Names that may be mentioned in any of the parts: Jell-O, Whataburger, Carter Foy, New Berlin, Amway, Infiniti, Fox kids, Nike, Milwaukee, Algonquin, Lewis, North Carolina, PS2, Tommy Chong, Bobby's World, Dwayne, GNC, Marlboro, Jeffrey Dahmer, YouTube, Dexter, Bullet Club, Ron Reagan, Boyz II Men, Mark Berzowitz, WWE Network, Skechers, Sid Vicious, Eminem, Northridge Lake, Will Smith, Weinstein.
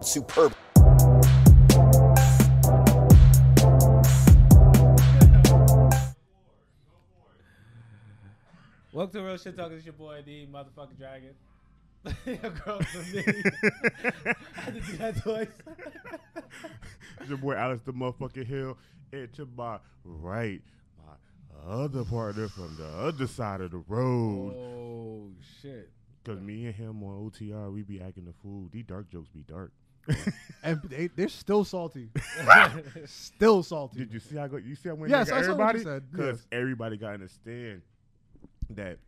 Superb. Welcome to Real Shit Talk. It's your boy, the motherfucking dragon. Your girl for me. I had to do that twice. It's your boy, Alex the motherfucking Hill. And to my right, my other partner from the other side of the road. Oh, shit. Because me and him on OTR, we be acting the fool. These dark jokes be dark. And they're still salty. Still salty. Did you see how good? You see how when yes, everybody said because yes. Everybody got to understand that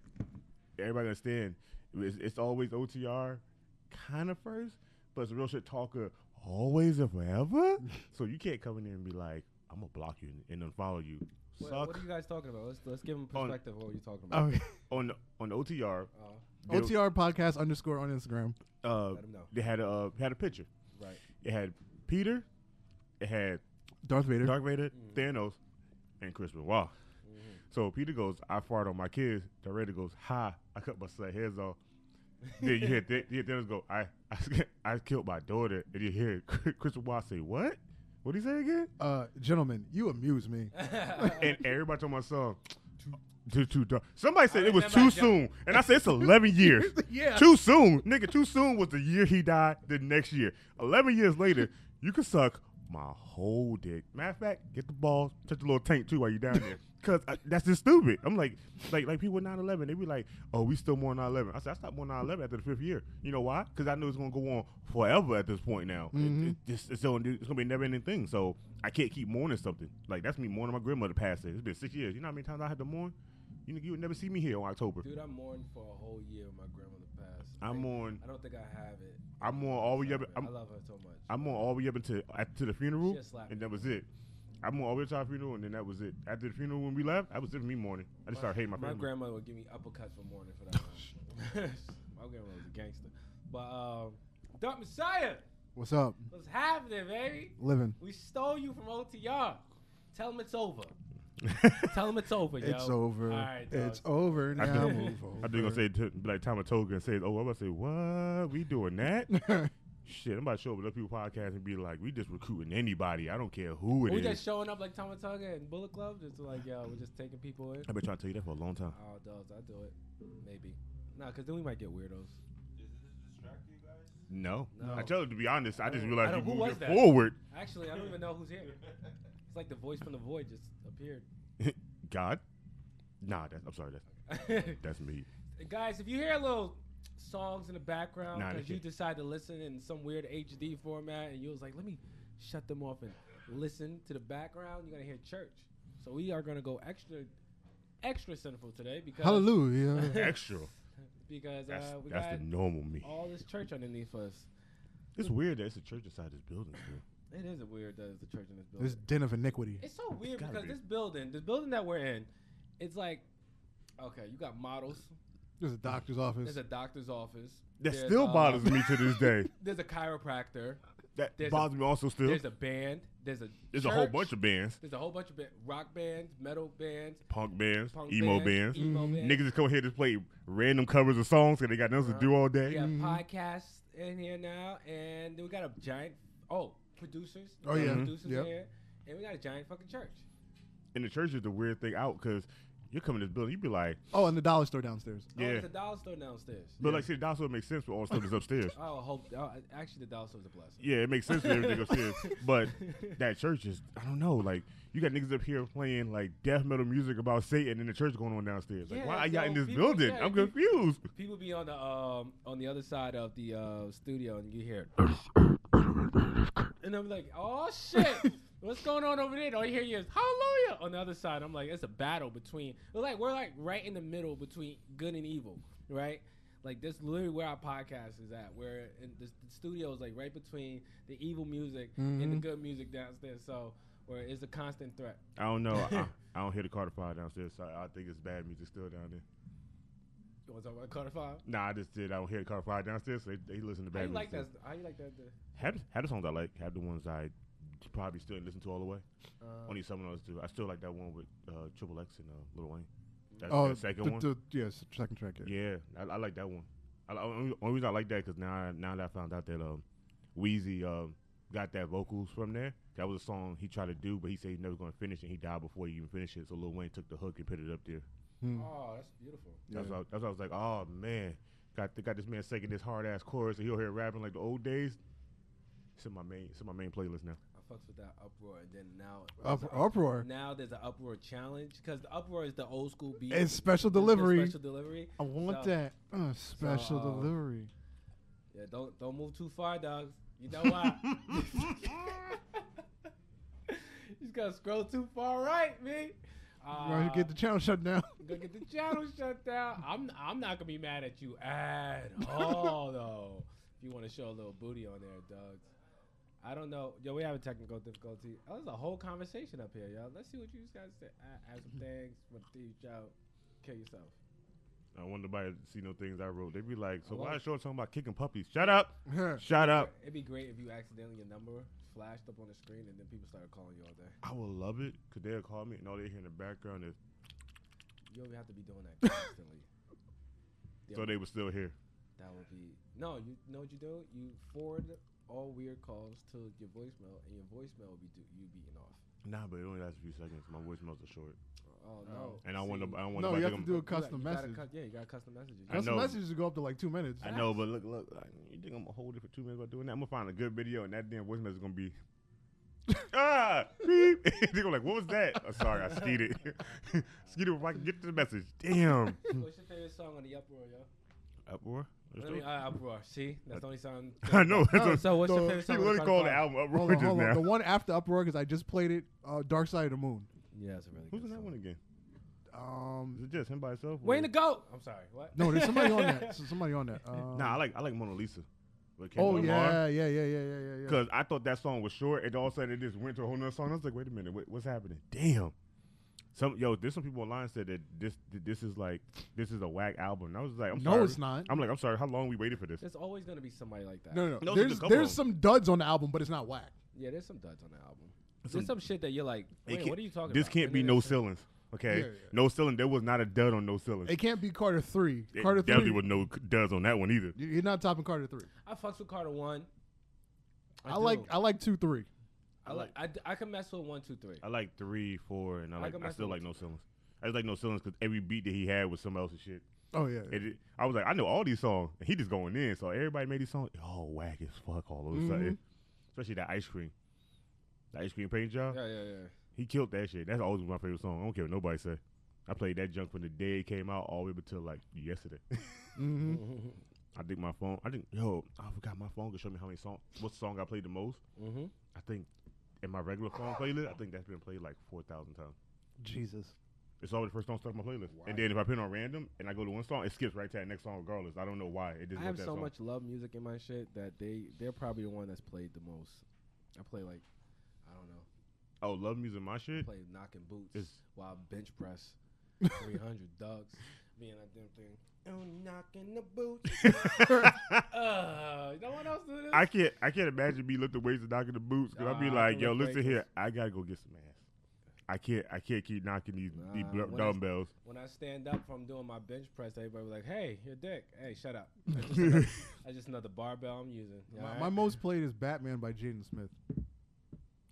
everybody understand it's always OTR kind of first, but it's a Real Shit Talker always and forever. So you can't come in there and be like, I'm gonna block you and unfollow you. Wait, what are you guys talking about? Let's give them perspective on what you're talking about. Okay. on OTR. OTR Podcast _ on Instagram. They had a picture. Right. It had Peter. It had Darth Vader, mm-hmm. Thanos, and Chris Benoit. Mm-hmm. So Peter goes, "I fart on my kids." Darth Vader goes, "Ha! I cut my son's heads off." Then you hit Thanos go, "I killed my daughter." And you hear Chris Benoit say, "What? What did he say again?" Gentlemen, you amuse me. And everybody told myself. Too dark. Somebody said it was too soon, and I said it's 11 years. Yeah. Too soon, nigga. Too soon was the year he died. The next year, 11 years later, you can suck my whole dick. Matter of fact, get the balls, touch the little tank too while you down there, cause that's just stupid. I'm like people 9/11, they be like, oh, we still more 9/11. I said I stopped more 9/11 after the 5th year. You know why? Cause I knew it's gonna go on forever at this point now. Mm-hmm. It's gonna be a never ending thing. So I can't keep mourning something. Like that's me mourning my grandmother passed. It's been 6 years. You know how many times I had to mourn? You would never see me here on October. Dude, I mourned for a whole year when my grandmother passed. I don't think I have it. I mourn all the way up. I love her so much. I mourn all the way up to the funeral, and that was it. I mourn all the way up to our funeral, and then that was it. After the funeral, when we left, that was it for me mourning. I just started hating my family. My grandmother would give me uppercuts for mourning for that. My grandmother was a gangster. But, Dark Messiah! What's up? What's happening, baby? Living. We stole you from OTR. Tell them it's over. Tell him it's over, yo. It's over. All right, it's over now. I think I'm going to say, like, Tama Tonga and say, oh, I'm about to say, what? We doing that? Shit, I'm about to show up with other people podcast and be like, we just recruiting anybody. I don't care who it is. We just showing up like Tama Tonga and Bullet Club? Just like, yo, we're just taking people in? I've been trying to tell you that for a long time. Oh, dogs, I do it. Maybe. Nah, because then we might get weirdos. Does this distract you guys? No. I tell you, to be honest, I just realized you moved it forward. Actually, I don't even know who's here. It's like the voice from the void just appeared. God? Nah, I'm sorry. That's me. Guys, if you hear little songs in the background because you decide to listen in some weird HD format and you was like, let me shut them off and listen to the background, you're going to hear church. So we are going to go extra sinful today because hallelujah. Extra. Because we that's got the normal me. All this church underneath us. It's weird that it's a church inside this building, too. It is weird that it's the church in this building. This den of iniquity. It's so weird because this building that we're in, it's like, okay, you got models. There's a doctor's office. That still bothers me to this day. There's a chiropractor. That bothers me also still. There's a band. There's a whole bunch of bands. There's a whole bunch of rock bands, metal bands, punk bands, emo bands. Niggas just come here to play random covers of songs because they got nothing to do all day. We got podcasts in here now, and then we got a giant producers in here, and we got a giant fucking church. And the church is the weird thing out because you're coming to this building, you be like, oh, and the dollar store downstairs. Yeah, it's the dollar store downstairs. But like, see, the dollar store makes sense, but all the stuff is upstairs. Oh, actually, the dollar store's a blessing. Yeah, it makes sense that everything upstairs. But that church is, I don't know, like you got niggas up here playing like death metal music about Satan, and the church going on downstairs. Like, why are y'all in this building? I'm confused. People be on the other side of the studio, and you hear. And I'm like, oh, shit. What's going on over there? All you hear is, hallelujah. On the other side, I'm like, it's a battle between. We're like right in the middle between good and evil, right? Like, this literally where our podcast is at. Where the studio is, like, right between the evil music and the good music downstairs. So, where it's a constant threat. I don't know. I don't hear the Carter Foy downstairs. So I think it's bad music still down there. You want to talk about Carter Foy? Nah, I just did. I don't hear Carter Foy downstairs, so they listen to bad music. How you like that? Have the songs I like. Have the ones I probably still listen to all the way. Only someone else do. I still like that one with Triple X and Lil Wayne. That's the second one. Yes, yeah, second track. Yeah, I like that one. Only reason I like that because now that I found out that Weezy got that vocals from there. That was a song he tried to do, but he said he's never going to finish, and he died before he even finished it. So Lil Wayne took the hook and put it up there. Oh, that's beautiful. That's what I was like, oh man, got this man singing this hard ass chorus, and he'll hear rapping like the old days. It's in my main playlist now. I fucks with that Uproar, and then Uproar. Now there's an Uproar challenge because the Uproar is the old school beat. It's special delivery. I want that special delivery. Yeah, don't move too far, dogs. You know why? You just gotta scroll too far right, man. Get the channel shut down. Gonna get the channel shut down. I'm not gonna be mad at you at all though. If you want to show a little booty on there, dogs. I don't know. Yo, we have a technical difficulty. Oh, there's a whole conversation up here, y'all. Let's see what you guys say. Add some things. What do you shout? Kill yourself. I want nobody to see no things I wrote. They be like, so why is Sean talking about kicking puppies? Shut up. Shut up. It'd be great if you accidentally your number flashed up on the screen and then people started calling you all day. I would love it. Could they call me and all they hear in the background is. You don't have to be doing that constantly. So they were still here. That would be. No, you know what you do? You forward all weird calls to your voicemail and your voicemail will be you beating off. Nah, but it only lasts a few seconds. My voicemails are short. Oh no! And I want. No, you have to do a custom message. Yeah, you got custom messages. Custom messages go up to like 2 minutes. I know, but look. You think I'm gonna hold it for 2 minutes by doing that? I'm gonna find a good video, and that damn voice message is gonna be beep. They go like, "What was that?" Oh, sorry, I skied it. Skied it before I can get to the message. Damn. What's your favorite song on the Uproar, yo? Uproar. Uproar. See, that's the only song. I know. So what's your favorite song? People call the album Uproar just now. The one after Uproar, because I just played it, Dark Side of the Moon. Yeah, that's a really good song. Who's in that one again? Is it just him by himself? Wayne the Goat. I'm sorry. What? No, there's somebody on that. Nah, I like Mona Lisa. Oh yeah. Because I thought that song was short, and all of a sudden it just went to a whole nother song. I was like, wait a minute, what's happening? Damn. There's some people online said that this is a whack album. And I was like, no, it's not. I'm like, I'm sorry. How long we waited for this? There's always gonna be somebody like that. No. There's some duds on the album, but it's not whack. Yeah, there's some duds on the album. There's some shit that you're like, wait, what are you talking about? This can't be No Ceilings, okay? Yeah. No Ceilings. There was not a dud on No Ceilings. It can't be Carter Three. Carter Three. Definitely was no duds on that one either. You're not topping Carter Three. I fucks with Carter One. I like 2, 3. I can mess with 1, 2, 3. I like 3, 4, and I still like No Ceilings. I just like No Ceilings because every beat that he had was somebody else's shit. Oh yeah. I was like, I know all these songs, and he just going in. So everybody made these songs. Oh, whack as fuck all of a sudden, especially that Ice Cream. Ice Cream paint job. Yeah. He killed that shit. That's always my favorite song. I don't care what nobody say. I played that junk from the day it came out all the way up until like yesterday. I think my phone. I forgot my phone could show me how many songs. What song I played the most? I think in my regular phone playlist, I think that's been played like 4,000 times. Jesus. It's always the first song stuck on my playlist. Wow. And then if I put it on random and I go to one song, it skips right to that next song regardless. I don't know why. It just I have so much love music in my shit that they're probably the one that's played the most. I play like. I don't know. Oh, love music, my shit? Play Knocking Boots while bench press 300 ducks. Me and that damn thing. I'm knocking the boots. No one else do this? I can't imagine me lifting weights and knocking the boots. Cause I'd be like, yo, listen here. I gotta go get some ass. I can't keep knocking these dumbbells. When I stand up from doing my bench press, everybody was like, "Hey, your dick. Hey, shut up." I just another barbell I'm using. My most played is Batman by Jaden Smith.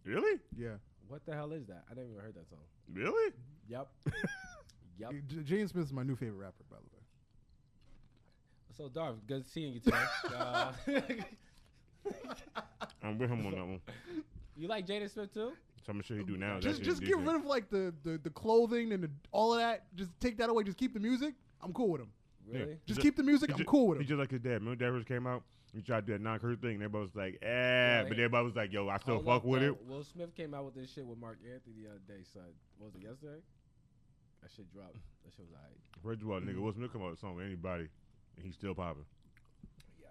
Really? Yeah. What the hell is that? I didn't even heard that song. Really? Yep. Jaden Smith is my new favorite rapper, by the way. So, Darth, good seeing you today. I'm with him on that one. You like Jaden Smith too? So I'm sure you do now. Just get rid of like the clothing and all of that. Just take that away. Just keep the music. I'm cool with him. Really? Yeah. Just keep the music. I'm cool with him. He's just like his dad. Remember, Dad first came out. We tried to do that non-curse thing, and everybody was like, but everybody was like, yo, I still fuck with it. Will Smith came out with this shit with Mark Anthony the other day, son. Was it yesterday? That shit dropped. That shit was all right. First of all, nigga, Will Smith come out with a song with anybody, and he's still popping. Yeah.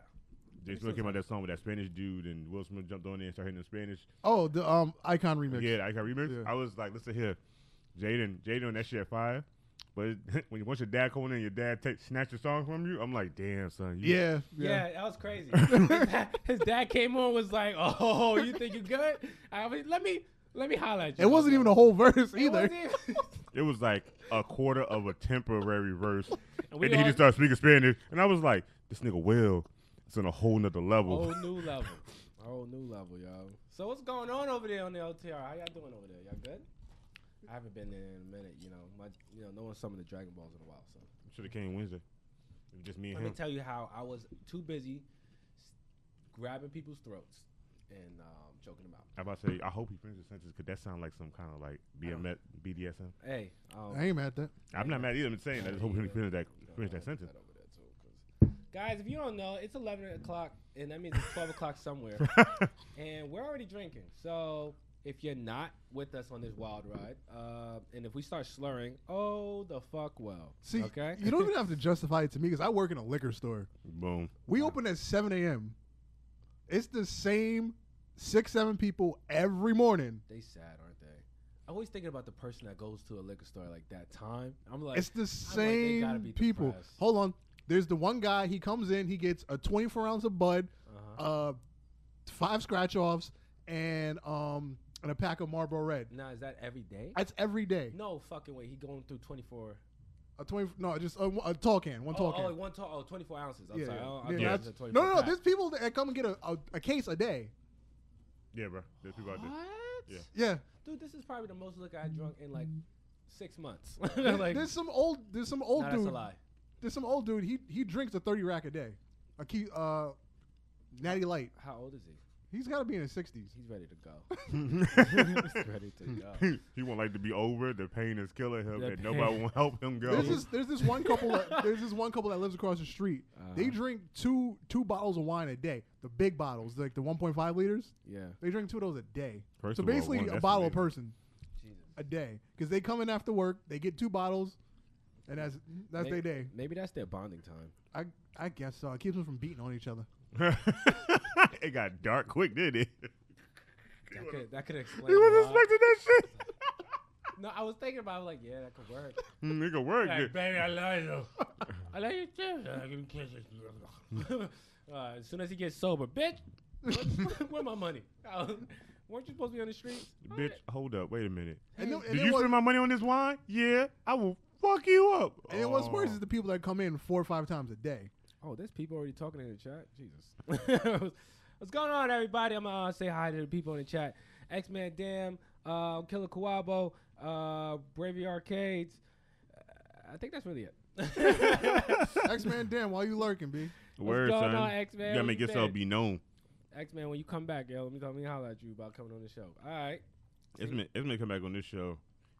Will Smith came out that song with that Spanish dude, and Will Smith jumped on there and started hitting in Spanish. Oh, the Icon remix. Yeah, the Icon remix. Yeah. I was like, listen here, Jaden on that shit fire. But when once your dad coming in, your dad snatched the song from you. I'm like, damn, son. Yeah, that was crazy. His dad came on, was like, oh, you think you good? I mean, let me highlight you. It wasn't even a whole verse either. It was like a quarter of a temporary verse, and then he just started speaking Spanish, and I was like, this nigga Will, it's on a whole nother level. Whole new level, y'all. So what's going on over there on the OTR? How y'all doing over there? Y'all good? I haven't been there in a minute, knowing some of the Dragon Balls in a while. So I should have came Wednesday. It was just me and him. Let me tell you how I was too busy grabbing people's throats and choking them out. I'm about to say, I hope he brings his senses, because that sounds like some kind of like BDSM. Hey. I ain't mad at that. I'm not mad either. I'm saying I just hope he finishes that sentence. Guys, if you don't know, it's 11 o'clock, and that means it's 12 o'clock somewhere. And we're already drinking. So if you're not with us on this wild ride, and if we start slurring, oh, the fuck well. See, okay? You don't even have to justify it to me, because I work in a liquor store. Boom. We open at 7 a.m. It's the same 6-7 people every morning. They sad, aren't they? I'm always thinking about the person that goes to a liquor store like that time. I'm like, it's the same people. Depressed. Hold on. There's the one guy, he comes in, he gets a 24 ounce of Bud, 5 scratch-offs, and a pack of Marlboro Red. Now, is that every day? That's every day. No fucking way. He going through 24. Just a tall can. One tall can. Oh, 24 ounces. I'm sorry. No. There's people that come and get a case a day. Yeah, bro. There's people out there. What? Yeah. Dude, this is probably the most liquor I drunk in like 6 months. Like, there's some old dude. That's a lie. There's some old dude. He drinks a 30 rack a day, a key Natty Light. How old is he? He's got to be in his 60s. He's ready to go. He's ready to go. He won't like to be over. The pain is killing him, and nobody won't help him go. There's this one couple that lives across the street. They drink two bottles of wine a day. The big bottles, like the 1.5 liters. Yeah. They drink 2 of those a day. First so basically, a bottle a person a day, because they come in after work, they get 2 bottles, and that's their day. Maybe that's their bonding time. I guess so. It keeps them from beating on each other. It got dark quick, didn't it? That could explain. You wasn't expecting that shit. No, I was thinking about it, like, yeah, that could work. It could work. Like, baby, I love you. I love you too. As soon as he gets sober, bitch, where my money? Weren't you supposed to be on the streets? Bitch, hold up, wait a minute. Did you spend my money on this wine? Yeah, I will fuck you up. And what's worse is the people that come in 4 or 5 times a day. Oh, there's people already talking in the chat. Jesus. What's going on, everybody? I'm going to say hi to the people in the chat. X-Man Dam, Killer Kawabo, Bravey Arcades. I think that's really it. X-Man Dam, why you lurking, B? What's going on, X-Man? You got to make yourself be known. X-Man, when you come back, yo, let me holler at you about coming on the show. All right. X-Man come back on this show.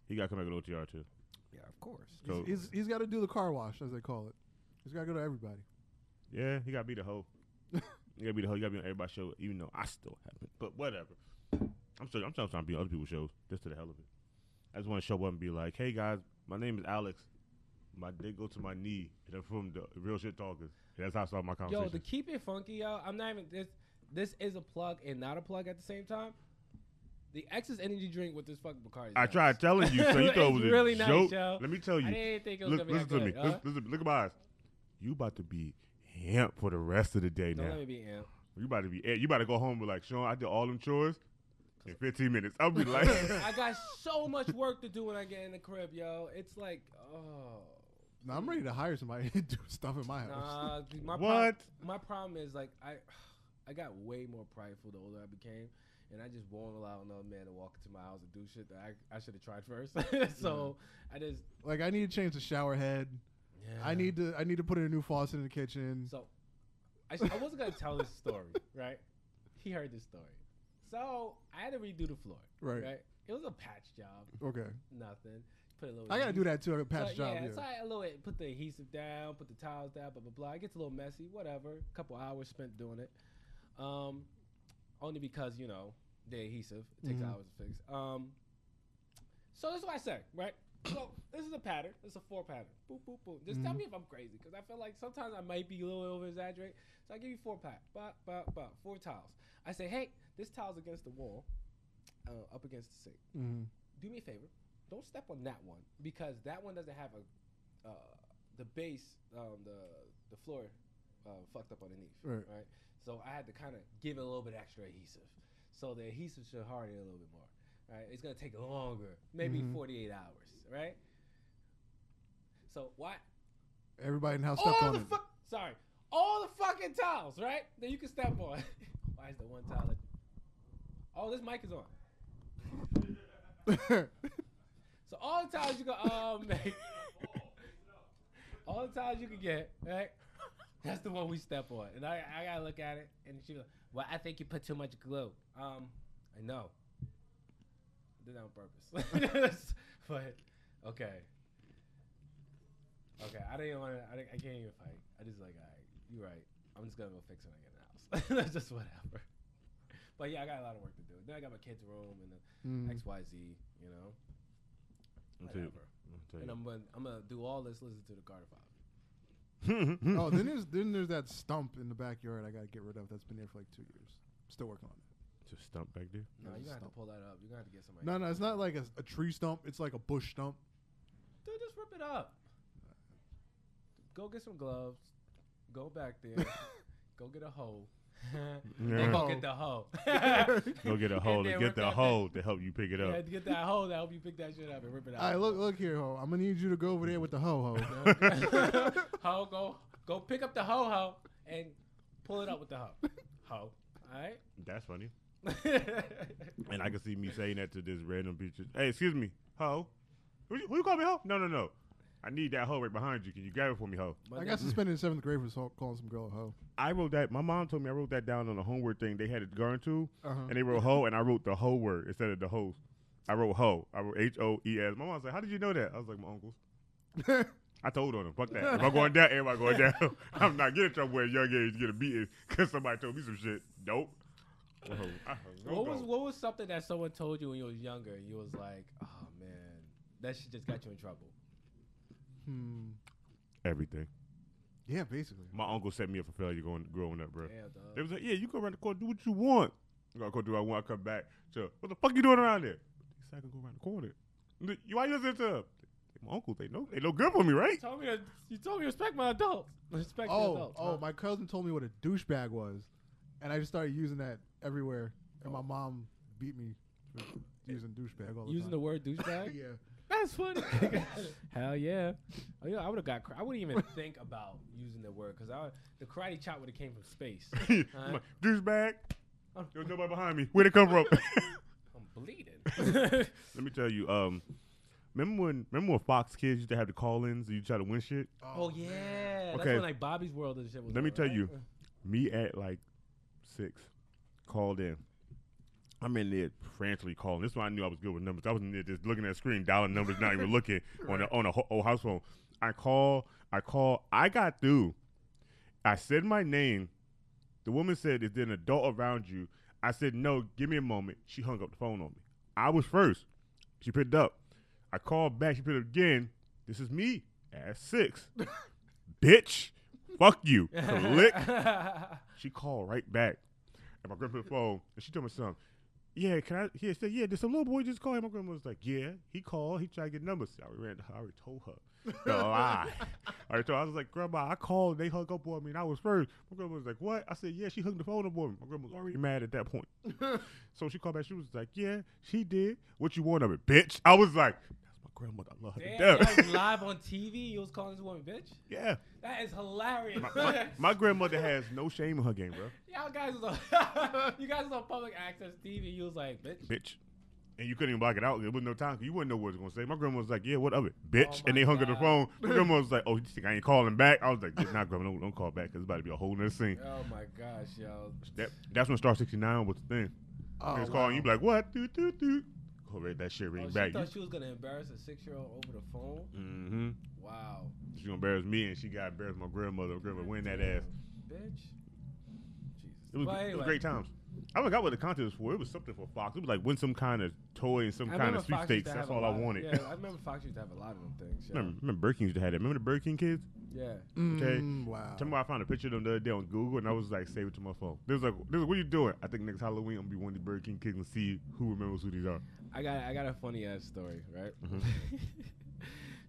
He got to come back on OTR, too. Yeah, of course. So he's got to do the car wash, as they call it. He's got to go to everybody. Yeah, he gotta be the hoe. He gotta be on everybody's show, even though I still haven't. But whatever. I'm still trying to be on other people's shows, just to the hell of it. I just want to show up and be like, "Hey guys, my name is Alex. My dick go to my knee, and I'm from the Real Shit Talkers." That's how I start my conversation. Yo, to keep it funky, yo. I'm not even this. This is a plug and not a plug at the same time. The X's energy drink with this fucking Bacardi. I tried telling you, so you thought it was really a nice joke. Yo. Let me tell you. I didn't think it was gonna be that good. Listen to me. Look at my eyes. You about to be amp for the rest of the day. Don't now. Let me be amp. You about to go home and be like, Sean, I did all them chores in 15 minutes. I'll be like, I got so much work to do when I get in the crib, yo. It's like, oh. Now I'm ready to hire somebody to do stuff in my house. My problem is like I got way more prideful the older I became, and I just won't allow another man to walk into my house and do shit that I should have tried first. So I just I need to change the shower head. Yeah. I need to put in a new faucet in the kitchen. So, I wasn't gonna tell this story, right? He heard this story, so I had to redo the floor. Right? It was a patch job. Okay. Nothing. Put a little. I gotta do that too. A patch job. Yeah. So I a little put the adhesive down, put the tiles down, blah blah blah. It gets a little messy. Whatever. A couple hours spent doing it. Only because the adhesive it takes hours to fix. So that's what I said, right? So this is a pattern. It's a 4 pattern. Boop, boop, boop. Just tell me if I'm crazy, because I feel like sometimes I might be a little over-exaggerated. So I give you 4 pack. Bop, bop, bop. 4 tiles. I say, hey, this tile's against the wall, up against the sink. Do me a favor. don't step on that one, because that one doesn't have a the base, the floor fucked up underneath, right? So I had to kind of give it a little bit extra adhesive, so the adhesive should harden a little bit more, right? It's gonna take longer, maybe 48 hours, right? So what? Everybody in the house stepped on it. Sorry, all the fucking towels, right? That you can step on. Why is the one towel? Oh, this mic is on. So all the towels you can make, all the towels you can get, right? That's the one we step on, and I gotta look at it, and she was like, "Well, I think you put too much glue." I know. I did that on purpose, but okay. Okay, I didn't want to. I can't even fight. I just like, all right, you're right. I'm just gonna go fix it when I get in the house. That's just whatever. But yeah, I got a lot of work to do. Then I got my kids' room and the XYZ, you know. And I'm gonna do all this. Listen to the Carter Five. Oh, then there's that stump in the backyard I gotta get rid of. That's been there for like 2 years. Still working on it. It's a stump back there. No, you gotta have to pull that up. You gotta have to get somebody. No, it's not like a tree stump. It's like a bush stump. Dude, just rip it up. Go get some gloves. Go back there. Go get a hoe. Then go get the hoe. Go get a hoe to get the hoe to help you pick it up. Yeah, to get that hoe to help you pick that shit up and rip it out. All right, look here, hoe. I'm gonna need you to go over there with the hoe, hoe. Hoe, go pick up the hoe, hoe, and pull it up with the hoe, hoe. All right. That's funny. And I can see me saying that to this random bitch. Hey, excuse me, hoe. Who you call me hoe? No. I need that hoe right behind you. Can you grab it for me, hoe? I got suspended in 7th grade for calling some girl a hoe. I wrote that. My mom told me I wrote that down on the homework thing they had it gone to, and they wrote hoe, and I wrote the hoe word instead of the hoes. I wrote hoe. I wrote H-O-E-S. My mom said, "How did you know that?" I was like, "My uncles." I told on them. Fuck that. If I'm going down, everybody going down. I'm not getting in trouble at a young age getting beaten because somebody told me some shit. Nope. What was something that someone told you when you was younger, and you was like, "Oh man, that shit just got you in trouble"? Everything. Yeah, basically. My uncle set me up for failure growing up, bro. Yeah, dog. They was like, "Yeah, you go around the corner, do what you want." I go do what I want. I come back. So, what the fuck you doing around there? He said I can go around the corner. Why you listening to? My uncle, they know good for me, right? You told me to respect my adults. Respect the adults. Oh, my cousin told me what a douchebag was, and I just started using that everywhere. And my mom beat me for using douchebag all the time. Using the word douchebag? Yeah. That's funny. Hell yeah. Oh, yeah, I would have got. I wouldn't even think about using the word because the karate chop would have came from space. Douchebag. There's nobody behind me. Where'd it come from? I'm bleeding. Let me tell you. Remember when Fox Kids used to have the call-ins and you try to win shit? Oh yeah. Okay. That's when like Bobby's World and shit was. Let me tell you. Me at like 6, called in. I'm in there frantically calling. This is why I knew I was good with numbers. I was in there just looking at the screen, dialing numbers, not even looking on a old house phone. I call. I got through. I said my name. The woman said, "Is there an adult around you?" I said, "No, give me a moment." She hung up the phone on me. I was first. She picked up. I called back. She picked up again. This is me at 6. Bitch, fuck you. Click. She called right back. And my grandpa picked the phone, and she told me something. "Yeah, can I?" He said, "Yeah, did some little boy just call him?" My grandma was like, "Yeah, he called. He tried to get numbers." I already told her the lie. I was like, "Grandma, I called. They hung up on me, and I was first." My grandma was like, "What?" I said, "Yeah, she hung the phone up on me." My grandma was already mad at that point. So she called back. She was like, "Yeah, she did. What you want of it, bitch?" I was like, "That's my grandmother. I love her to death." Like live on TV, you was calling this woman bitch? Yeah. That is hilarious. My grandmother has no shame in her game, bro. Y'all guys was on, you guys was on public access TV. You was like, "Bitch." Bitch. And you couldn't even block it out. There was no time. You wouldn't know what it was going to say. My grandma was like, "Yeah, what of it, bitch?" And they hung up the phone. My grandma was like, "Oh, you think I ain't calling back?" I was like, "Nah, grandma, don't call back because it's about to be a whole nother scene." Oh, my gosh, y'all. That's when Star 69 was the thing. Oh, was calling. You be like, "What? Doo, doo, doo." Go read that shit ring back. She thought she was going to embarrass a 6-year-old over the phone? Mm-hmm. Wow. She embarrassed me, and she got embarrassed my grandmother. My grandma win that ass. Bitch. Jesus. It was great times. I forgot what the contest was for. It was something for Fox. It was like win some kind of toy and some kind of sweepstakes. That's all I wanted. Yeah, I remember Fox used to have a lot of them things. Yeah. Remember Burger King used to have that. Remember the Burger King kids? Yeah. Okay. Wow. Tomorrow I found a picture of them the other day on Google and I was like, save it to my phone. They was like, what are you doing? I think next Halloween I'm going to be one of the Burger King kids and see who remembers who these are. I got a funny ass story, right? Mm-hmm.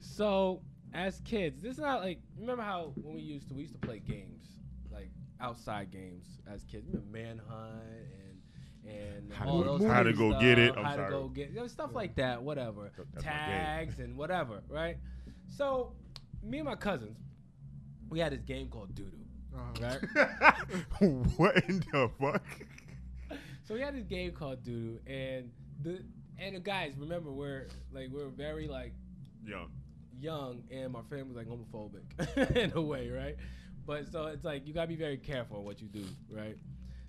So as kids, this is not like, remember how when we used to play games, like outside games as kids, Manhunt and all those things. How to go get it. How to go get it. Stuff like that, whatever. Tags and whatever, right? So me and my cousins, we had this game called Doodoo, right? What in the fuck? So we had this game called Doodoo, and the guys, remember, we're very like young, and my family's like homophobic in a way, right? But so it's like you gotta be very careful on what you do, right?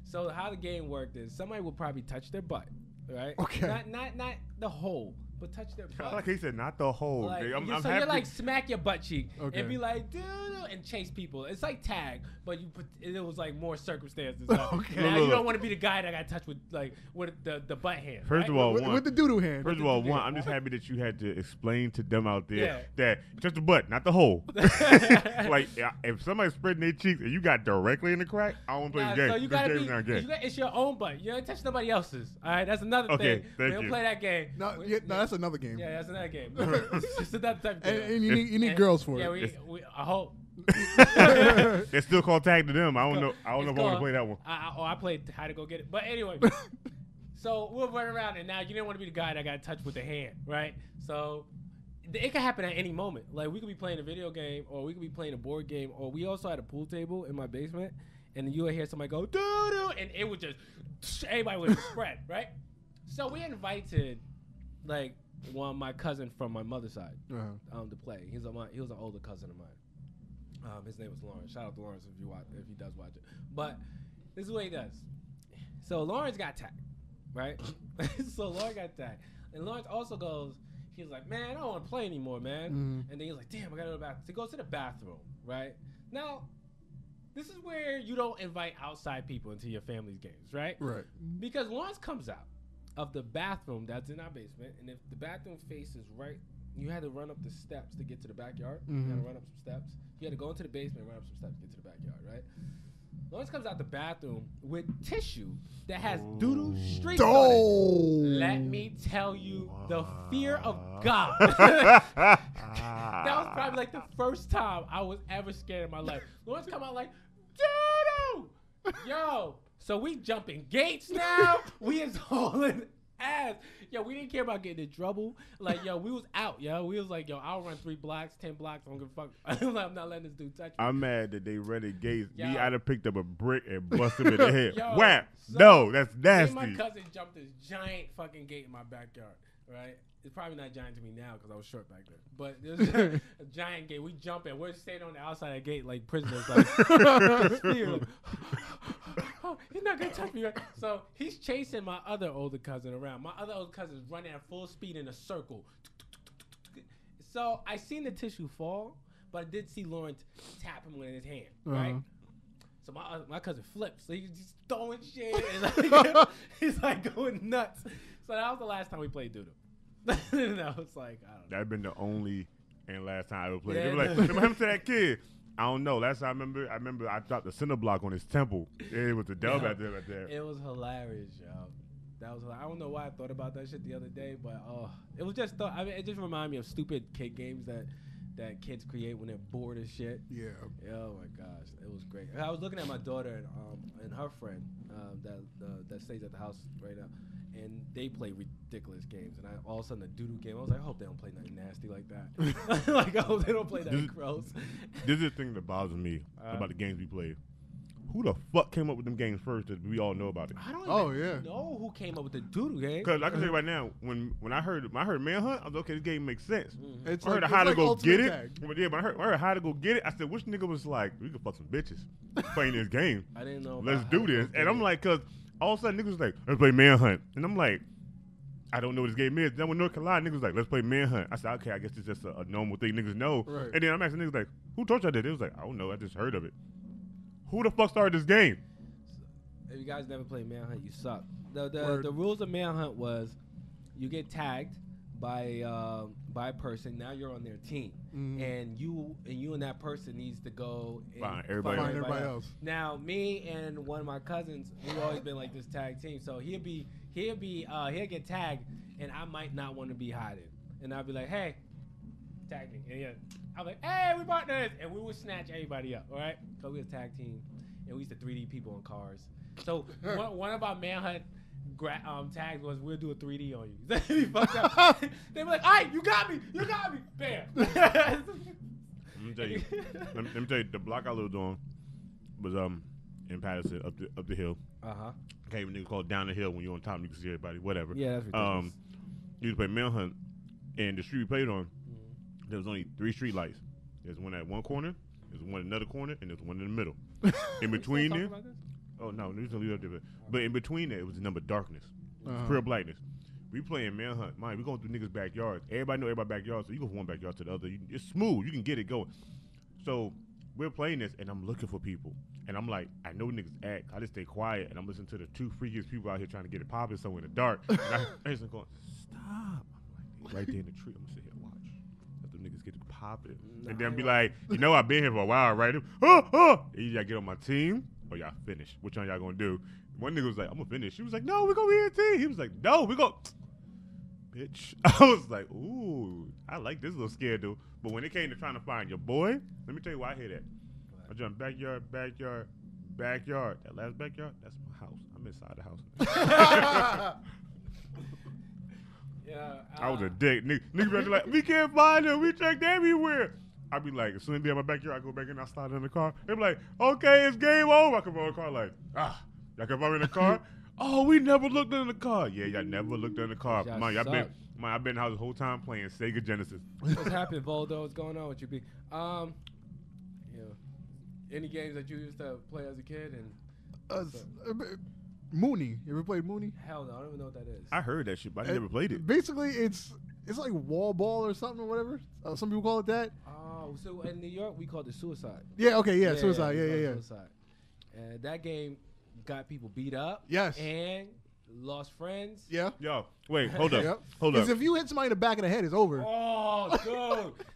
So how the game worked is somebody will probably touch their butt, right? Okay. Not the hole, but touch their butt. I like he said, not the hole. Like, you're like smack your butt cheek and be like, dude, and chase people. It's like tag, but it was like more circumstances. Okay. Now you don't want to be the guy that got touched with the butt hand. First of all, with the doodoo hand. First of all, one, I'm just happy that you had to explain to them out there that just the butt, not the hole. Like if somebody's spreading their cheeks and you got directly in the crack, I don't play the game. So you gotta it's your own butt. You don't touch nobody else's. All right, that's another thing. We don't play that game. No, that's another game. Yeah, that's another game. It's just another type of game. And you need girls for it. Yeah, we I hope. They still call tag to them. I don't know if I want to play that one. I played how to go get it. But anyway, so we'll run around, and now you didn't want to be the guy that got touched with the hand, right? So it could happen at any moment. Like we could be playing a video game, or we could be playing a board game, or we also had a pool table in my basement, and you would hear somebody go doo doo, and it would just everybody would spread, right? So we invited like my cousin from my mother's side to play. He was an older cousin of mine. His name was Lawrence. Shout out to Lawrence if he does watch it. But this is what he does. So Lawrence got tagged, right? So Lawrence got tagged. And Lawrence also goes, he was like, man, I don't want to play anymore, man. Mm-hmm. And then he was like, damn, I got to go to the bathroom. So he goes to the bathroom, right? Now, this is where you don't invite outside people into your family's games, right? Right. Because Lawrence comes out of the bathroom that's in our basement. And if the bathroom faces right, you had to run up the steps to get to the backyard. Mm-hmm. You had to run up some steps. You had to go into the basement, run up some steps, get to the backyard, right? Lawrence comes out the bathroom with tissue that has doodoo streaks on it. Let me tell you, the fear of God. That was probably like the first time I was ever scared in my life. Lawrence come out like, doodoo! Yo, so we jumping gates now. We is hauling ass. Yo, we didn't care about getting in trouble. Like, yo, we was out, yo. We was like, yo, I'll run 3 blocks, 10 blocks. I don't give a fuck. I'm not letting this dude touch me. I'm mad that they renegades. Yo. Me, I'd have picked up a brick and busted him in the head. Yo, whap. So no, that's nasty. My cousin jumped this giant fucking gate in my backyard, right? It's probably not giant to me now because I was short back then. But there's a giant gate. We jump in. We're staying on the outside of the gate like prisoners. Like, oh, he's not going to touch me. Right? So he's chasing my other older cousin around. My other older cousin's running at full speed in a circle. So I seen the tissue fall, but I did see Lawrence tap him with his hand, right? So my cousin flips. So he's just throwing shit. And like, he's like going nuts. So that was the last time we played Doodle. And I was like, I don't know. That'd been the only and last time I ever played. Yeah, they were like, remember him to that kid? I don't know. Last time I remember I dropped the cinder block on his temple. It was a dub out there right there. It was hilarious, yo. That was hilarious. I don't know why I thought about that shit the other day, but it was just it just reminded me of stupid kid games that kids create when they're bored as shit. Yeah. Oh my gosh, it was great. I was looking at my daughter and her friend that stays at the house right now. And they play ridiculous games. And all of a sudden, the doodoo game, I was like, I hope they don't play nothing nasty like that. Like, I hope they don't play that gross. This is the thing that bothers me about the games we play. Who the fuck came up with them games first that we all know about it? I don't even know who came up with the doodoo game. Because I can tell you right now, when I heard Manhunt, I was okay, this game makes sense. Mm-hmm. It's I heard how to go get it. When I heard how to go get it, I said, which nigga was like, we can fuck some bitches playing this game. I didn't know. Let's do this. And I'm like, because all of a sudden, niggas was like, let's play Manhunt. And I'm like, I don't know what this game is. Then when North Carolina, niggas was like, let's play Manhunt. I said, okay, I guess it's just a normal thing niggas know. Right. And then I'm asking niggas like, who told y'all that? They was like, I don't know. I just heard of it. Who the fuck started this game? If you guys never played Manhunt, you suck. The rules of Manhunt was you get tagged by a person. Now you're on their team, and you and that person needs to go and find everybody else. Now me and one of my cousins, we've always been like this tag team. So he'll get tagged, and I might not want to be hiding, and I'll be like, hey, tag me, and I'm like, hey, we bought this, and we would snatch everybody up, all right? So we was a tag team, and we used to 3D people on cars. So one of our Manhunt tags was, we'll do a 3D on you. They'd be fucked up. They'd be like, all right, you got me, bam. Let me tell you, the block I lived on was in Patterson, up the hill. Uh-huh. Came a nigga called Down the Hill. When you're on top, you can see everybody, whatever. Yeah, that's ridiculous. You used to play Manhunt, and the street we played on, there was only 3 street lights. There's one at one corner, there's one at another corner, and there's one in the middle. In between there, oh no, we don't leave up there. But in between there, it was the number darkness, pure blackness. We playing Manhunt, mind. We going through niggas' backyards. Everybody know everybody's backyard, so you go from one backyard to the other. It's smooth. You can get it going. So we're playing this, and I'm looking for people, and I'm like, I know niggas act. I just stay quiet, and I'm listening to the 2 freakiest people out here trying to get it popping. So in the dark, and I just going, stop. I'm like, right there in the tree. I'm gonna sit here. Niggas get to pop it, and then be like, you know, I've been here for a while, right? And y'all get on my team, or y'all finish. Which one y'all gonna do? One nigga was like, I'm gonna finish. She was like, no, we're gonna be a team. He was like, no, we're gonna, bitch. I was like, ooh, I like this little scare, dude. But when it came to trying to find your boy, let me tell you why I hear that. I jumped backyard. That last backyard, that's my house. I'm inside the house. Yeah, I was a dick. Niggas be like, we can't find him. We checked everywhere. I'd be like, as soon as they in my backyard, I go back in, I slide in the car. They'd be like, okay, it's game over. I come over in the car like, y'all come over in the car? Oh, we never looked in the car. Yeah, y'all never looked in the car. I've been in the house the whole time playing Sega Genesis. What's happening, Voldo? What's going on with you, B? Any games that you used to play as a kid? And Mooney. You ever played Mooney? Hell no, I don't even know what that is. I heard that shit, but I never played it. Basically, it's like wall ball or something or whatever. Some people call it that. Oh, so in New York, we called it suicide. Yeah, okay, yeah, suicide. Yeah. Suicide. And that game got people beat up. Yes. And lost friends. Yeah. Yo, wait, hold up. Because if you hit somebody in the back of the head, it's over. Oh,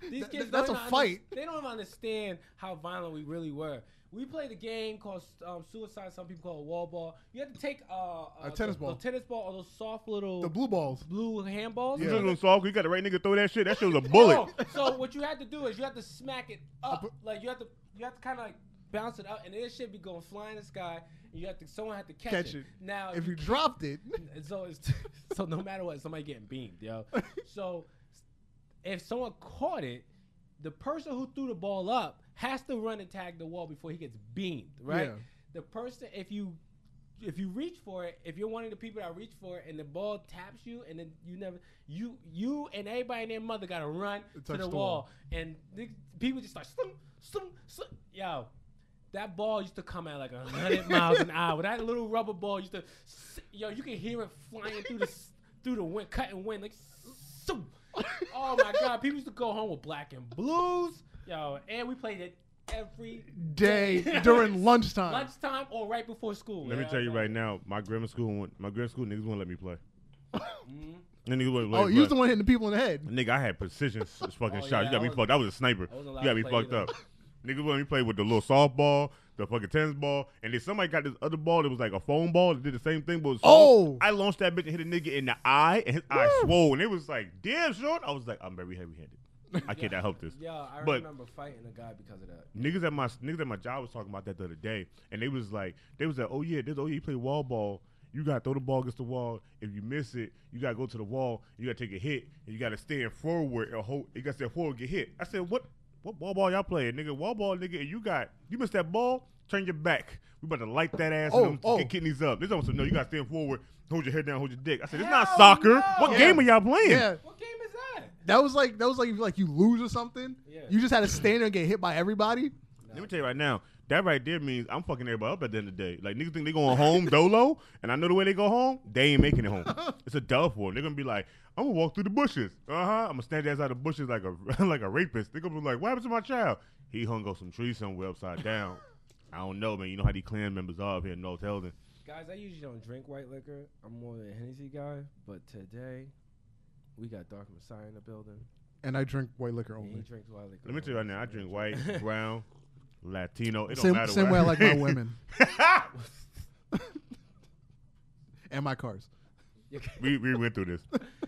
dude. These kids, that's a fight. They don't even understand how violent we really were. We played a game called suicide. Some people call it wall ball. You had to take a tennis ball, or those soft little the blue balls, blue handballs. Yeah, little soft. You got the right nigga throw that shit. That shit was a bullet. Oh, so what you had to do is you had to smack it up. Like you have to kind of like bounce it up, and this shit be going flying in the sky. And you have to someone had to catch it. Now if you dropped it, so no matter what, somebody getting beamed, yo. So if someone caught it, the person who threw the ball up has to run and tag the wall before he gets beamed, right? Yeah. The person, if you reach for it, if you're one of the people that reach for it and the ball taps you, and then you and everybody and their mother gotta run to the wall, and people just start slum. Yo, that ball used to come at like 100 miles an hour. That little rubber ball used to, you can hear it flying through the wind, cutting wind like. Slum. Oh my God! People used to go home with black and blues. Yo, and we played it every day during lunchtime. Lunchtime or right before school. Let me tell you right now, my grammar school niggas wouldn't let me play. You was the one hitting the people in the head. Nigga, I had precision fucking shots. You got me fucked. I was a sniper. You got me fucked up. Niggas wouldn't let me play with the little softball, the fucking tennis ball, and then somebody got this other ball that was like a foam ball that did the same thing, but was soft. I launched that bitch and hit a nigga in the eye, and his eye swole, and it was like, damn short. I was like, I'm very heavy-handed. I cannot help this. Yeah, I remember fighting a guy because of that. Niggas at my job was talking about that the other day, and they was like, oh yeah, you play wall ball. You gotta throw the ball against the wall. If you miss it, you gotta go to the wall. You gotta take a hit, and you gotta stand forward and hold. You gotta stand forward and get hit. I said, what wall ball y'all playing, nigga? Wall ball, nigga. And you missed that ball. Turn your back. We about to light that ass. Get kidneys up. This almost no. You gotta stand forward. Hold your head down. Hold your dick. I said, it's not soccer. No. What game are y'all playing? Yeah. What game is that? That was like if, like, you lose or something. Yeah. You just had to stand there and get hit by everybody. No. Let me tell you right now, that right there means I'm fucking everybody up at the end of the day. Like, niggas think they going home dolo, and I know the way they go home, they ain't making it home. It's a dub for them. They're gonna be like, I'm gonna walk through the bushes. I'm gonna stand outside the bushes like a like a rapist. They're gonna be like, what happened to my child? He hung on some trees somewhere upside down. I don't know, man. You know how these Klan members are up here in North Carolina. Guys, I usually don't drink white liquor. I'm more of a Hennessy guy, but today we got Dark Messiah in the building. And I drink white liquor only. He drinks white liquor. Let me tell you right now, I drink white, brown, Latino. It don't matter. Same way I like my women. And my cars. We went through this.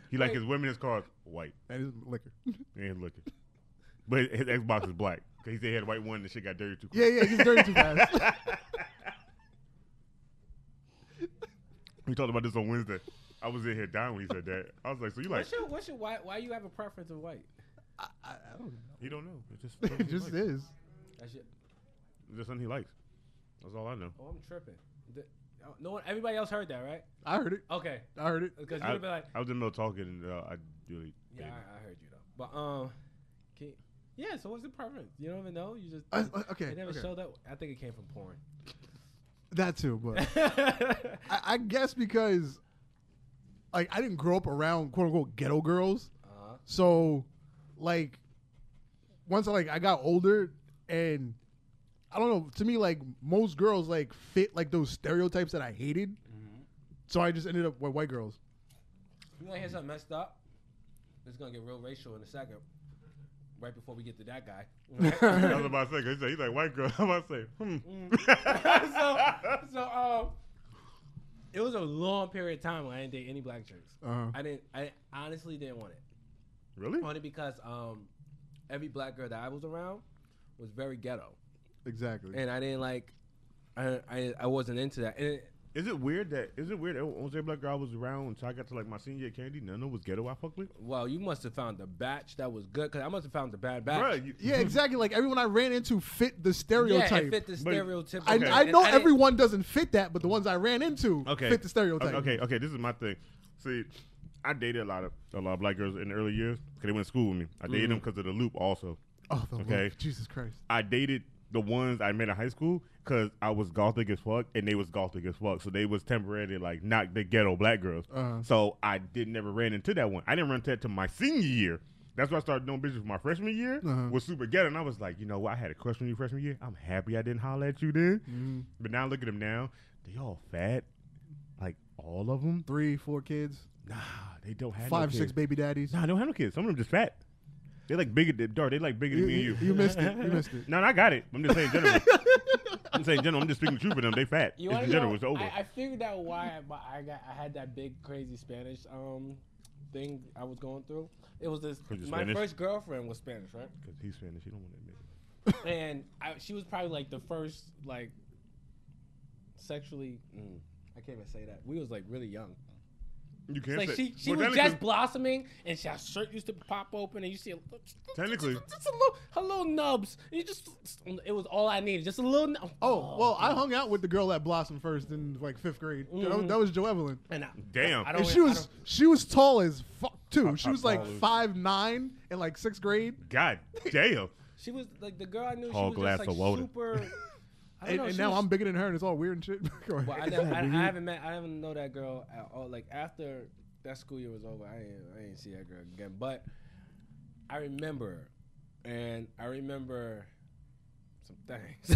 He like his women, his cars white. And his liquor. And liquor. But his Xbox is black. Cause he said he had a white one and the shit got dirty too quick. Yeah, it gets dirty too fast. We talked about this on Wednesday. I was in here dying when he said that. I was like, so you like... What's your why you have a preference of white? I don't know. He don't know. It just, it just is. That's it. It's just something he likes. That's all I know. Oh, I'm tripping. No one, everybody else heard that, right? I heard it. Okay. I heard it. Because you would have been like... I was in the middle talking and I really... Yeah, I heard you though. But, yeah, so what's the preference? You don't even know? You just... okay. It never showed up. I think it came from porn. That too, but I guess because like I didn't grow up around quote unquote ghetto girls, so like once I got older and I don't know, to me like most girls like fit like those stereotypes that I hated, so I just ended up with white girls. You wanna hear something messed up? It's gonna get real racial in a second. Right before we get to that guy. Right? I was about to say, he's like white girl. I'm about to say, it was a long period of time when I didn't date any black chicks. I honestly didn't want it. Really? Only because every black girl that I was around was very ghetto. Exactly. And I didn't like, I wasn't into that. And Is it weird that once every black girl I was around until I got to like my senior year at Kennedy, none of them was ghetto I fucked with? Well, you must have found the batch that was good, because I must have found the bad batch. Bruh, yeah, exactly. Like everyone I ran into fit the stereotype. Yeah, it fit the stereotype. Okay. I know everyone doesn't fit that, but the ones I ran into fit the stereotype. Okay, this is my thing. See, I dated a lot of black girls in the early years because they went to school with me. I dated them because of the loop also. Oh, the loop. Jesus Christ. I dated the ones I met in high school, because I was gothic as fuck, and they was gothic as fuck. So they was temporarily, like, not the ghetto black girls. So I never ran into that one. I didn't run into that to my senior year. That's why I started doing business my freshman year. Was super ghetto, and I was like, you know what? I had a crush on you freshman year. I'm happy I didn't holler at you then. But now look at them now. They all fat. Like, all of them. 3, 4 kids. Nah, they don't have 5, no kids. 6 baby daddies. Nah, they don't have no kids. Some of them just fat. They like bigger. They like bigger than me and you. You missed it. No, I got it. I'm just saying general. I'm just speaking the truth for them. They fat. It's general. It's over. I figured out why I had that big crazy Spanish thing I was going through. It was this. My first girlfriend was Spanish, right? Because he's Spanish. You don't want to admit it. And she was probably like the first like sexually. I can't even say that. We was like really young. You can't say. She was just blossoming, and her shirt used to pop open, and you see technically just a little, her little nubs. You just, it was all I needed, just a little. Oh well, I hung out with the girl that blossomed first in like 5th grade. That was Jo Evelyn. And damn, and she was tall as fuck too. She was like 5'9" in like 6th grade. God damn. She was like the girl I knew. Tall, she was just like super. And now I'm bigger than her, and it's all weird and shit. Well, I haven't known that girl at all. Like after that school year was over, I ain't see that girl again. But I remember, and I remember some things.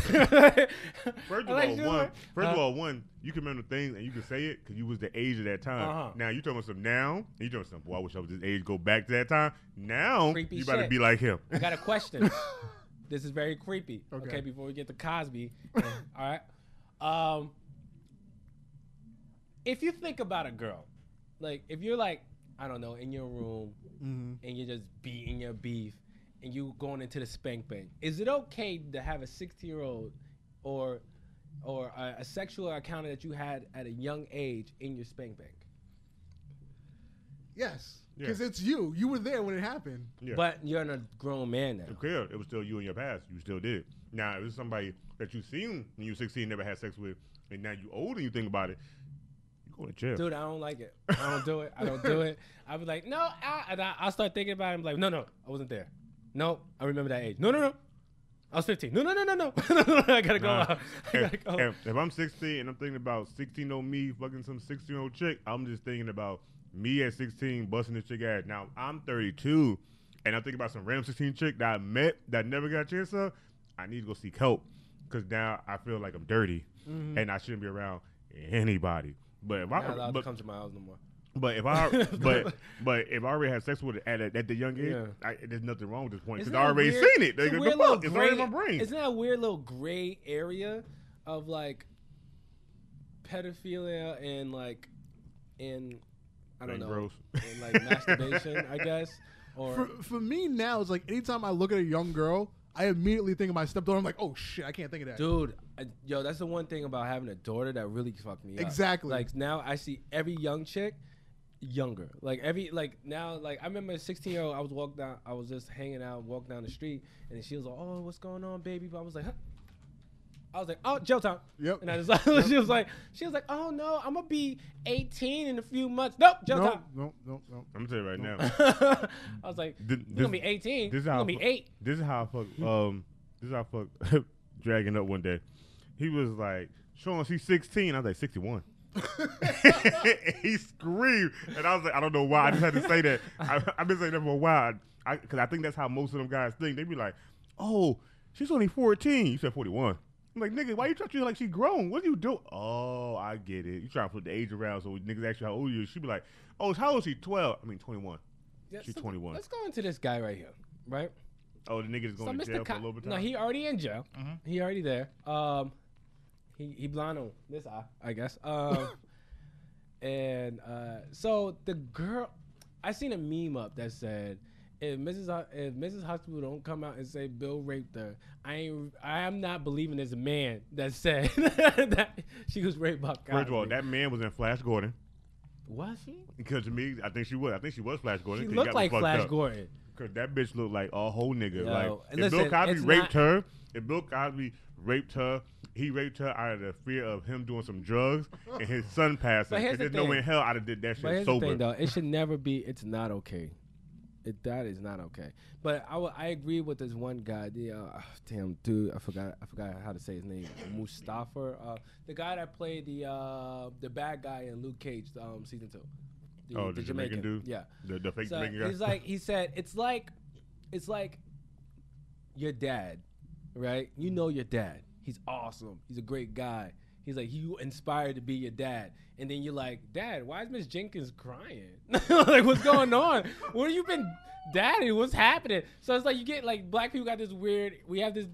First of all, you can remember things and you can say it because you was the age of that time. Now you talking about some now, and you talking some. Boy, I wish I was this age. Go back to that time. Now creepy you about to be like him. I got a question. This is very creepy. Okay, before we get to Cosby. All right. If you think about a girl, like if you're like, I don't know, in your room and you're just beating your beef and you going into the spank bank, is it okay to have a 60-year-old or a sexual encounter that you had at a young age in your spank bank? Yes. Because it's you. You were there when it happened. Yeah. But you're a grown man now. Okay, it was still you in your past. You still did it. Now, if it's somebody that you seen when you were 16, never had sex with, and now you older, you think about it, you're going to jail. Dude, I don't like it. I don't do it. I was like, no. I'll start thinking about it. I'm like, no, I wasn't there. No, I remember that age. No. I was 15. No. I got to go out. I gotta go. If I'm 16 and I'm thinking about 16-year-old me fucking some 16-year-old chick, I'm just thinking about me at 16 busting this chick ass. Now I'm 32, and I think about some random 16 chick that I met that I never got a chance of. I need to go seek help, cause now I feel like I'm dirty, and I shouldn't be around anybody. But if I'm not allowed to come to my house no more. But if I but if I already had sex with it at the young age, there's nothing wrong with this point because I already seen it. It's already in my brain. Isn't that a weird little gray area of like pedophilia and like in I don't know, gross. And like masturbation, I guess. Or for me now, it's like anytime I look at a young girl, I immediately think of my stepdaughter. I'm like, oh shit, I can't think of that, dude. Yo, that's the one thing about having a daughter that really fucked me up. Exactly. Like now, I see every young chick. Younger, like every like I remember a 16-year-old. I was walking down, I was just hanging out, walking down the street, and she was like, "Oh, what's going on, baby?" But I was like, huh? I was like, "Oh, jail time." Yep. And I just she was like, "Oh no, I'm gonna be 18 in a few months." Nope, jail time. No. I'm gonna tell you right now. I was like, "You're gonna be 18. This is how gonna be 8." This is how I fuck. This is how I fuck. Dragging up one day, he was like, "Showing she's 16." I was like, "61." He screamed, and I was like, I don't know why. I just had to say that. I've been saying that for a while, because I think that's how most of them guys think. They be like, "Oh, she's only 14." You said 41. I'm like, nigga, why you trying to like she grown? What do you do? Oh, I get it. You trying to put the age around so niggas ask you how old you. She be like, "Oh, how old is she? 12. I mean, 21. Yeah, she's 21. Let's go into this guy right here, right? Oh, the nigga is going to jail for a little bit of time. No, he already in jail. Mm-hmm. He already there. He blind on this eye, I guess. So the girl, I seen a meme up that said, if Mrs. Hospital don't come out and say Bill raped her, I am not believing there's a man that said that she was raped by Cosby. First of all, that man was in Flash Gordon. Was he? Because to me, I think she was Flash Gordon. She looked like Flash Gordon. Because that bitch looked like a whole nigga. Yo, like if Bill Cosby raped her, he raped her out of the fear of him doing some drugs and his son passing. And there's no way in hell I'd have did that shit sober. Thing, though, it should never be. It's not okay. That is not okay. But I agree with this one guy. The damn dude, I forgot how to say his name. Mustafa, the guy that played the bad guy in Luke Cage, season 2. The Jamaican dude. Yeah. The fake Jamaican guy. He said it's like your dad, right? You know your dad. He's awesome. He's a great guy. He's like, you inspired to be your dad. And then you're like, Dad, why is Miss Jenkins crying? Like, what's going on? Where you been, Daddy? What's happening? So it's like you get like black people got this weird. We have this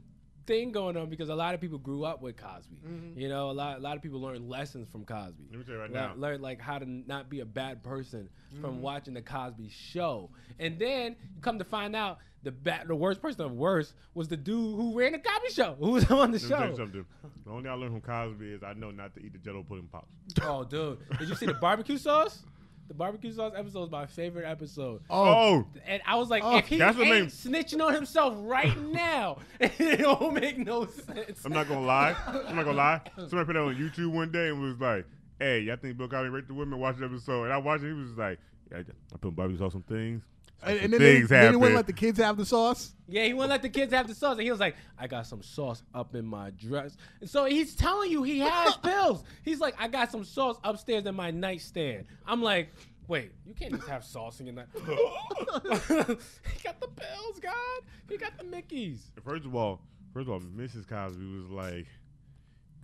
thing going on because a lot of people grew up with Cosby. Mm-hmm. You know, a lot of people learned lessons from Cosby. Let me tell you right now. Learned like how to not be a bad person from watching the Cosby Show. And then you come to find out the worst person of worst was the dude who ran the Cosby Show, who was on the show. Let me tell you something. The only thing I learned from Cosby is I know not to eat the Jell-O pudding pops. Oh, dude. Did you see the barbecue sauce? The barbecue sauce episode is my favorite episode. Oh. And I was like, if he ain't snitching on himself right now, it don't make no sense. I'm not going to lie. Somebody put that on YouTube one day and was like, hey, y'all think Bill Cosby raped the women? Watch the episode. And I watched it. He was like, I put barbecue sauce on things. And then he wouldn't let the kids have the sauce? Yeah, he wouldn't let the kids have the sauce. And he was like, I got some sauce up in my dress. And so he's telling you he has pills. He's like, I got some sauce upstairs in my nightstand. I'm like, wait, you can't just have sauce in your nightstand. He got the pills, God. He got the Mickeys. First of all, Mrs. Cosby was like,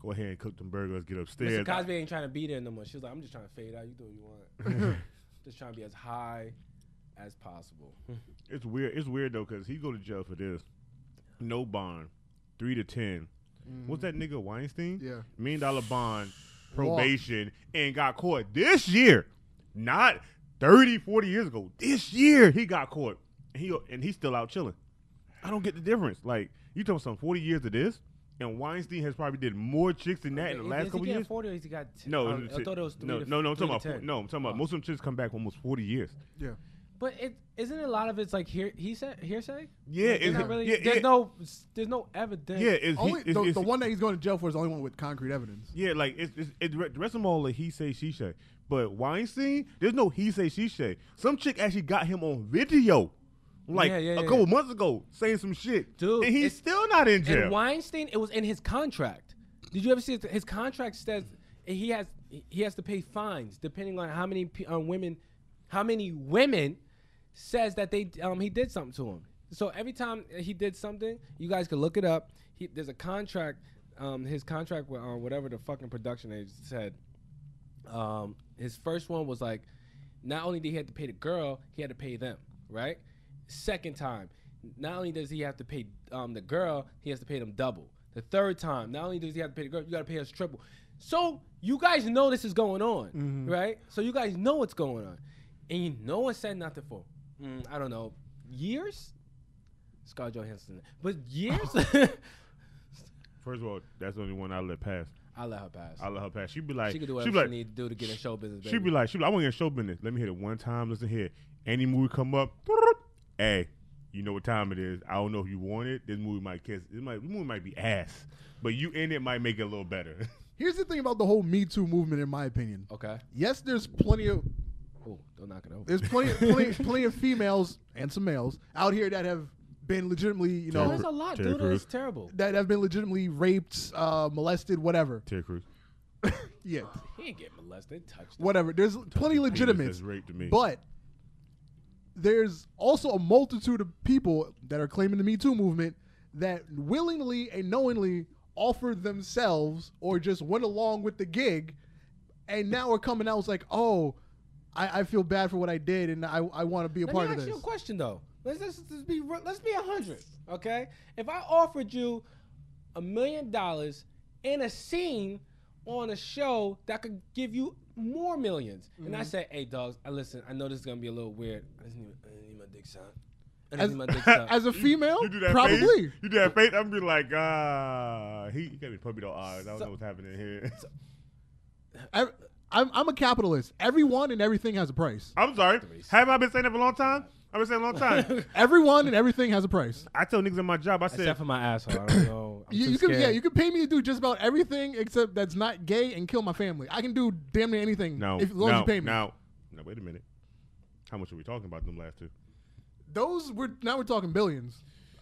go ahead and cook them burgers, get upstairs. Mrs. Cosby ain't trying to be there no more. She was like, I'm just trying to fade out. You do what you want. Just trying to be as high as possible. It's weird though, cause he go to jail for this, no bond, 3 to 10. Mm-hmm. What's that nigga Weinstein? Yeah, $1 million bond, probation, and got caught this year, not 30, 40 years ago. This year he got caught, and he's still out chilling. I don't get the difference. Like you talking some 40 years of this, and Weinstein has probably did more chicks than that in the last couple years. 40 or is he got no? I thought it was three. No. I'm talking about most of them chicks come back almost 40 years. Yeah. But isn't a lot of it's like hearsay? Yeah, like there's no evidence. Yeah, the one that he's going to jail for is the only one with concrete evidence. Yeah, like the rest of them all are he say she say. But Weinstein, there's no he say she say. Some chick actually got him on video, like a couple months ago, saying some shit, dude, and he's still not in jail. And Weinstein, it was in his contract. Did you ever see it? His contract says he has to pay fines depending on how many women. Says that they he did something to him. So every time he did something, you guys can look it up. There's a contract. His contract with whatever the fucking production agency said His first one was like, not only did he have to pay the girl, he had to pay them, right? Second time, not only does he have to pay the girl, he has to pay them double. The third time, not only does he have to pay the girl, you got to pay us triple. So you guys know this is going on, right? So you guys know what's going on. And you know one said nothing for, I don't know, years? Scarlett Johansson. But years? First of all, that's the only one I let pass. I let her pass. I let her pass. She'd be like, she could do whatever she need to do to get in show business. Baby. She'd be like, I want to get in show business. Let me hit it one time. Listen here. Any movie come up, hey, you know what time it is. I don't know if you want it. This movie might kiss. This movie might be ass, but you in it might make it a little better. Here's the thing about the whole Me Too movement, in my opinion. Okay. Yes, there's plenty of. Oh, don't knock it over. There's plenty of females and some males out here that have been legitimately, you know, there's a lot, dude. It's terrible. That have been legitimately raped, molested, whatever. Terry Crews. Yeah. He ain't get molested, touched. Whatever. There's plenty legitimate. But there's also a multitude of people that are claiming the Me Too movement that willingly and knowingly offered themselves or just went along with the gig, and now are coming out like, oh, I feel bad for what I did, and I want to be a part of this. Let me ask you a question though. Let's be 100, okay? If I offered you $1 million in a scene on a show that could give you more millions, and I said, "Hey, dogs, listen. I know this is gonna be a little weird. I just need my dick signed. As a female, you do that probably. Face? You do that face. I'm be like, he got me puppy dog eyes. I don't know what's happening here. So, I'm a capitalist. Everyone and everything has a price. I'm sorry. Have I been saying that for a long time? I've been saying a long time. Everyone and everything has a price. I tell niggas in my job, I said, except for my asshole. I don't know. You can pay me to do just about everything except that's not gay and kill my family. I can do damn near anything as long as you pay me. Now, wait a minute. How much are we talking about them last two? Now we're talking billions.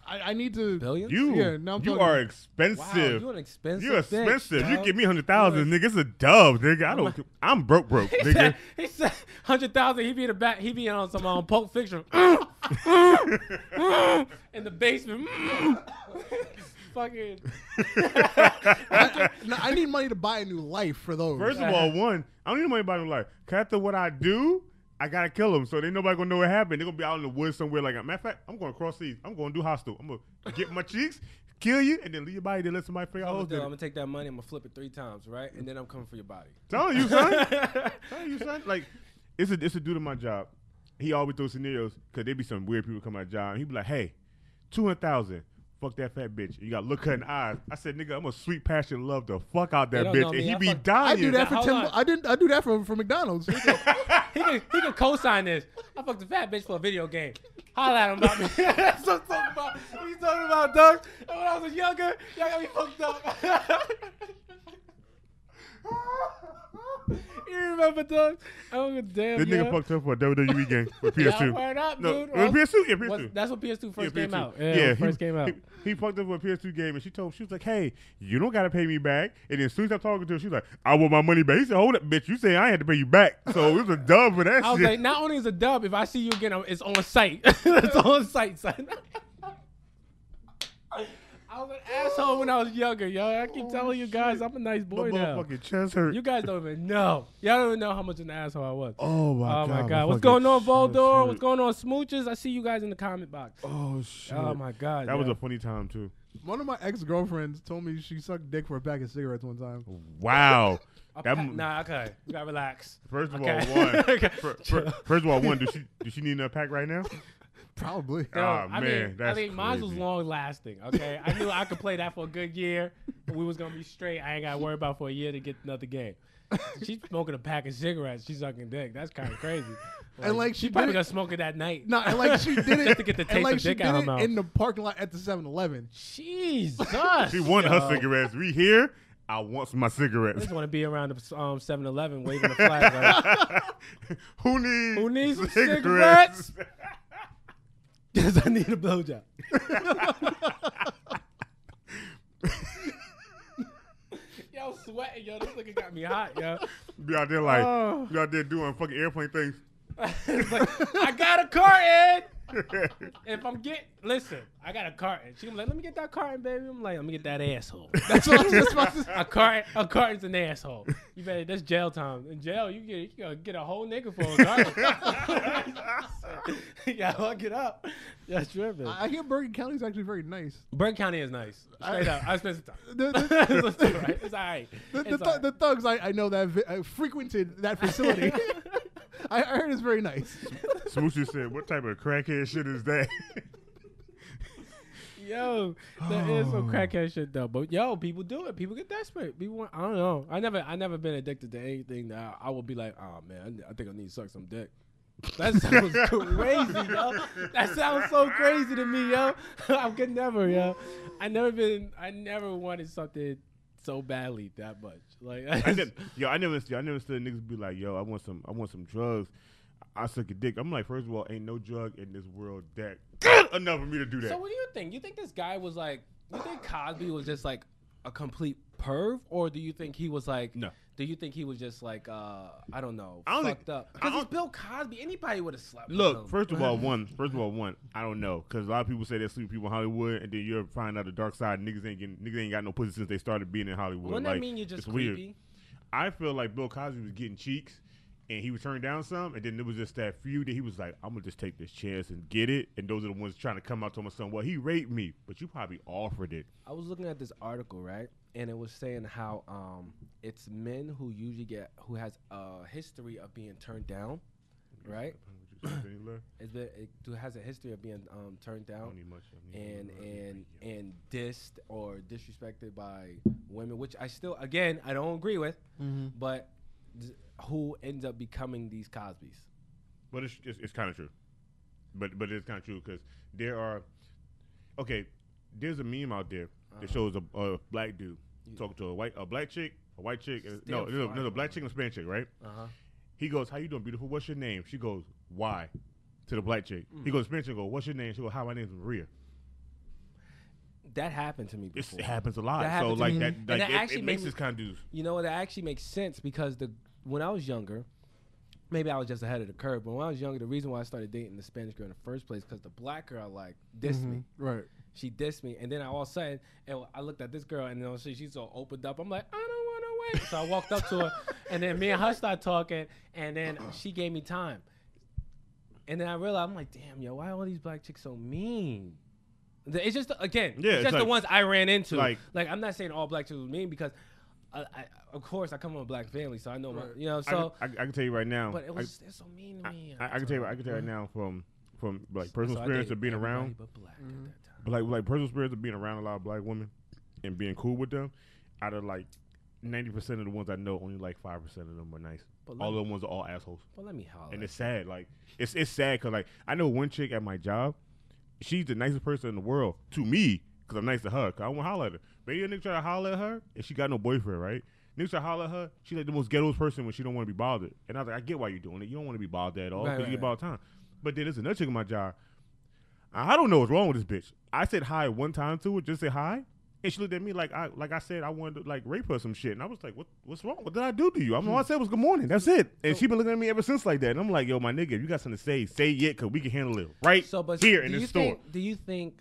I need to. Billions? You are expensive. Wow, you're an expensive. You're expensive. Bitch, you give me 100,000, nigga. It's a dub, nigga. I'm broke, nigga. He said 100,000. He be in the back. He be on some Pulp Fiction. In the basement. Fucking. I need money to buy a new life for those. First of all, I don't need money to buy a new life. After what I do, I gotta kill them, so they nobody gonna know what happened. They're gonna be out in the woods somewhere. Like, matter of fact, I'm gonna cross these. I'm gonna do hostile. I'm gonna get my cheeks, kill you, and then leave your body. Then let somebody figure out. I'm gonna take that money. I'm gonna flip it 3 times, right? And then I'm coming for your body. Telling you, son. Like, it's a dude in my job. He always throws scenarios because there be some weird people come out of job. And he be like, hey, 200,000. Fuck that fat bitch. You gotta look her in the eyes. I said, nigga, I'm gonna sweet passion love the fuck out that bitch, and he be dying. I do that for Tim. I do that for McDonald's. He can co-sign this. I fucked a fat bitch for a video game. Holla at him about me. That's what I'm talking about. What you talking about, Doug? When I was younger, y'all got me fucked up. You remember, Doug? I don't give a damn. This nigga fucked up for a WWE game for PS2. Fired up, dude. PS2. That's when PS2 first came out. Yeah, first came out. He fucked up for a PS2 game, and she told him, she was like, hey, you don't got to pay me back. And then as soon as I talking to her, she was like, I want my money back. He said, hold up, bitch. You say I had to pay you back. So it was a dub for that shit. I was like, not only is it a dub, if I see you again, it's on site. It's on site, son. I was an asshole when I was younger, yo. I keep telling you guys, I'm a nice boy now. My fucking chest hurt. You guys don't even know. Y'all don't even know how much of an asshole I was. Oh my God. What's going on, Voldor? What's going on, Smooches? I see you guys in the comment box. Oh, shit. Oh, my God. That was a funny time, too. One of my ex-girlfriends told me she sucked dick for a pack of cigarettes one time. Wow. Okay. You got to relax. First of all, one, does she need another pack right now? Probably. I mean, mine was long lasting. Okay, I knew I could play that for a good year. We was gonna be straight. I ain't gotta worry about for a year to get another game. She's smoking a pack of cigarettes. She's sucking dick. That's kind of crazy. Like she probably gonna smoke it that night. No, and like she did it just to get the taste of dick out of her mouth in the parking lot at the 7-Eleven. Jesus. She wanted her cigarettes. We here. I want my cigarettes. I just want to be around the 7-Eleven waving the flag. Like, who needs some cigarettes? Yes, I need a blowjob. Yo, I'm sweating, yo. This nigga got me hot, yo. Be out there doing fucking airplane things. It's like, I got a car, Ed. If I'm getting, listen, I got a carton. She was like, let me get that carton, baby. I'm like, let me get that asshole. That's what I was just about to say. A carton's an asshole. You better, that's jail time. In jail, you get a whole nigga for a carton. You gotta hook it up. That's tripping. I hear Bergen County's actually very nice. Bergen County is nice. Straight up. I spent some time. It's all right. The thugs, I know that I frequented that facility. I heard it's very nice. Smoochie said, what type of crackhead shit is that? Yo, that is some crackhead shit though. But yo, people do it. People get desperate. People want, I don't know. I never been addicted to anything that I would be like, oh man, I think I need to suck some dick. That sounds crazy, yo. That sounds so crazy to me, yo. I could never, yo. I never wanted something so badly that much. Like I never said niggas be like, yo, I want some drugs. I suck a dick. I'm like, first of all, ain't no drug in this world that good enough for me to do that. So what do you think? You think this guy was like, you think Cosby was just like a complete perv, or do you think he was like, no? Do you think he was just like, I don't know, fucked up? Because it's Bill Cosby. Anybody would have slept. Look, first of all, I don't know, because a lot of people say they're sleeping people in Hollywood, and then you're finding out the dark side. Niggas ain't got no pussy since they started being in Hollywood. Wouldn't that mean you're just creepy? Weird. I feel like Bill Cosby was getting cheeks, and he was turning down some, and then there was just that few that he was like, I'm going to just take this chance and get it. And those are the ones trying to come out to my son, well, he raped me, but you probably offered it. I was looking at this article, right? And it was saying how it's men who usually who has a history of being turned down, right? It has a history of being turned down and dissed or disrespected by women, which I still, again, I don't agree with, but... who ends up becoming these Cosbys? But it's kind of true, but it's kind of true because there's a meme out there that shows a black dude talking to a black chick. There's a black chick and a Spanish chick, right? He goes, "How you doing, beautiful? What's your name?" She goes, "Why?" to the black chick. He goes, "Spanish chick, go, what's your name?" She goes, "Hi, my name's Maria." That happened to me before. It happens a lot. So like that makes this kind of dudes. You know, that actually makes sense because when I was younger, maybe I was just ahead of the curve, but when I was younger, the reason why I started dating the Spanish girl in the first place because the black girl, like, dissed me. Right. She dissed me, and then all of a sudden, I looked at this girl, and then she's all opened up. I'm like, I don't want to wait. So I walked up to her, and then me and her started talking, and then she gave me time. And then I realized, I'm like, damn, yo, why are all these black chicks so mean? It's just, it's just the ones I ran into. Like, I'm not saying all black chicks were mean because... I come from a black family, so I know. Right. So I can tell you right now. But it was it's so mean to me. I can tell you right now from like personal experience of being around. But black at that time. But like personal experience of being around a lot of black women and being cool with them. Out of like 90% of the ones I know, only like 5% of them are nice. But all the ones are all assholes. But let me holler. And it's sad. Like it's sad because like I know one chick at my job. She's the nicest person in the world to me. Cause I'm nice to her. Cause I won't holler at her. Maybe a nigga try to holler at her, and she got no boyfriend, right? Niggas try to holler at her. She's like the most ghettoest person when she don't want to be bothered. And I was like, I get why you're doing it. You don't want to be bothered at all because you get bothered all the time. But then there's another chick in my job. I don't know what's wrong with this bitch. I said hi one time to her, just said hi, and she looked at me like I said I wanted to like rape her some shit. And I was like, what's wrong? What did I do to you? All I said was good morning. That's it. And she been looking at me ever since like that. And I'm like, yo, my nigga, if you got something to say it because we can handle it right here in this store. Do you think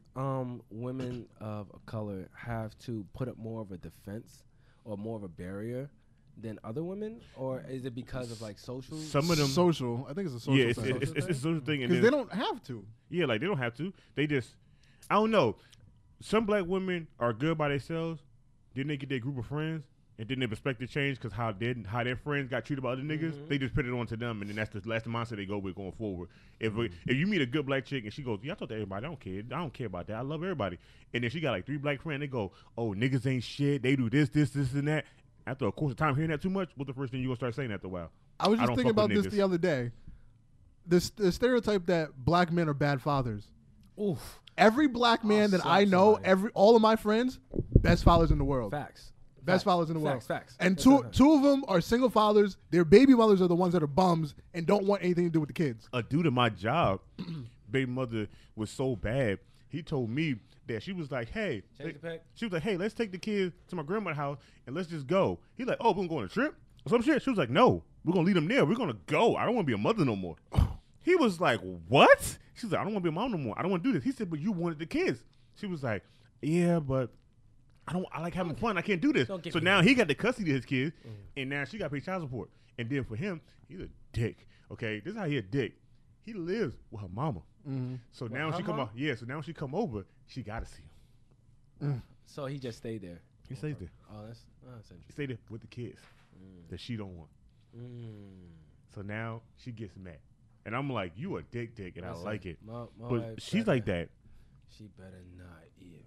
women of color have to put up more of a defense or more of a barrier than other women, or is it because of like social? Some of them social. I think it's a social. Yeah, it's a social thing because they don't have to. Yeah, like they don't have to. They just I don't know. Some black women are good by themselves. Then they get their group of friends, and then their perspective change because how their friends got treated by other niggas. They just put it on to them, and then that's the mindset they go with going forward. If you meet a good black chick and she goes, "Yeah, I talk to everybody. I don't care about that. I love everybody." And then she got like 3 black friends. They go, "Oh, niggas ain't shit. They do this, and that." After a course of time hearing that too much, what's the first thing you gonna start saying after a while? I was just thinking about this the other day. The stereotype that black men are bad fathers. Oof. Every black man that I know, all of my friends, best fathers in the world. Facts. Best fathers in the world. Facts. And two of them are single fathers. Their baby mothers are the ones that are bums and don't want anything to do with the kids. A dude at my job, baby mother was so bad. He told me that she was like, "Hey," she was like, "Hey, let's take the kids to my grandma's house and let's just go." He like, "Oh, we're gonna go on a trip or some shit." She was like, "No, we're gonna leave them there. We're gonna go. I don't want to be a mother no more." He was like, "What?" She was like, I don't want to be a mom no more. I don't want to do this. He said, but you wanted the kids. She was like, yeah, but I like having fun. I can't do this. So now he got the custody of his kids, and now she got paid child support. And then for him, he's a dick. Okay, this is how he a dick. He lives with her mama. Mm-hmm. So now when she come out, so now when she come over, she gotta see him. Mm. So he just stayed there. He stayed there. Oh, that's interesting. He stayed there with the kids that she don't want. Mm. So now she gets mad, and I'm like, "You a dick," and I like it. But she's like that. She better not even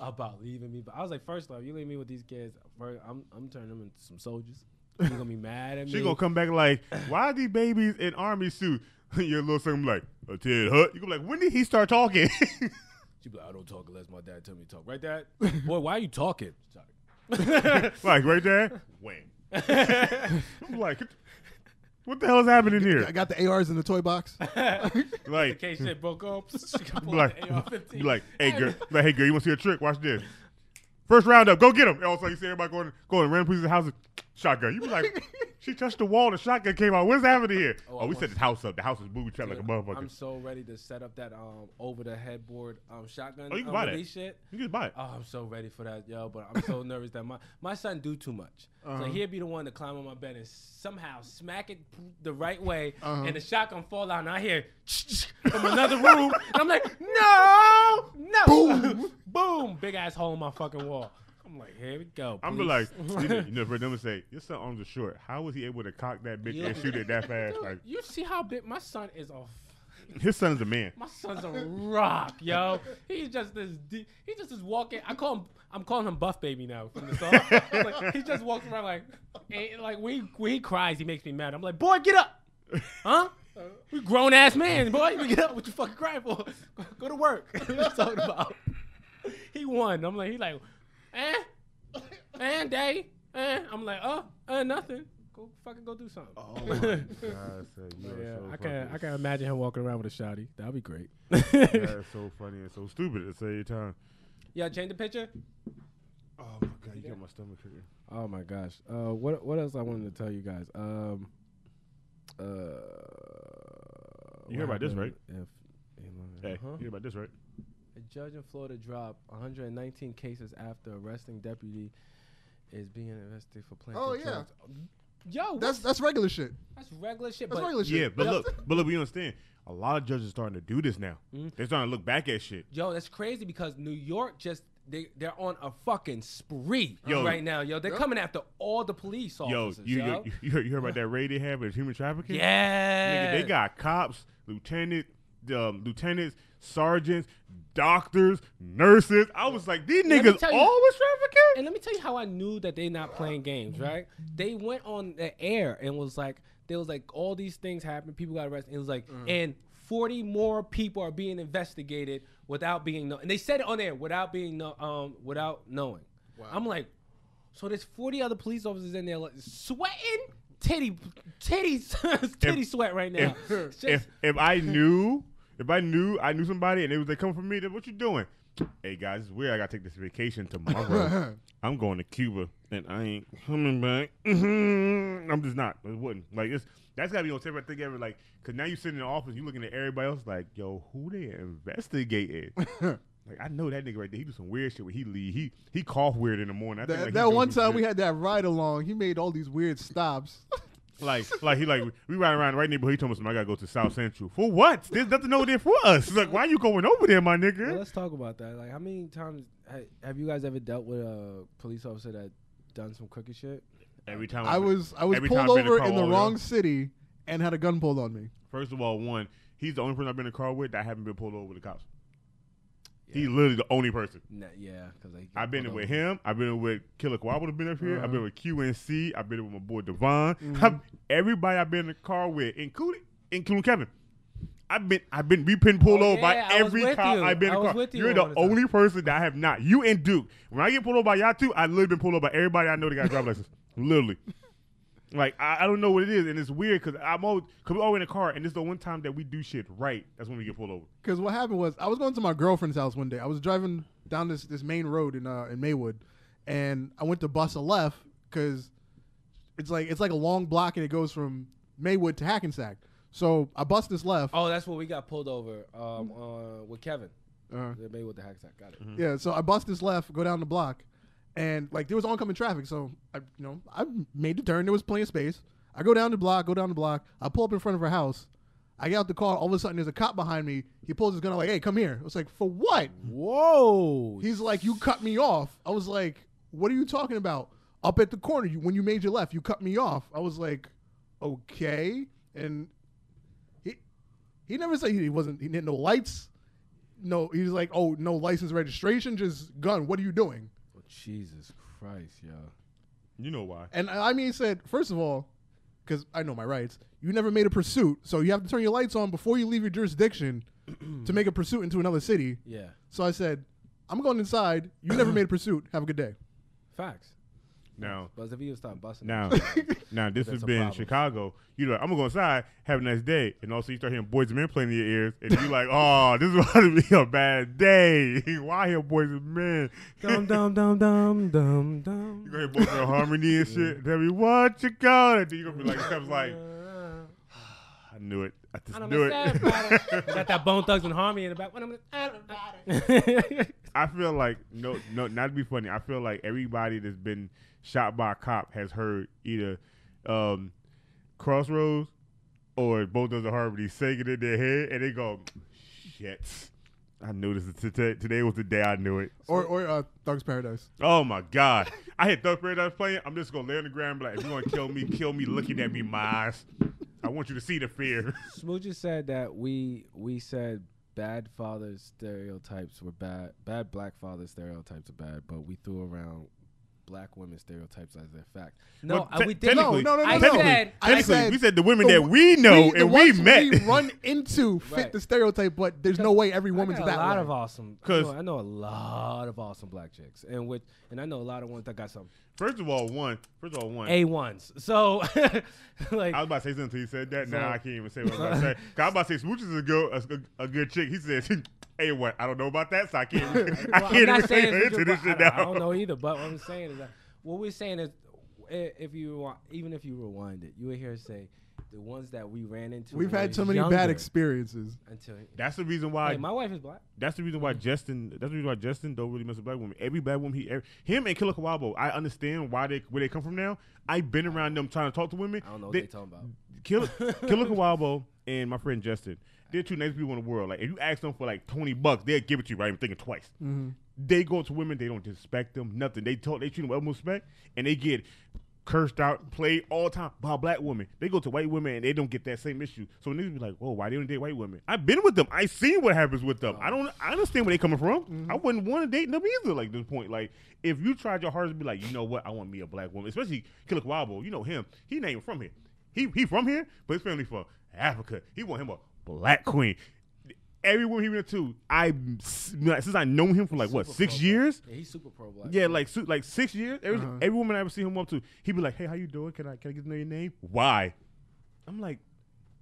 about leaving me. But I was like, first off, you leave me with these kids. First, I'm turning them into some soldiers. She's gonna be mad at me. She gonna come back like, why are these babies in army suit? Your little son like, a Ted Hut. You gonna be like, when did he start talking? She be like, I don't talk unless my dad tell me to talk. Right, Dad? Boy, why are you talking? Sorry. Like, right, Dad? When? I'm like, what the hell is happening here? I got the ARs in the toy box. Like, in case shit broke up, be like, hey girl, you wanna see a trick? Watch this. First round up, go get him. And all of a sudden, you see everybody going random pieces of houses. Shotgun. You be like, she touched the wall, the shotgun came out. What's happening here? Oh, we set this house up. The house is booby trapped like a motherfucker. I'm so ready to set up that over the headboard shotgun. Oh, you can buy that. Shit. You can buy it. Oh, I'm so ready for that, yo. But I'm so nervous that my son do too much. So he'll be the one to climb on my bed and somehow smack it the right way, and the shotgun fall out. And I hear from another room, and I'm like, no, boom, boom, big ass hole in my fucking wall. I'm like, here we go. I'm like, for them to say, your son arms are short. How was he able to cock that bitch and shoot it that fast? Dude, like, you see how big my son is off. His son's a man. My son's a rock, yo. He's just this. He just is walking. I'm calling him Buff Baby now from the song. Like, he just walks around like when he cries, he makes me mad. I'm like, boy, get up, huh? We grown ass man, boy. You get up. What you fucking crying for? Go to work. What you talking about? He won. I'm like, he like. I'm like, nothing. Go fucking go do something. Oh my God, so I can imagine him walking around with a shotty. That'd be great. That's so funny and so stupid at the same time. Yeah, change the picture. Oh my God, you got my stomach hurting. Oh my gosh. What else I wanted to tell you guys? You hear about this, right? You hear about this, right? A judge in Florida dropped 119 cases after arresting deputy is being arrested for planting drugs. Yo, that's regular shit. That's regular shit. That's regular shit. Yeah, but look, we understand. A lot of judges are starting to do this now. Mm-hmm. They're starting to look back at shit. Yo, that's crazy because New York just they're on a fucking spree right now. Yo, they're coming after all the police officers. You heard about that raid they had with human trafficking? Yeah, nigga, they got cops, lieutenants, sergeants, doctors, nurses. I was like, these niggas always trafficking? And let me tell you how I knew that they not playing games, right? They went on the air and was like, there was like all these things happened. People got arrested. It was like, and 40 more people are being investigated without being known. And they said it on air without knowing. Wow. I'm like, so there's 40 other police officers in there like, sweating? Titty sweat right now. If I knew somebody and they come for me, then what you doing? Hey guys, it's weird. I gotta take this vacation tomorrow. I'm going to Cuba and I ain't coming back. I'm just not. It wouldn't. Like that's gotta be on every thing ever. Like, cause now you sitting in the office, you looking at everybody else like, yo, who they investigating? Like I know that nigga right there. He do some weird shit when he leave. He cough weird in the morning. I think that one time we had that ride along. He made all these weird stops. We ride around the right neighborhood. He told us, I gotta go to South Central. For what? There's nothing over there for us. Like, why are you going over there, my nigga? Well, let's talk about that. Like, how many times have you guys ever dealt with a police officer that done some crooked shit? Every time I was pulled over in the wrong city and had a gun pulled on me. First of all, he's the only person I've been in a car with that I haven't been pulled over with the cops. Yeah. He's literally the only person. I've been in with him. I've been in with Killer Kwab would have been up here. I've been with QNC. I've been with my boy Devon. Everybody I've been in the car with, including Kevin. I've been pulled over by every cop I've been in the car. You're the only person that I have not. You and Duke. When I get pulled over by y'all two, I literally been pulled over by everybody I know that got a driver's license. Literally. Like, I don't know what it is, and it's weird because we're always in a car, and it's the one time that we do shit right. That's when we get pulled over. Because what happened was, I was going to my girlfriend's house one day. I was driving down this main road in Maywood, and I went to bust a left because it's like a long block, and it goes from Maywood to Hackensack. So I bust this left. Oh, that's when we got pulled over with Kevin. Maybe with the hacksack. Got it. Mm-hmm. Yeah, so I bust this left, go down the block, and like there was oncoming traffic. So I made the turn. There was plenty of space. I go down the block. I pull up in front of her house. I get out the car. All of a sudden, there's a cop behind me. He pulls his gun. I'm like, hey, come here. I was like, for what? Whoa. He's like, you cut me off. I was like, what are you talking about? Up at the corner, when you made your left, you cut me off. I was like, okay. And he never said he didn't know lights. No, he's like, oh, no license, registration, just gun. What are you doing? Oh, Jesus Christ, yo. You know why. And I mean, he said, first of all, because I know my rights, you never made a pursuit, so you have to turn your lights on before you leave your jurisdiction to make a pursuit into another city. Yeah. So I said, I'm going inside. You never made a pursuit. Have a good day. Facts. Now, but if you start busting now this has been Chicago. You're like, I'm gonna go inside, have a nice day, and also you start hearing Boyz II Men playing in your ears, and you're like, oh, this is gonna be a bad day. Why hear Boyz II Men? Dum dum dum dum dum dum. You gonna hear Boyz II Men harmony and shit. Tell me what you gonna do. You gonna be like, Steph's like, I knew it. I just knew it. Got that Bone Thugs and Harmony in the back. I feel like no, not to be funny. I feel like everybody that's been shot by a cop has heard either Crossroads or Both Those of Harmony singing in their head, and they go, shit, I knew this. Today was the day I knew it. Or Thug's Paradise. Oh, my God. I had Thug's Paradise playing. I'm just going to lay on the ground and be like, if you're going to kill me looking at me in my eyes. I want you to see the fear. Smoochie said that we said bad father stereotypes were bad. Bad black father stereotypes are bad, but we threw around black women stereotypes as their fact. No, well, we didn't. No. I said, we said the women that we know and we met. We run into fit right. The stereotype, but there's no way every woman's that way. I know a lot of awesome black chicks, and I know a lot of ones that got something. First of all, one. A1s. So, like. I was about to say something until you said that. So, nah, I can't even say what I was about to say. Cause I was about to say, Smooch is a good chick. He says, A1. I don't know about that, so I can't I don't know either, but what I'm saying is that, what we're saying is, even if you rewind it, you would hear us say, the ones that we ran into. We've had so many bad experiences. That's the reason why. Hey, my wife is black. That's the reason why Justin. That's the reason why Justin don't really mess with black women. Every black woman him and Killer Kawabo. I understand where they come from now. I've been around them trying to talk to women. I don't know what they're talking about. Killer Kawabo and my friend Justin. They're two nice people in the world. Like if you ask them for like $20, they'll give it to you. Right, I'm thinking twice. Mm-hmm. They go to women. They don't disrespect them. Nothing. They treat them with utmost respect, and they get cursed out, played all the time by black women. They go to white women and they don't get that same issue. So niggas be like, "Whoa, why they don't date white women?" I've been with them. I seen what happens with them. I understand where they coming from. Mm-hmm. I wouldn't want to date them either. Like this point, like if you tried your hardest to be like, you know what, I want me a black woman, especially Killer Kawabo. You know him. He not even from here. He from here, but his family from Africa. He want him a black queen. Every woman he went to, since I know him for like what, 6 years? Yeah, he's super pro black. Yeah, like 6 years. Every woman I ever see him up to, he'd be like, "Hey, how you doing? Can I get to know your name?" Why? I'm like,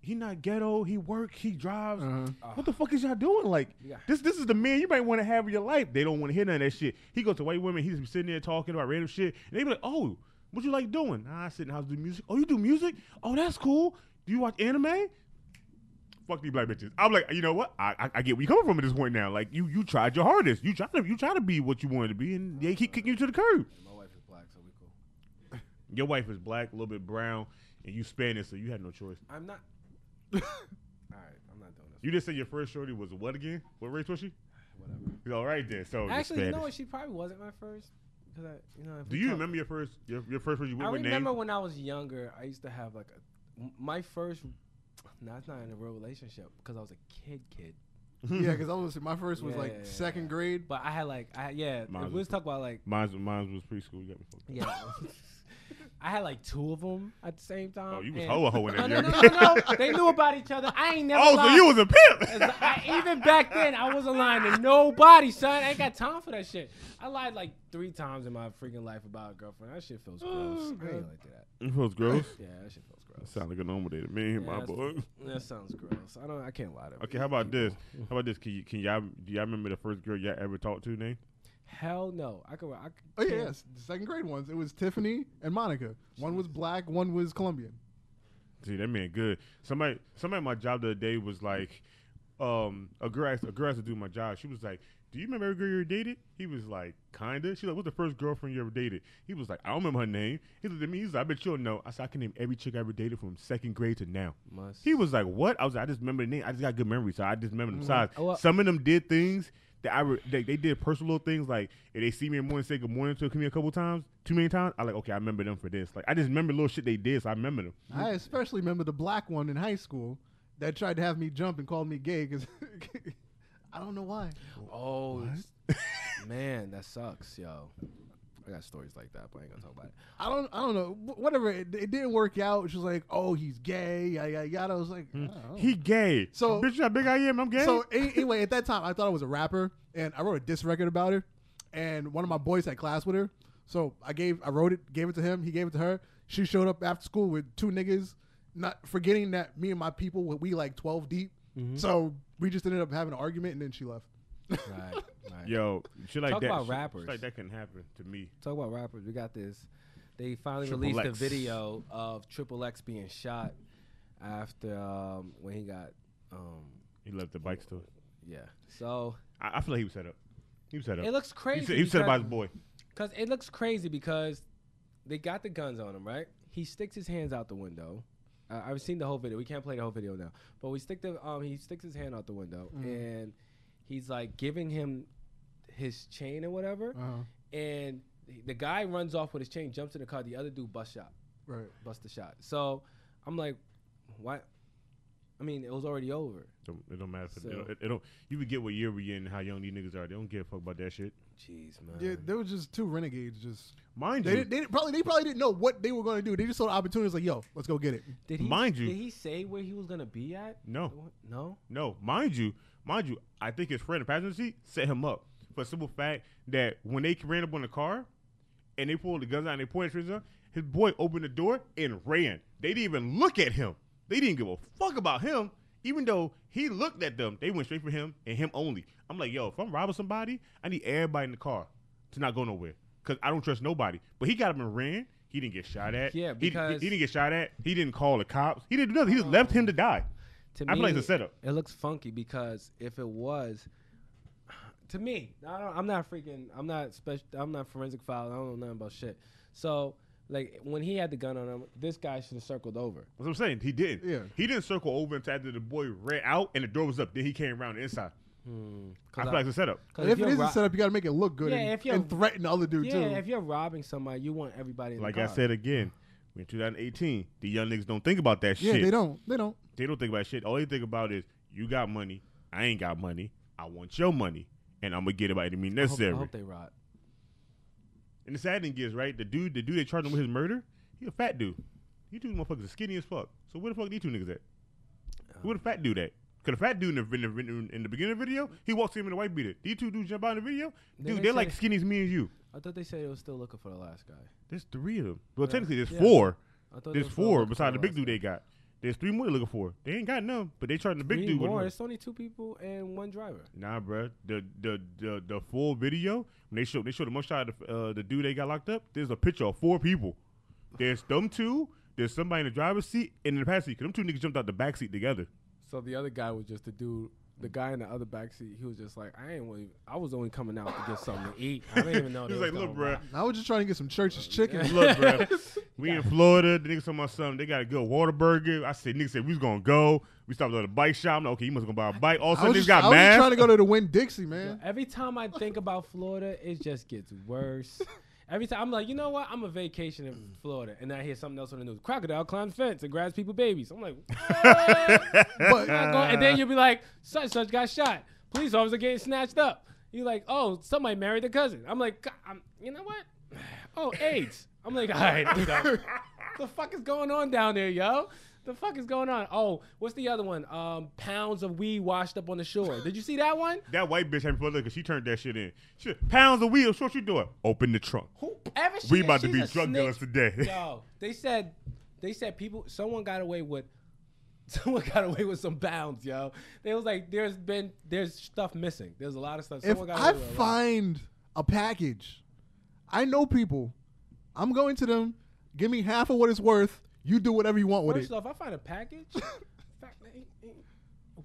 he not ghetto. He work. He drives. What the fuck is y'all doing? Like this is the man you might want to have in your life. They don't want to hear none of that shit. He goes to white women. He's sitting there talking about random shit, and they be like, "Oh, what you like doing?" "Nah, I sit in the house do music." "Oh, you do music? Oh, that's cool. Do you watch anime?" Fuck these black bitches. I'm like, you know what? I get where you coming from at this point now. Like you tried your hardest. You try to be what you wanted to be, and they keep kicking you to the curb. My wife is black, so we cool. Your wife is black, a little bit brown, and you Spanish, so you had no choice. I'm not. All right, I'm not doing this. You just said your first shorty was what again? What race was she? Whatever. All right then. So actually, you know what? She probably wasn't my first. Do you remember your first shorty? I remember when I was younger. I used to have like my first. No, it's not in a real relationship because I was a kid. Yeah, because I was my first was like second grade, but I had like we was talking about like mine was preschool. You got me fucked up. Yeah, I had like two of them at the same time. Oh, you was hoeing that. No. They knew about each other. I ain't never. Oh, lied. So you was a pimp. Even back then, I wasn't lying to nobody, son. I ain't got time for that shit. I lied like 3 times in my freaking life about a girlfriend. That shit feels gross. I ain't like that. It feels gross. Yeah, that shit feels gross. Sounds like a normal day to me, my boy. That sounds gross. I can't lie to you. Okay, how about this? Can y'all? Do y'all remember the first girl y'all ever talked to, Nate? Hell no. I could. Oh, yeah, yes. The second grade ones. It was Tiffany and Monica. One was black, one was Colombian. See, that man good. Somebody at my job the other day was like, a girl asked to do my job. She was like, do you remember every girl you ever dated? He was like, kinda. She's like, what's the first girlfriend you ever dated? He was like, I don't remember her name. He looked at me, he's like, I bet you'll know. I said, I can name every chick I ever dated from 2nd grade to now. Must. He was like, what? I was like, I just remember the name. I just got good memory, so I just remember them size. Oh, some of them did things that they did personal little things, like if they see me in the morning and say good morning to me a couple times, too many times, I like, okay, I remember them for this. Like I just remember little shit they did, so I remember them. I especially remember the black one in high school that tried to have me jump and called me gay because I don't know why. Oh, man, that sucks, yo. I got stories like that, but I ain't gonna talk about it. I don't know. Whatever. It didn't work out. She was like, "Oh, he's gay." Yada. I was like, oh. "He gay." So, bitch, how big I am? I'm gay. So anyway, at that time, I thought I was a rapper, and I wrote a diss record about her. And one of my boys had class with her, so I wrote it, gave it to him. He gave it to her. She showed up after school with 2 niggas, not forgetting that me and my people we like 12 deep. Mm-hmm. So we just ended up having an argument, and then she left. Right. Yo, shit like Talk about rappers. Like that can happen to me. Talk about rappers. We got this. They finally released a video of Triple X being shot after when he got. He left the bike store. Yeah. So I feel like he was set up. He was set up. It looks crazy. He was set up by his boy. Because it looks crazy because they got the guns on him, right? He sticks his hands out the window. I've seen the whole video. We can't play the whole video now, but he sticks his hand out the window and. He's like giving him his chain or whatever, and the guy runs off with his chain, jumps in the car. The other dude busts the shot. So I'm like, what? I mean, it was already over. It don't matter. So it don't. You would get what year we in and how young these niggas are. They don't give a fuck about that shit. Jeez, man. Yeah, there was just 2 renegades. Just mind you, they probably didn't know what they were gonna do. They just saw the opportunity. Like, yo, let's go get it. Did he say where he was gonna be at? No. Mind you, I think his friend, the passenger seat, set him up for the simple fact that when they ran up on the car and they pulled the guns out and they pointed at his boy, opened the door and ran. They didn't even look at him. They didn't give a fuck about him, even though he looked at them. They went straight for him and him only. I'm like, yo, if I'm robbing somebody, I need everybody in the car to not go nowhere because I don't trust nobody. But he got up and ran. He didn't get shot at. Yeah, because he didn't get shot at. He didn't call the cops. He didn't do nothing. He just left him to die. To me, it's a setup. It looks funky because if it was, to me, I'm not forensic file. I don't know nothing about shit. So. Like, when he had the gun on him, this guy should have circled over. That's what I'm saying. He didn't. Yeah. He didn't circle over until after the boy ran out and the door was up. Then he came around the inside. I feel like it's a setup. If it is a setup, you got to make it look good and threaten the other dude, too. Yeah, if you're robbing somebody, you want everybody in the car. Like I said again, in 2018, the young niggas don't think about that shit. Yeah, they don't. They don't think about shit. All they think about is, you got money. I ain't got money. I want your money. And I'm going to get it by any means necessary. I hope they rot. And the sad thing is, right, the dude they charged him with his murder, he a fat dude. These two motherfuckers are skinny as fuck. So where the fuck these two niggas at? Where the fat dude at? Because the fat dude in the beginning of the video, he walks in with a white beater. These two dudes jump out in the video. Dude, they're like skinny as me and you. I thought they said they were still looking for the last guy. There's 3 of them. Well, technically, there's 4. There's 4 besides the big dude they got. There's 3 more they're looking for. They ain't got none, but they charging the big dude. 3 more. It's only 2 people and 1 driver. Nah, bro. The full video when they show the mugshot of the dude they got locked up. There's a picture of 4 people. There's them 2. There's somebody in the driver's seat and in the passenger seat. Cause them 2 niggas jumped out the back seat together. So the other guy was just the dude. The guy in the other back seat. He was just like, I was only coming out to get something to eat. I didn't even know. He's like, look, bro. I was just trying to get some church's chicken. Look, bro. We in Florida, the niggas talking about something. They got a good Whataburger. Niggas said we was gonna go. We stopped at a bike shop. I'm like, okay, you must go buy a bike. All of a sudden, niggas got mad. I was trying to go to the Winn-Dixie, man. Yeah, every time I think about Florida, it just gets worse. Every time I'm like, you know what? I'm a vacation in Florida, and I hear something else on the news: crocodile climbs fence and grabs people's babies. I'm like, what? But, and then you'll be like, such got shot. Police officer getting snatched up. You're like, oh, somebody married a cousin. I'm like, you know what? Oh, AIDS. I'm like, all right, the fuck is going on down there, yo? The fuck is going on? Oh, what's the other one? Pounds of weed washed up on the shore. Did you see that one? That white bitch had me because she turned that shit in. Pounds of weed. So what you doing? Open the trunk. Whoever she is, about to be drug dealers today. Yo, they said someone got away with some pounds, yo. They was like, there's stuff missing. There's a lot of stuff. If I find a package, I know people. I'm going to them. Give me half of what it's worth. You do whatever you want with it. First off, I find a package.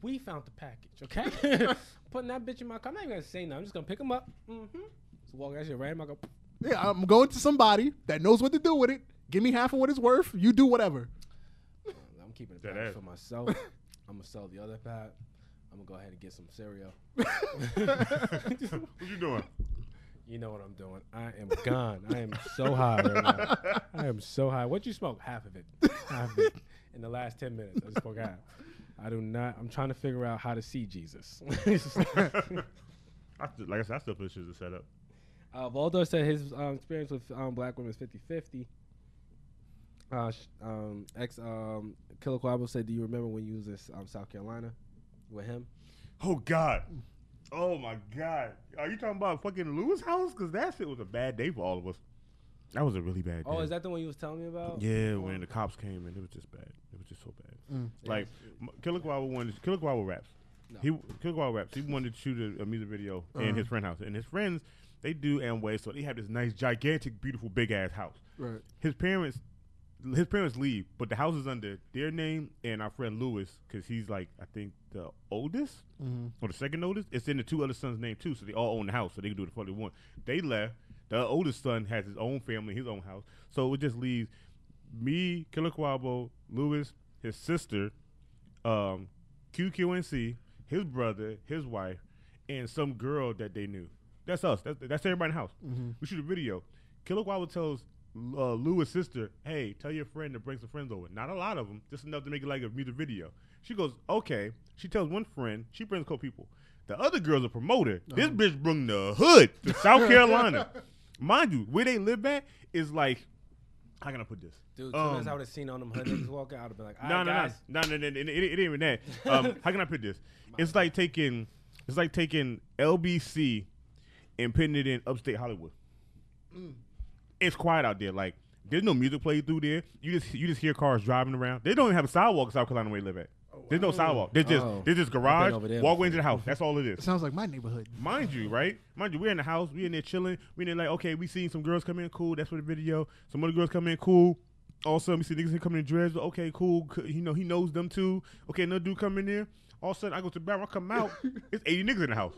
We found the package, okay? Putting that bitch in my car. I'm not even gonna say nothing. I'm just gonna pick him up. Mm-hmm. So walk that shit right in my car. Yeah, I'm going to somebody that knows what to do with it. Give me half of what it's worth. You do whatever. I'm keeping the package for myself. I'm gonna sell the other pack. I'm gonna go ahead and get some cereal. What you doing? You know what I'm doing. I am gone. I am so high right now. I am so high. What you smoke? Half of it. Half of it. In the last 10 minutes, I just forgot. I do not. I'm trying to figure out how to see Jesus. Like I said, I still put shoes to set up. Voldor said his experience with black women is 50-50. Killer Quabo said, do you remember when you was in South Carolina with him? Oh, God. Oh, my God. Are you talking about fucking Lewis' house? Because that shit was a bad day for all of us. That was a really bad day. Oh, is that the one you was telling me about? Yeah, when the cops came and it was just bad. It was just so bad. Like, Killer Quabo raps. No. Killer Quabo raps. He wanted to shoot a music video in his friend's house. And his friends, they do Amway, so they have this nice, gigantic, beautiful, big-ass house. Right. His parents leave, but the house is under their name and our friend Lewis, because he's like, I think the oldest or the second oldest. It's in the two other sons' name too, so they all own the house, so they can do the 41. They left. The oldest son has his own family, his own house, so it just leaves me, Killer Quabo, Lewis, his sister, QNC, his brother, his wife, and some girl that they knew. That's us. That's everybody in the house. We shoot a video. Killer Quabo tells Louis' sister, hey, tell your friend to bring some friends over. Not a lot of them, just enough to make it like a music video. She goes, okay. She tells one friend, she brings a couple people. The other girl's a promoter. This bitch brung the hood to South Carolina. Mind you, where they live at is like, how can I put this? Dude, sometimes I would have seen on them hood niggas walking out, I'd be like, No, it ain't even that. How can I put this? It's like taking LBC and putting it in upstate Hollywood. It's quiet out there. Like, there's no music played through there. You just hear cars driving around. They don't even have a sidewalk in South Carolina where they live at. There's no sidewalk. There's just garage, walkway into the house. That's all it is. It sounds like my neighborhood. Mind you, right? Mind you, we're in the house. We're in there chilling. We're in there like, okay, we seen some girls come in. Cool. That's for the video. Some other girls come in. Cool. All of a sudden, we see niggas coming in dreads. Okay, cool. You know, he knows them too. Okay, another dude come in there. All of a sudden, I go to the bathroom. I come out. It's 80 niggas in the house.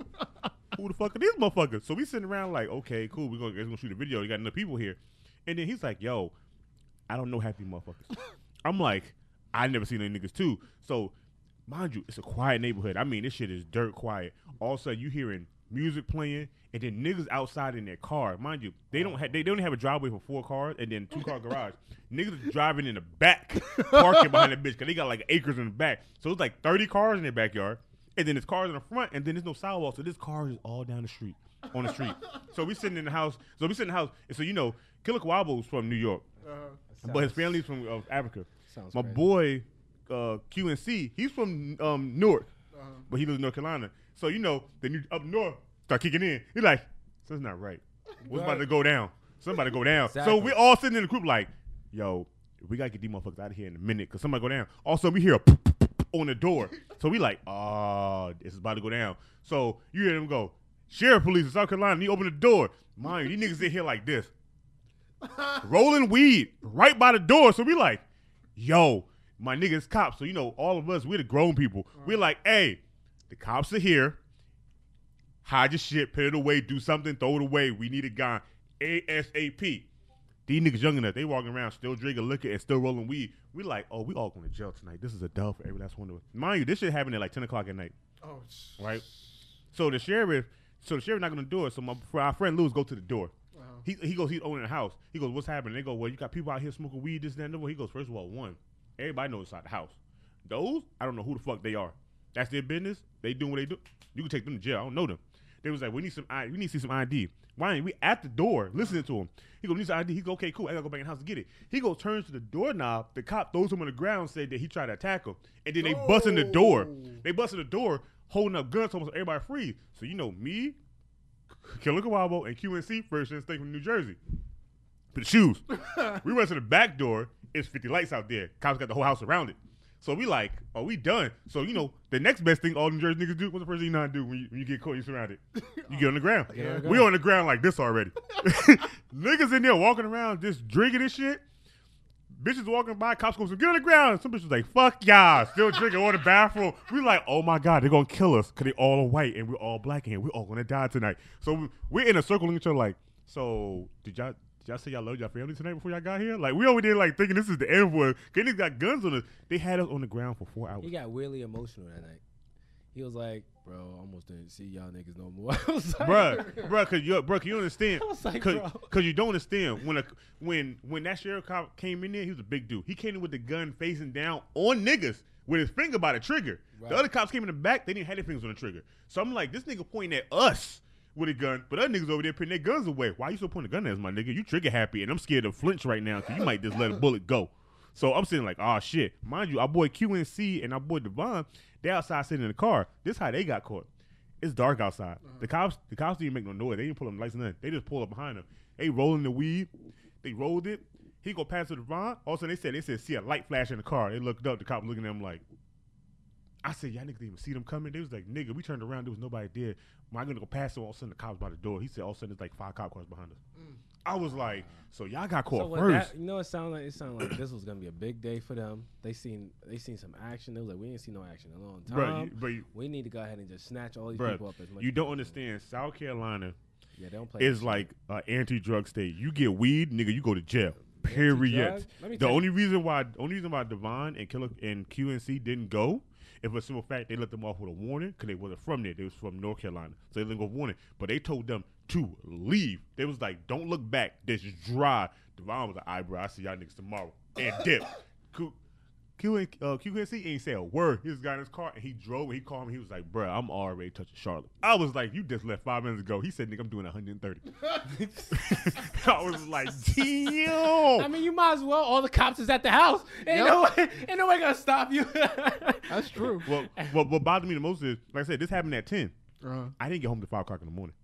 Who the fuck are these motherfuckers? So we sitting around like, okay, cool, we're gonna shoot a video. You got enough people here. And then he's like, yo, I don't know half these motherfuckers. I'm like, I never seen any niggas too. So, mind you, it's a quiet neighborhood. I mean, this shit is dirt quiet. All of a sudden, you hearing music playing, and then niggas outside in their car. Mind you, they don't have a driveway for 4 cars, and then 2-car garage. Niggas driving in the back, parking behind that bitch, because they got like acres in the back. So it's like 30 cars in their backyard. And then there's cars in the front, and then there's no sidewalk, so this car is all down the street, on the street. So we sitting in the house. And so, you know, Killer Quabo's from New York, but his family's from Africa. My crazy boy, QNC, he's from Newark, but he lives in North Carolina. So, you know, then up north, start kicking in. He's like, so that's not right. What's about to go down? Somebody go down. Exactly. So we're all sitting in the group like, yo, we got to get these motherfuckers out of here in a minute, because somebody go down. Also, we hear a on the door. So we like, oh, this is about to go down. So you hear them go, sheriff police in South Carolina, and you open the door. Mind you, these niggas in here like this. Rolling weed right by the door. So we like, yo, my niggas cops. So, you know, all of us, we're the grown people. We're like, hey, the cops are here. Hide your shit, put it away, do something, throw it away. We need a gun. ASAP. These niggas young enough, they walking around still drinking liquor and still rolling weed. We like, oh, we all going to jail tonight. This is a dub for every last one of us. Mind you, this shit happened at like 10 o'clock at night. Oh, right? So the sheriff knocking on the door. So our friend Lewis go to the door. Uh-huh. He goes, he's owning the house. He goes, what's happening? They go, well, you got people out here smoking weed, this, that, and that. He goes, first of all, one, everybody knows inside the house. Those, I don't know who the fuck they are. That's their business. They doing what they do. You can take them to jail. I don't know them. They was like, we need to see some ID. Why ain't we at the door listening to him? He goes, we need some ID. He goes, okay, cool. I got to go back in the house to get it. He goes, turns to the doorknob. The cop throws him on the ground, said that he tried to attack him. And then they bust in the door. They bust in the door, holding up guns, almost everybody free. So, you know, me, Killer Quabo, and QNC first instinct from New Jersey. For the shoes. We run to the back door. It's 50 lights out there. Cops got the whole house surrounded. So we like, oh, we done. So, you know, the next best thing all New Jersey niggas do, what's the first thing you know how to do when you get caught, you surrounded? You get on the ground. Yeah, we on the ground like this already. Niggas in there walking around just drinking this shit. Bitches walking by, cops goes, get on the ground. Some bitches like, fuck y'all, still drinking on the bathroom. We like, oh my God, they're going to kill us because they all are white and we're all black and we're all going to die tonight. So we're in a circle looking at each other like, so did y'all say y'all loved y'all family tonight before y'all got here? Like, we over there like thinking this is the end word. Kenny's got guns on us. They had us on the ground for 4 hours. He got weirdly emotional that night. He was like, bro, I almost didn't see y'all niggas no more. I was like, bruh, cause you understand. I was like, cause you don't understand. When that sheriff cop came in there, he was a big dude. He came in with the gun facing down on niggas with his finger by the trigger. Right. The other cops came in the back, they didn't have their fingers on the trigger. So I'm like, this nigga pointing at us with a gun, but other niggas over there putting their guns away. Why you still pointing a gun at us, my nigga? You trigger happy, and I'm scared to flinch right now, cause you might just let a bullet go. So I'm sitting like, oh shit. Mind you, our boy QNC and our boy Devon, they outside sitting in the car. This is how they got caught. It's dark outside. Uh-huh. The cops didn't make no noise. They didn't pull up lights or nothing. They just pulled up behind them. They rolling the weed. They rolled it. He go past to Devon. All of a sudden they said see a light flash in the car. They looked up. The cop looking at them like, I said, y'all niggas didn't even see them coming. They was like, nigga, we turned around. There was nobody there. Am I gonna go past them? All of a sudden the cops by the door. He said all of a sudden there's like 5 cop cars behind us. Mm. I was like, so y'all got caught first. That, you know, it sounded like this was gonna be a big day for them. They seen some action. They was like, we ain't seen no action in a long time. Bro, we need to go ahead and just snatch all these people up as much. You don't understand. South Carolina is like an anti-drug state. You get weed, nigga, you go to jail. Period. The only reason why Devon and Killer and QNC didn't go, if for a simple fact they let them off with a warning because they wasn't from there. They was from North Carolina, so they didn't go warning. But they told them to leave. They was like, don't look back. This is dry. Devon was like, all right, bro, I see y'all niggas tomorrow. And dip. QNC ain't say a word. He just got in his car, and he drove, and he called me. He was like, bro, I'm already touching Charlotte. I was like, you just left 5 minutes ago. He said, nigga, I'm doing 130. I was like, damn. I mean, you might as well. All the cops is at the house. Ain't no way going to stop you. That's true. Well, what bothered me the most is, like I said, this happened at 10. Uh-huh. I didn't get home till 5 o'clock in the morning.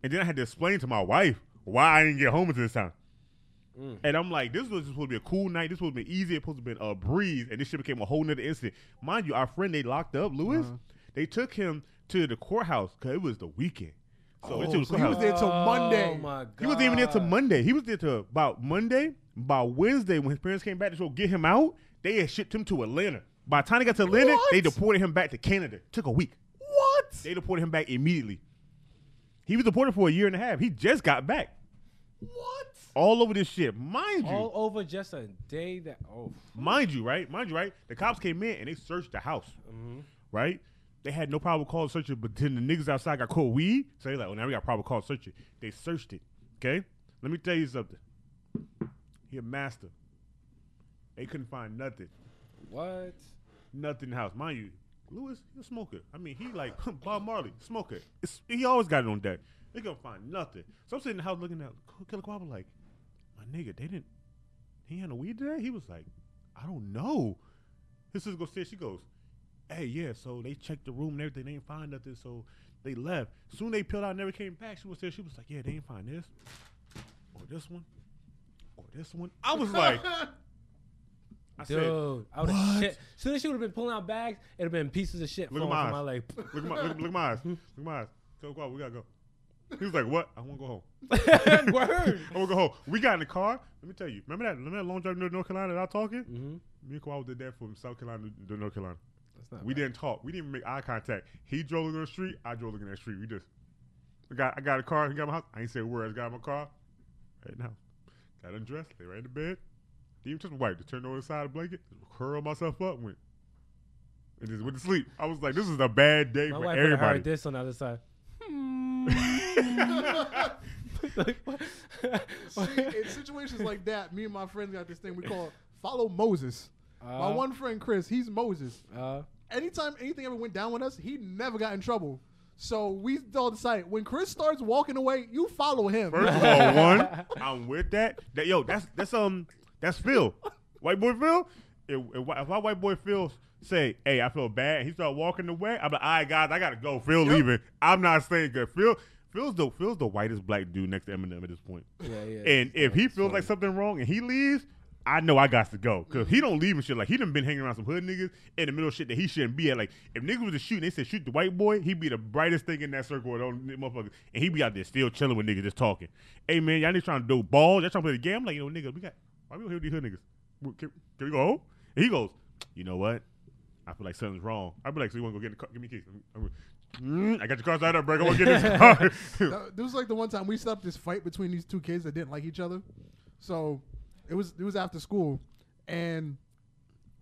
And then I had to explain to my wife why I didn't get home until this time. Mm. And I'm like, this was supposed to be a cool night. This was supposed to be easy. It was supposed to be a breeze. And this shit became a whole nother incident. Mind you, our friend they locked up, Lewis, they took him to the courthouse because it was the weekend. So he was there till Monday. Oh my God. He wasn't even there till Monday. He was there till about Monday. By Wednesday, when his parents came back to go get him out, they had shipped him to Atlanta. By the time they got to Atlanta, they deported him back to Canada. Took a week. What? They deported him back immediately. He was deported for a year and a half. He just got back. What? All over this shit, mind you. All over just a day that. Oh. Mind you, right? The cops came in and they searched the house, right? They had no probable cause to search it, but then the niggas outside got caught weed, so they like, well, now we got probable cause to search it. They searched it, okay? Let me tell you something. He a master. They couldn't find nothing. What? Nothing in the house, mind you. Lewis, he's a smoker. I mean, he like Bob Marley, smoker. He always got it on deck. They couldn't find nothing. So I'm sitting in the house looking at Killer Kwaba like, my nigga, he had no weed today? He was like, I don't know. His sister goes, she goes, hey, yeah, so they checked the room and everything. They didn't find nothing, so they left. Soon they peeled out and never came back. She was like, yeah, they didn't find this or this one or this one. I was like... I would have shit. As soon as she would have been pulling out bags, it would have been pieces of shit falling from my leg. Look at my eyes. Go, go, we gotta go. He was like, what? I want to go home. Word. I want to go home. We got in the car. Let me tell you. Remember that long drive to North Carolina that I was talking? Mm-hmm. Me and Kawhi did that from South Carolina to North Carolina. We didn't talk. We didn't even make eye contact. He drove looking on the street. I drove looking at the street. I got a car. He got my house. I ain't say a word. I just got in my car. Right now. Got undressed. Lay right in the bed. Even just wiped. Just turned over the side of the blanket, curled myself up, and just went to sleep. I was like, this is a bad day for everybody. My wife heard this on the other side. See, in situations like that, me and my friends got this thing we call follow Moses. My one friend Chris, he's Moses. Anytime anything ever went down with us, he never got in trouble. So we all decided when Chris starts walking away, you follow him. First of all, I'm with that. That's Phil. White boy Phil? If my white boy Phil say, hey, I feel bad, he start walking away, I'm like, all right, guys, I got to go. Phil leaving. I'm not staying good. Phil's the whitest black dude next to Eminem at this point. Yeah. And if he feels like something wrong and he leaves, I know I got to go. Because he don't leave and shit. Like, he done been hanging around some hood niggas in the middle of shit that he shouldn't be at. Like, if niggas was to shoot and they said shoot the white boy, he'd be the brightest thing in that circle of those motherfuckers. And he'd be out there still chilling with niggas just talking. Hey, man, y'all niggas trying to do balls. Y'all trying to play the game. I'm like, you know, nigga, we got Why we don't hear these hood niggas? Can we go home? And he goes, you know what? I feel like something's wrong. I'd be like, so you want to go get in the car? Give me keys. I got your car tied up, bro. I want to get in this car. This was like the one time we stopped this fight between these two kids that didn't like each other. So it was after school. And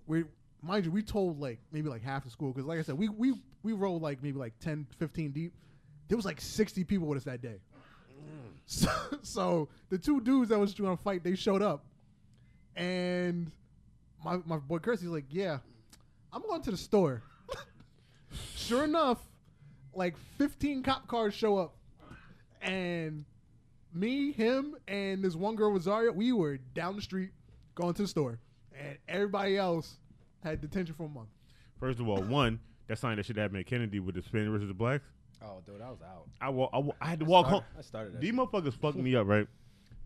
we, mind you, we told like maybe like half the school. Because like I said, we rolled like maybe like 10, 15 deep. There was like 60 people with us that day. So the two dudes that was trying to fight, they showed up. And my boy Kirsty's like, yeah, I'm going to the store. Sure enough, like 15 cop cars show up. And me, him, and this one girl, Rosaria, we were down the street going to the store. And everybody else had detention for a month. First of all, that sign that should have been Kennedy with the Spanish versus the blacks. Oh, dude, I was out. I had to walk home. I started. These motherfuckers fucked me up, right?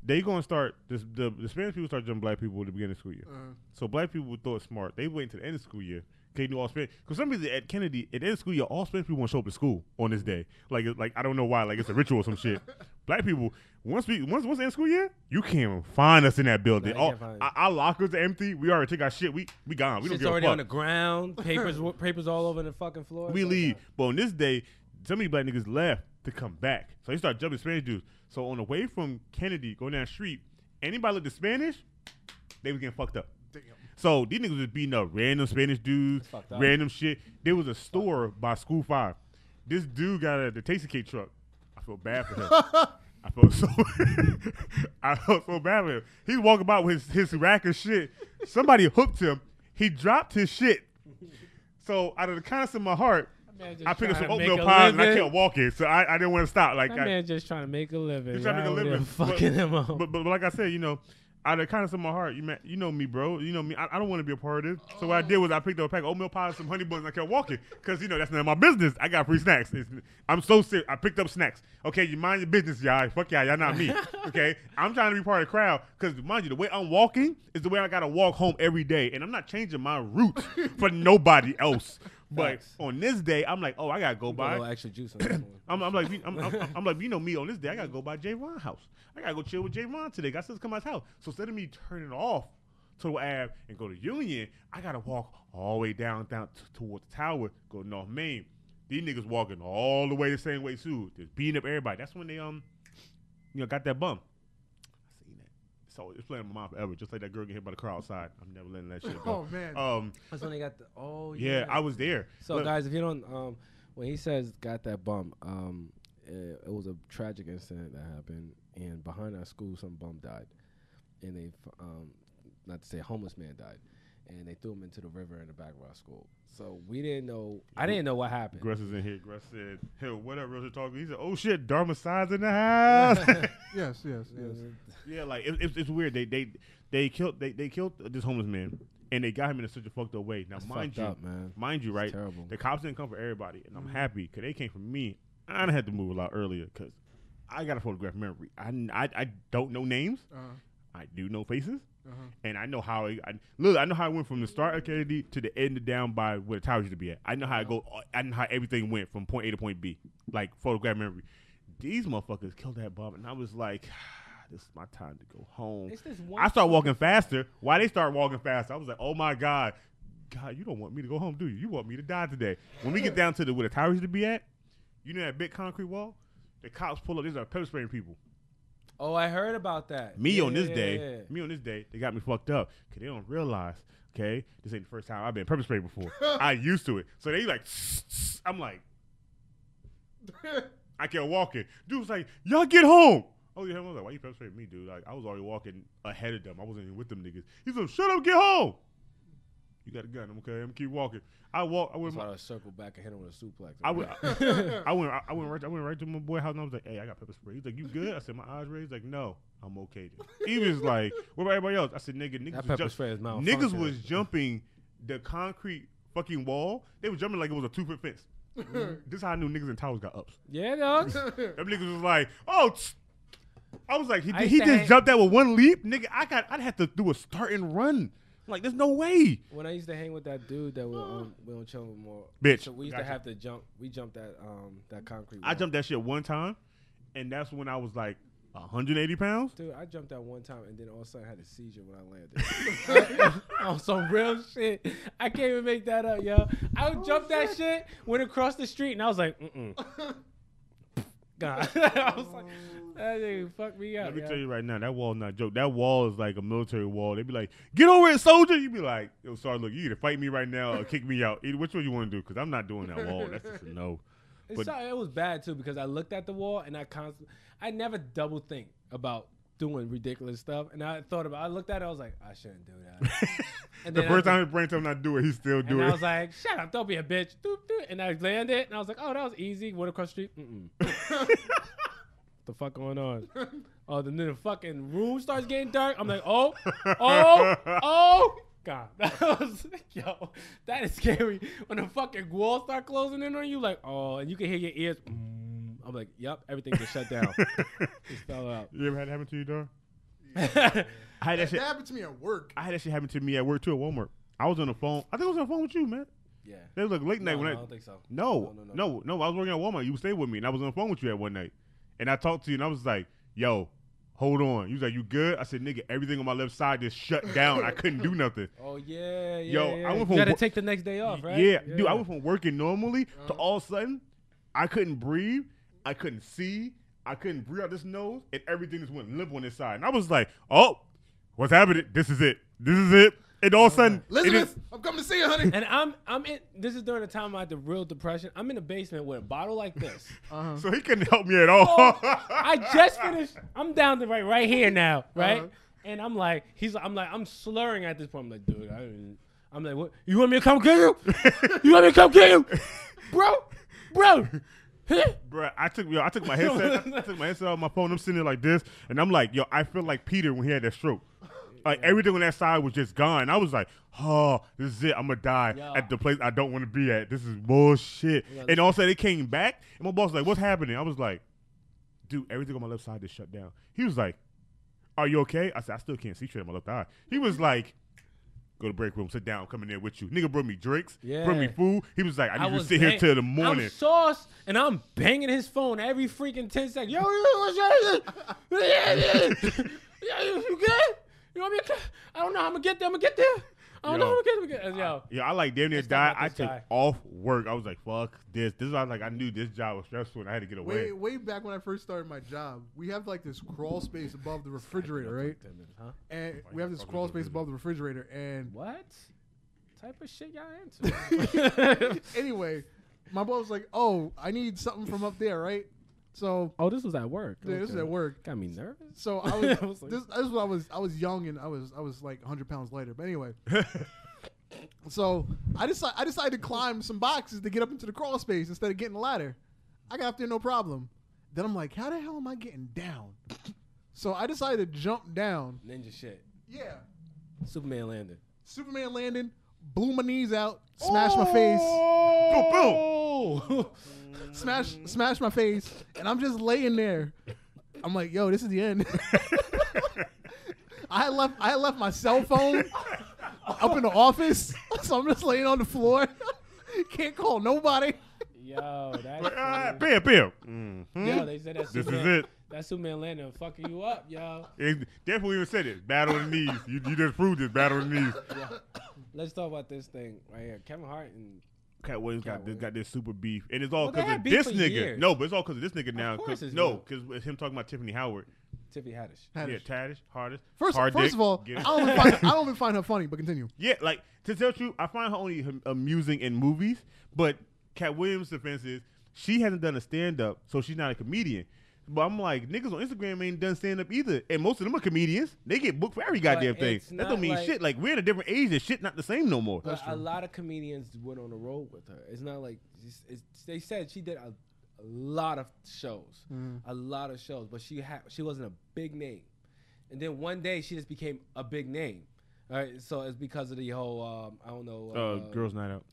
They gonna start the Spanish people start jumping black people at the beginning of the school year. So black people thought smart. They wait until the end of the school year. They do all Spanish because some reason at Kennedy at the end of school year all Spanish people want to show up to school on this day. Like I don't know why. Like it's a ritual or some shit. Black people once end of school year you can't find us in that building. No, our lockers are empty. We already took our shit. We gone. We don't give a fuck. Shit's already on the ground. Papers all over the fucking floor. We leave. That. But on this day. So many black niggas left to come back. So they start jumping Spanish dudes. So on the way from Kennedy, going down the street, anybody looked at Spanish, they was getting fucked up. Damn. So these niggas was beating up random Spanish dudes, random shit. There was a store by School 5. This dude got the Tasty Cake truck. I feel bad for him. I felt so bad for him. He's walking by with his rack of shit. Somebody hooked him. He dropped his shit. So out of the kindness of my heart, I picked up some oatmeal pies and I kept walking, so I didn't want to stop. Like that man just trying to make a living. He's trying to make a living, fucking him up. But like I said, you know, out of the kindness of my heart, you know me, bro. You know me. I don't want to be a part of this. So what I did was I picked up a pack of oatmeal pies, some honey buns, and I kept walking because you know that's none of my business. I got free snacks. I'm so serious. I picked up snacks. Okay, you mind your business, y'all. Fuck y'all, not me. Okay, I'm trying to be part of the crowd because mind you, the way I'm walking is the way I gotta walk home every day, and I'm not changing my route for nobody else. But on this day, I'm like, oh, I gotta go buy a little extra juice. On this one. I'm like, you know me. On this day, I gotta go by J. Ron house. I gotta go chill with J. Ron today. Got to come out his house. So instead of me turning off to Ave and go to Union, I gotta walk all the way down toward the tower, go to North Main. These niggas walking all the way the same way too, just beating up everybody. That's when they you know, got that bum. I seen that. So it's playing in my mind forever, just like that girl get hit by the car outside. I'm never letting that shit go. Oh man. That's when they got the. Oh yeah. Yeah, I was there. So look, guys, if you don't, when he says got that bum, it was a tragic incident that happened, and behind our school, some bum died, and they, not to say homeless man died, and they threw him into the river in the back of our school. So we didn't know. I didn't know what happened. Gress is in here. Gress said, "Hey, what up, Real Shit Talk?" He said, "Oh shit, Dharma Side's in the house." yes. Yeah, like it's weird. They killed this homeless man, and they got him in such a fucked up way. Now, mind you, right? Terrible. The cops didn't come for everybody, and I'm happy because they came for me. I had to move a lot earlier because I got a photographic memory. I don't know names. I do know faces. And I know how I know how it went from the start of Kennedy to the end of down by where the tower used to be at. I know how it go. I know how everything went from point A to point B, like photographic memory. These motherfuckers killed that bomb, and I was like, "This is my time to go home." I start walking faster. Why they start walking faster? I was like, "Oh my God, you don't want me to go home, do you? You want me to die today?" When we get down to where the tower used to be at, you know that big concrete wall. The cops pull up. These are pepper spraying people. Oh, I heard about that. Me on this day, they got me fucked up because they don't realize. Okay, this ain't the first time I've been pepper sprayed before. I used to it. So they like, I'm like, I kept walking. Dude was like, "Y'all get home." Oh yeah, I was like, "Why you pepper spraying me, dude?" Like I was already walking ahead of them. I wasn't even with them niggas. He's like, "Shut up, get home." You got a gun, okay? I'm gonna keep walking. I circle back and hit him with a suplex. I went right to my boy's house and I was like, "Hey, I got pepper spray." He's like, "You good?" I said, "My eyes raised." He's like, "No, I'm okay." He was like, "What about everybody else?" I said, "Niggas was jumping the concrete fucking wall. They were jumping like it was a 2-foot fence." This is how I knew niggas in towers got ups. Yeah, dog. Them niggas was like, "Oh." I was like, "He just jumped that with one leap, nigga." I'd have to do a start and run. Like, there's no way. When I used to hang with that dude that we don't chill anymore. Bitch. So we used to have to jump. We jumped that concrete wall. I jumped that shit one time, and that's when I was like, 180 pounds? Dude, I jumped out one time and then all of a sudden I had a seizure when I landed. On some real shit. I can't even make that up, yo. I jumped that shit, went across the street, and I was like, God. I was like, that nigga fucked me up. Let me tell you right now, that wall's not a joke. That wall is like a military wall. They be like, get over it, soldier. You be like, yo, sorry, look, you either fight me right now or kick me out. Which one you want to do? Because I'm not doing that wall. That's just a no. It was bad too because I looked at the wall and I never double think about doing ridiculous stuff. And I looked at it, I was like, I shouldn't do that. And the first time his brain told him not to do it, he still do it. And I was like, shut up, don't be a bitch. And I landed and I was like, oh, that was easy. Went across the street. What the fuck going on? Oh, then the fucking room starts getting dark. I'm like, oh. God, that was like, yo, that is scary. When the fucking walls start closing in on you, like, oh, and you can hear your ears. I'm like, yep, everything just shut down. Just fell out. You ever had it happen to you, dog? Yeah. I had that shit happen to me at work. I had that shit happen to me at work too, at Walmart. I was on the phone. I think I was on the phone with you, man. Yeah. It was like late night. I don't think so. No, I was working at Walmart. You stayed with me, and I was on the phone with you at one night. And I talked to you, and I was like, yo, hold on. You was like, you good? I said, nigga, everything on my left side just shut down. I couldn't do nothing. Oh, yeah, yeah. Yo, yeah. I went from you got to take the next day off, right? Yeah. Dude, I went from working normally to all of a sudden, I couldn't breathe. I couldn't see. I couldn't breathe out this nose. And everything just went limp on this side. And I was like, oh, what's happening? This is it. And all of a sudden, Elizabeth, I'm coming to see you, honey. And I'm in. This is during the time I had the real depression. I'm in the basement with a bottle like this. Uh-huh. So he couldn't help me at all. I just finished. I'm down to right here now, right? Uh-huh. And I'm like, I'm slurring at this point. I'm like, dude, I'm like, what? You want me to come get you? You want me to come get you, bro? Bruh, I took my headset. I took my headset off my phone. I'm sitting there like this, and I'm like, yo, I feel like Peter when he had that stroke. Like, everything on that side was just gone. I was like, oh, this is it. I'm going to die at the place I don't want to be at. This is bullshit. Yeah, and all of a sudden, it came back. And my boss was like, what's happening? I was like, dude, everything on my left side just shut down. He was like, are you okay? I said, I still can't see straight on my left eye. He was like, go to the break room, sit down, come in there with you. Nigga brought me drinks, brought me food. He was like, I need you to sit here till the morning. I'm sauced, and I'm banging his phone every freaking 10 seconds. Yo, you good? You want me to? I don't know. I'm gonna get there. I don't know. Yo. Yeah, I like damn near died. I took off work. I was like, fuck this. This is why I was like, I knew this job was stressful and I had to get away. Way back when I first started my job, we have like this crawl space above the refrigerator, right? Huh? And we have this crawl space above the refrigerator. And what type of shit y'all into? Anyway, my boss was like, oh, I need something from up there, right? So this was at work. Yeah, okay. This was at work. Got me nervous. So I was, this was I was young and I was like 100 pounds lighter. But anyway, so I decided to climb some boxes to get up into the crawl space instead of getting a ladder. I got up there no problem. Then I'm like, how the hell am I getting down? So I decided to jump down. Ninja shit. Yeah. Superman landed. Blew my knees out. Smashed my face. Boom. Smash my face, and I'm just laying there. I'm like, yo, this is the end. I left my cell phone up in the office, so I'm just laying on the floor. Can't call nobody. Yo, that's bam. Mm-hmm. Yo, they said that. This is it. That Superman landing fucking you up, yo. It definitely even said it. Battle of the knees. You just proved it. Battle of the knees. Yeah. Let's talk about this thing right here. Kevin Hart and Cat Williams got this super beef, and it's all because of this nigga. Years. No, but it's all because of this nigga now. Because it's him talking about Tiffany Howard. Tiffany Haddish. Yeah, First of all, I don't even find her funny, but continue. Yeah, like, to tell you, I find her only amusing in movies, but Cat Williams' defense is she hasn't done a stand-up, so she's not a comedian. But I'm like, niggas on Instagram ain't done stand-up either, and most of them are comedians. They get booked for every goddamn thing. That don't mean shit. Like, we're in a different age and shit not the same no more. But a lot of comedians went on the road with her. It's not like they said she did a lot of shows, but she wasn't a big name. And then one day she just became a big name. All right, so it's because of the whole Girls' Night Out.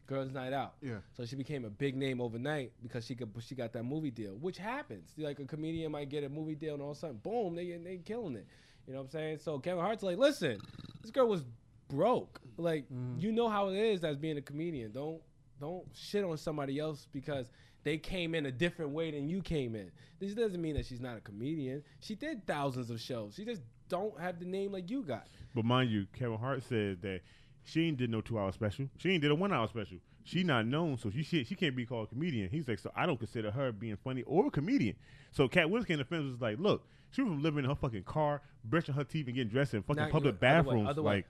Yeah. So she became a big name overnight because she got that movie deal, which happens. Like, a comedian might get a movie deal and all of a sudden, boom, they killing it. You know what I'm saying? So Kevin Hart's like, listen, this girl was broke. Like, you know how it is as being a comedian. Don't Don't shit on somebody else because they came in a different way than you came in. This doesn't mean that she's not a comedian. She did thousands of shows. She just don't have the name like you got. But mind you, Kevin Hart said that she ain't did no 2-hour special. She ain't did a 1-hour special. She not known, so she can't be called a comedian. He's like, so I don't consider her being funny or a comedian. So Cat Williams came to fence was like, look, she was living in her fucking car, brushing her teeth and getting dressed in fucking public bathrooms. Other way,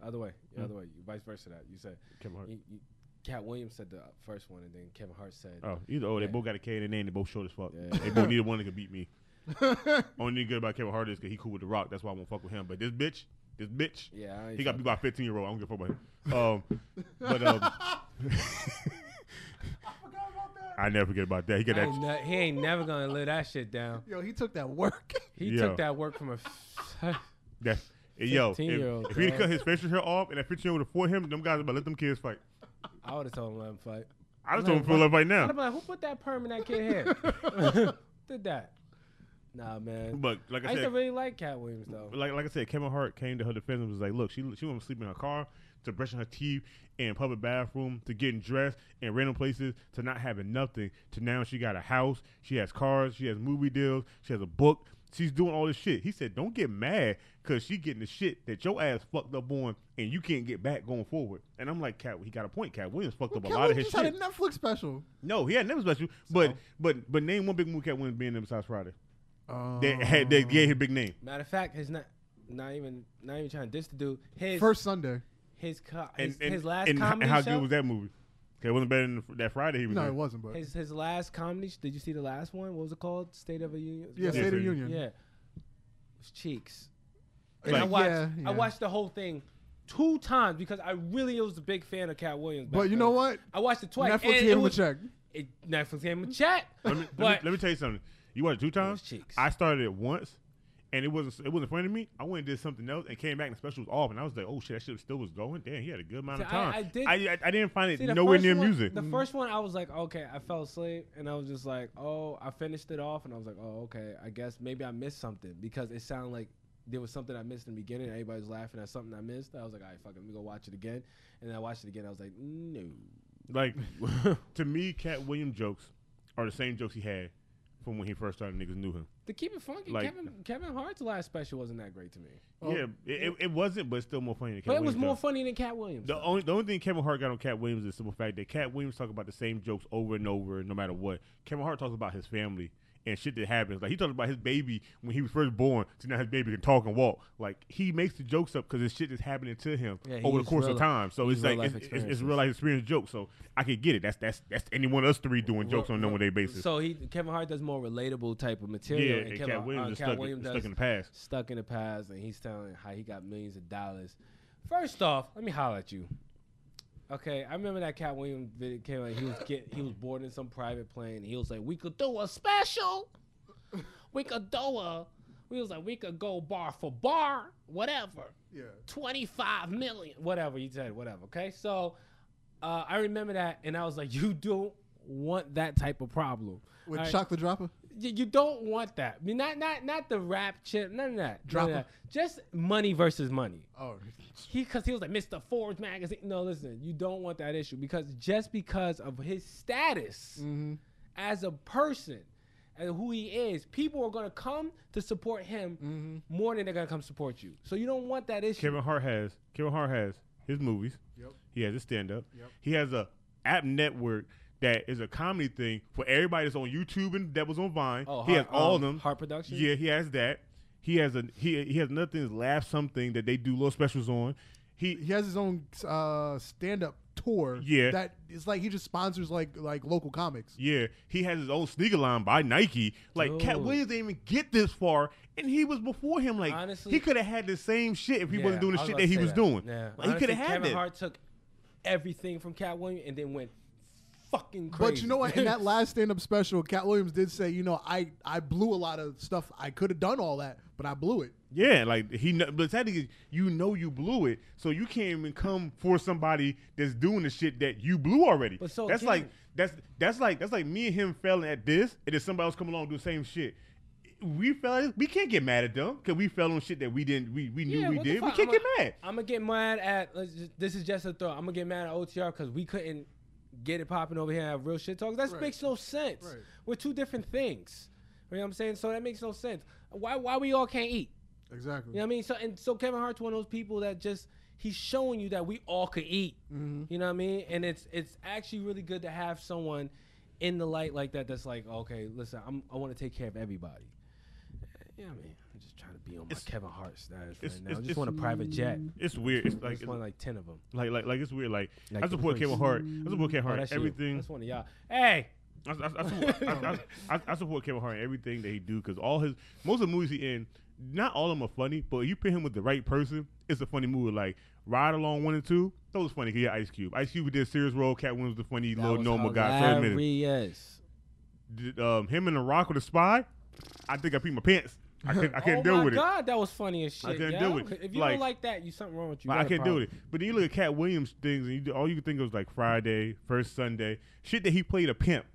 vice versa. That you said Kevin Hart. Cat Williams said the first one, and then Kevin Hart said, "Oh, they both got a K in their name. They both short as fuck. Yeah. They both neither one that could beat me. Only good about Kevin Hart is because he cool with The Rock. That's why I won't fuck with him. But this bitch, yeah, he got beat by a 15-year-old. I don't give a fuck about him. I never forget about that. He ain't never gonna let that shit down. Yo, he took that work. He took that work from a. That's yo. If he cut his facial hair off and that 15-year-old would have fought him, them guys about let them kids fight. I would have told him let him fight. I just told him pull up right now. I'd be like, who put that perm in that kid hair? Did that? Nah, man. But like I said, used to really like Cat Williams though. Like I said, Kevin Hart came to her defense and was like, look, she went to sleep in her car, to brushing her teeth in public bathroom, to getting dressed in random places, to not having nothing, to now she got a house, she has cars, she has movie deals, she has a book, she's doing all this shit. He said, don't get mad because she getting the shit that your ass fucked up on and you can't get back going forward. And I'm like, Cat, he got a point. Cat Williams fucked up a lot of his shit. He had a Netflix special. No, he had a Netflix special. But name one big movie Cat Williams being in besides Friday. They gave his big name. Matter of fact, his not even trying to diss the dude. His first Sunday. His last comedy show. And how good was that movie? Okay, it wasn't better than that Friday he was. No, it wasn't. But his last comedy. Did you see the last one? What was it called? State of the Union. Yeah, State of the Union. Yeah, it was cheeks. And like, I watched the whole thing 2 times because I really was a big fan of Cat Williams. But you know what? I watched it twice. Netflix gave him a check. Netflix gave him a check. Let me tell you something. You watched it 2 times. I started it once. And it wasn't funny to me. I went and did something else and came back and the special was off. And I was like, oh, shit, that shit still was going. Damn, he had a good amount of time. I didn't find it nowhere near music. The first one, I was like, okay, I fell asleep. And I was just like, oh, I finished it off. And I was like, oh, okay, I guess maybe I missed something. Because it sounded like there was something I missed in the beginning. Everybody was laughing at something I missed. I was like, all right, fuck it, let me go watch it again. And then I watched it again. I was like, no. Like, to me, Cat Williams jokes are the same jokes he had from when he first started. Niggas knew him. To keep it funky, like, Kevin Hart's last special wasn't that great to me. Oh. Yeah, it wasn't, but it's still more funny than Cat Williams. But it was more funny than Cat Williams. The only thing Kevin Hart got on Cat Williams is the simple fact that Cat Williams talks about the same jokes over and over no matter what. Kevin Hart talks about his family and shit that happens. Like, he talked about his baby when he was first born to now his baby can talk and walk. Like, he makes the jokes up because this shit is happening to him over the course of time. So it's like, it's real life experience jokes. So I could get it. That's any one of us three doing jokes on a normal day basis. So Kevin Hart does more relatable type of material. Yeah, and Cat Williams is stuck in the past. Stuck in the past, and he's telling how he got millions of dollars. First off, let me holler at you. Okay, I remember that Cat Williams video came out. He was bored in some private plane. And he was like, "We could do a special. We could do a." We was like, "We could go bar for bar, whatever." Yeah. 25 million, whatever he said, whatever. Okay, so I remember that, and I was like, "You don't want that type of problem with chocolate dropper. You don't want that. I mean, not the rap chip, none of that. Dropper, just money versus money." Oh. Because he was like, Mr. Forbes magazine. No, listen, you don't want that issue because of his status as a person and who he is, people are going to come to support him more than they're going to come support you. So you don't want that issue. Kevin Hart has his movies. Yep. He has his stand-up. Yep. He has a app network that is a comedy thing for everybody that's on YouTube and that was on Vine. Oh, he has all of them. Hart Productions? Yeah, he has that. He has nothing. Laugh something that they do little specials on. He has his own stand up tour. Yeah, that it's like he just sponsors like local comics. Yeah, he has his own sneaker line by Nike. Like Cat Williams didn't even get this far, and he was before him. Like honestly, he could have had the same shit if he wasn't doing the shit that he was doing. Yeah, like, honestly, he could have had that. Kevin Hart took everything from Cat Williams and then went fucking crazy. But you know what? In that last stand up special, Cat Williams did say, you know, I blew a lot of stuff. I could have done all that, but I blew it. Yeah, like but sadly, you know, you blew it, so you can't even come for somebody that's doing the shit that you blew already. But so that's like that's like me and him failing at this, and then somebody else come along and do the same shit. We fell at this. We can't get mad at them because we fell on shit that we didn't. We knew we did. We can't get mad. I'm gonna get mad at. This is just a throw. I'm gonna get mad at OTR because we couldn't get it popping over here and have real shit talk. That makes no sense. Right. We're two different things. You know what I'm saying? So that makes no sense. Why we all can't eat? Exactly. You know what I mean? So and so Kevin Hart's one of those people that just he's showing you that we all could eat. Mm-hmm. You know what I mean? And it's actually really good to have someone in the light like that. That's like, okay, listen, I want to take care of everybody. Yeah, you know what I mean, I'm just trying to be on my Kevin Hart status right now. I just want a private jet. It's weird. It's like I just want like 10 of them. Like it's weird. Like I support Kevin Hart. I support Kevin Hart. Everything. That's one of y'all. Hey. I support Kevin Hart in everything that he do because all his most of the movies he in, not all of them are funny, but if you put him with the right person, it's a funny movie. Like Ride Along 1 and 2, that was funny. He had Ice Cube. Ice Cube did a serious role. Cat was the funny that little normal guy. So admit it. Him and The Rock with a spy. I think I peed my pants. I can't deal with it. Oh my God, that was funny as shit. I can't deal with it. If you don't like that, you something wrong with you. I can't deal with it. But then you look at Cat Williams things, and all you can think of is like Friday, First Sunday, shit that he played a pimp,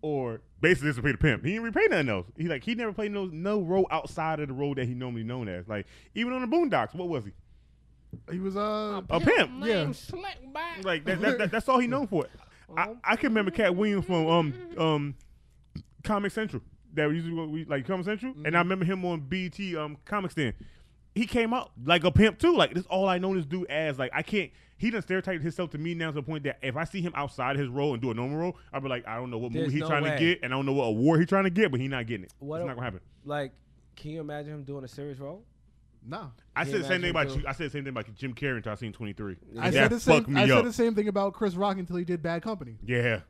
or basically just played a pimp. He didn't really play nothing else. He never played no role outside of the role that he normally known as. Like even on the Boondocks, what was he? He was a pimp. Yeah. Like that's all he known for. I can remember Cat Williams from Comic Central. That we used to like Comic Central, and I remember him on BT Comic Stand. He came out like a pimp too. Like this, all I know this dude as. Like I can't. He done stereotyped himself to me now to the point that if I see him outside his role and do a normal role, I'll be like, I don't know what movie he's trying to get, and I don't know what award he's trying to get, but he's not getting it. It's not gonna happen. Like, can you imagine him doing a serious role? No. I said the same thing about Jim Carrey until I seen 23. I said the same thing about Chris Rock until he did Bad Company. Yeah.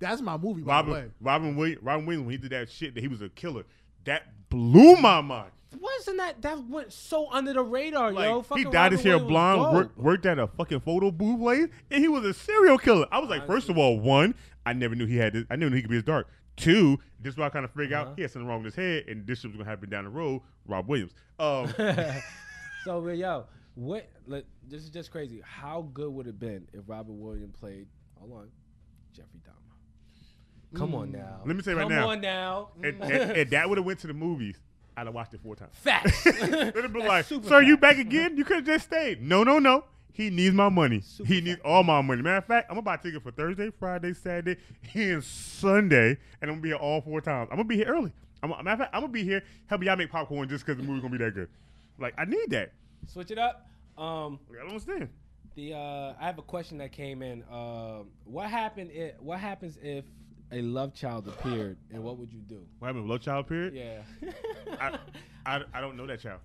That's my movie, by the way. Robin Williams, when he did that shit, that he was a killer. That blew my mind. Wasn't that went so under the radar, like, yo? Fucking he dyed his hair blonde, worked at a fucking photo booth place, and he was a serial killer. I was like, first of all, one, I never knew he had this. I never knew he could be this dark. Two, this is what I kind of figured out. He had something wrong with his head, and this shit was going to happen down the road. Rob Williams. So, yo, this is just crazy. How good would it have been if Robin Williams played, hold on, Jeffrey Dahmer? Come on now. Let me tell you right now. Come on now. And that would have went to the movies. I'd have watched it 4 times. Facts. It would have been like, sir, facts. You back again? You could have just stayed. No. He needs my money. He needs all my money. Matter of fact, I'm going to buy a ticket for Thursday, Friday, Saturday, and Sunday. And I'm going to be here all 4 times. I'm going to be here early. Matter of fact, I'm going to be here helping y'all make popcorn just because the movie's going to be that good. Like, I need that. Switch it up. I don't understand. I have a question that came in. What happens if a love child appeared, and what would you do? What happened? Love child appeared? Yeah. I don't know that child.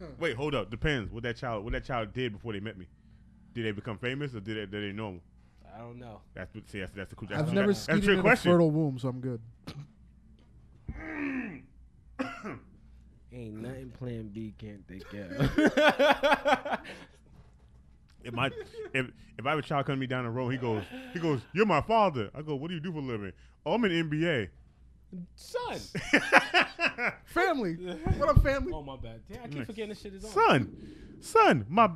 Huh. Wait, hold up. Depends what that child did before they met me. Did they become famous or did they normal? I don't know. That's the cool. I've never skeeted in a fertile womb, so I'm good. Ain't nothing Plan B can't take care of. If I have a child coming me down the road, he goes, "You're my father." I go, "What do you do for a living?" "Oh, I'm an NBA." Son. Family. What up, family? Oh, my bad. Yeah, I keep forgetting this shit is on. Son. My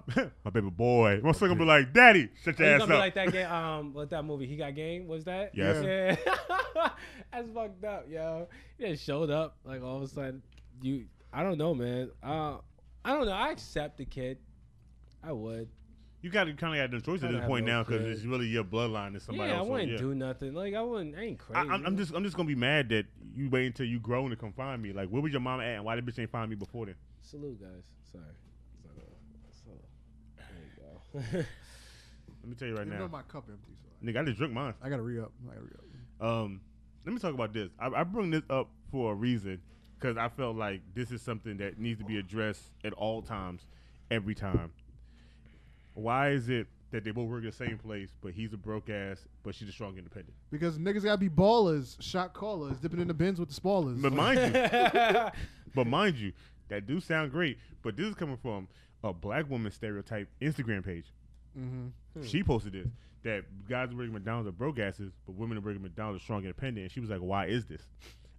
baby boy. My son gonna be like, "Daddy, shut your ass up." Be like that game, what that movie? He Got Game? Was that? Yes. Yeah. That's fucked up, yo. He just showed up like all of a sudden. I don't know, man. I don't know. I accept the kid. I would. You kind of got no choice at this point now because it's really your bloodline to somebody else. Yeah, I wouldn't do nothing. Like I ain't crazy. I'm just gonna be mad that you wait until you grown to come find me. Like, where was your mama at? And why the bitch ain't find me before then? Salute, guys. Sorry. So, there you go. Let me tell you right now. My cup empty. So nigga, I just drink mine. I gotta re up. Let me talk about this. I bring this up for a reason because I felt like this is something that needs to be addressed at all times, every time. Why is it that they both work at the same place, but he's a broke ass, but she's a strong independent? Because niggas gotta be ballers, shot callers, dipping in the bins with the spallers. But mind you, that do sound great, but this is coming from a black woman stereotype Instagram page. Mm-hmm. She posted this, that guys working at McDonald's are broke asses, but women working at McDonald's are strong independent. And she was like, why is this?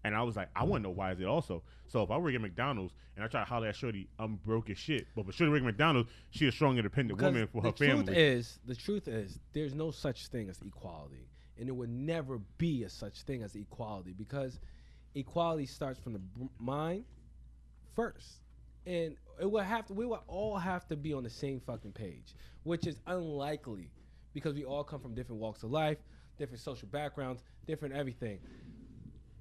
And I was like, I want to know why is it also. So if I work at McDonald's and I try to holler at Shorty, I'm broke as shit. But for Shorty working at McDonald's, she a strong, independent woman for her family. The truth is, there's no such thing as equality. And there would never be a such thing as equality because equality starts from the mind first. And we would all have to be on the same fucking page, which is unlikely because we all come from different walks of life, different social backgrounds, different everything.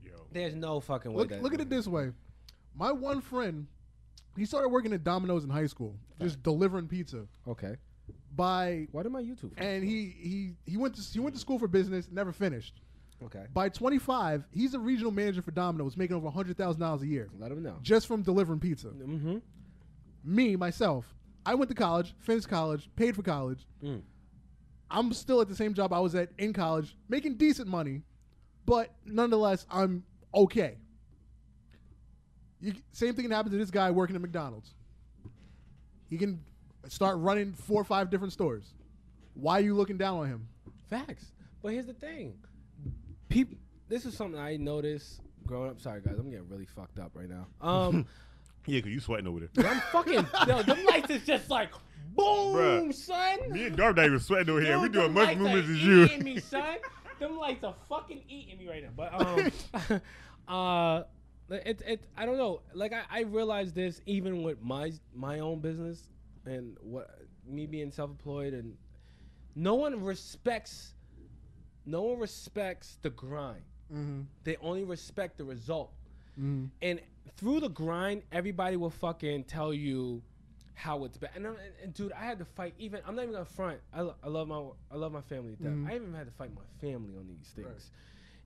Yo. There's no fucking way. Look at it this way. My one friend, he started working at Domino's in high school, just delivering pizza. Okay. By what am I YouTube? And he went to school for business, never finished. Okay. By 25, he's a regional manager for Domino's, making over $100,000 a year. Let him know. Just from delivering pizza. Mm-hmm. Me, myself, I went to college, finished college, paid for college. Mm. I'm still at the same job I was at in college, making decent money, but nonetheless, I'm okay. Same thing can happen to this guy working at McDonald's. He can start running 4 or 5 different stores. Why are you looking down on him? Facts. But here's the thing. People, this is something I noticed growing up. Sorry, guys. I'm getting really fucked up right now. Yeah, because you sweating over there. I'm fucking... yo, them lights is just like... boom, bruh, son. Me and Darth Vader were sweating over here. We doing much movements as you. Eating me, son. Them lights are fucking eating me right now. But I don't know. Like I realized this even with my own business and me being self-employed, and no one respects the grind. Mm-hmm. They only respect the result. Mm-hmm. And through the grind, everybody will fucking tell you how it's bad. And dude, I had to fight. Even I'm not even gonna front. I love my family to death. Mm-hmm. I even had to fight my family on these things.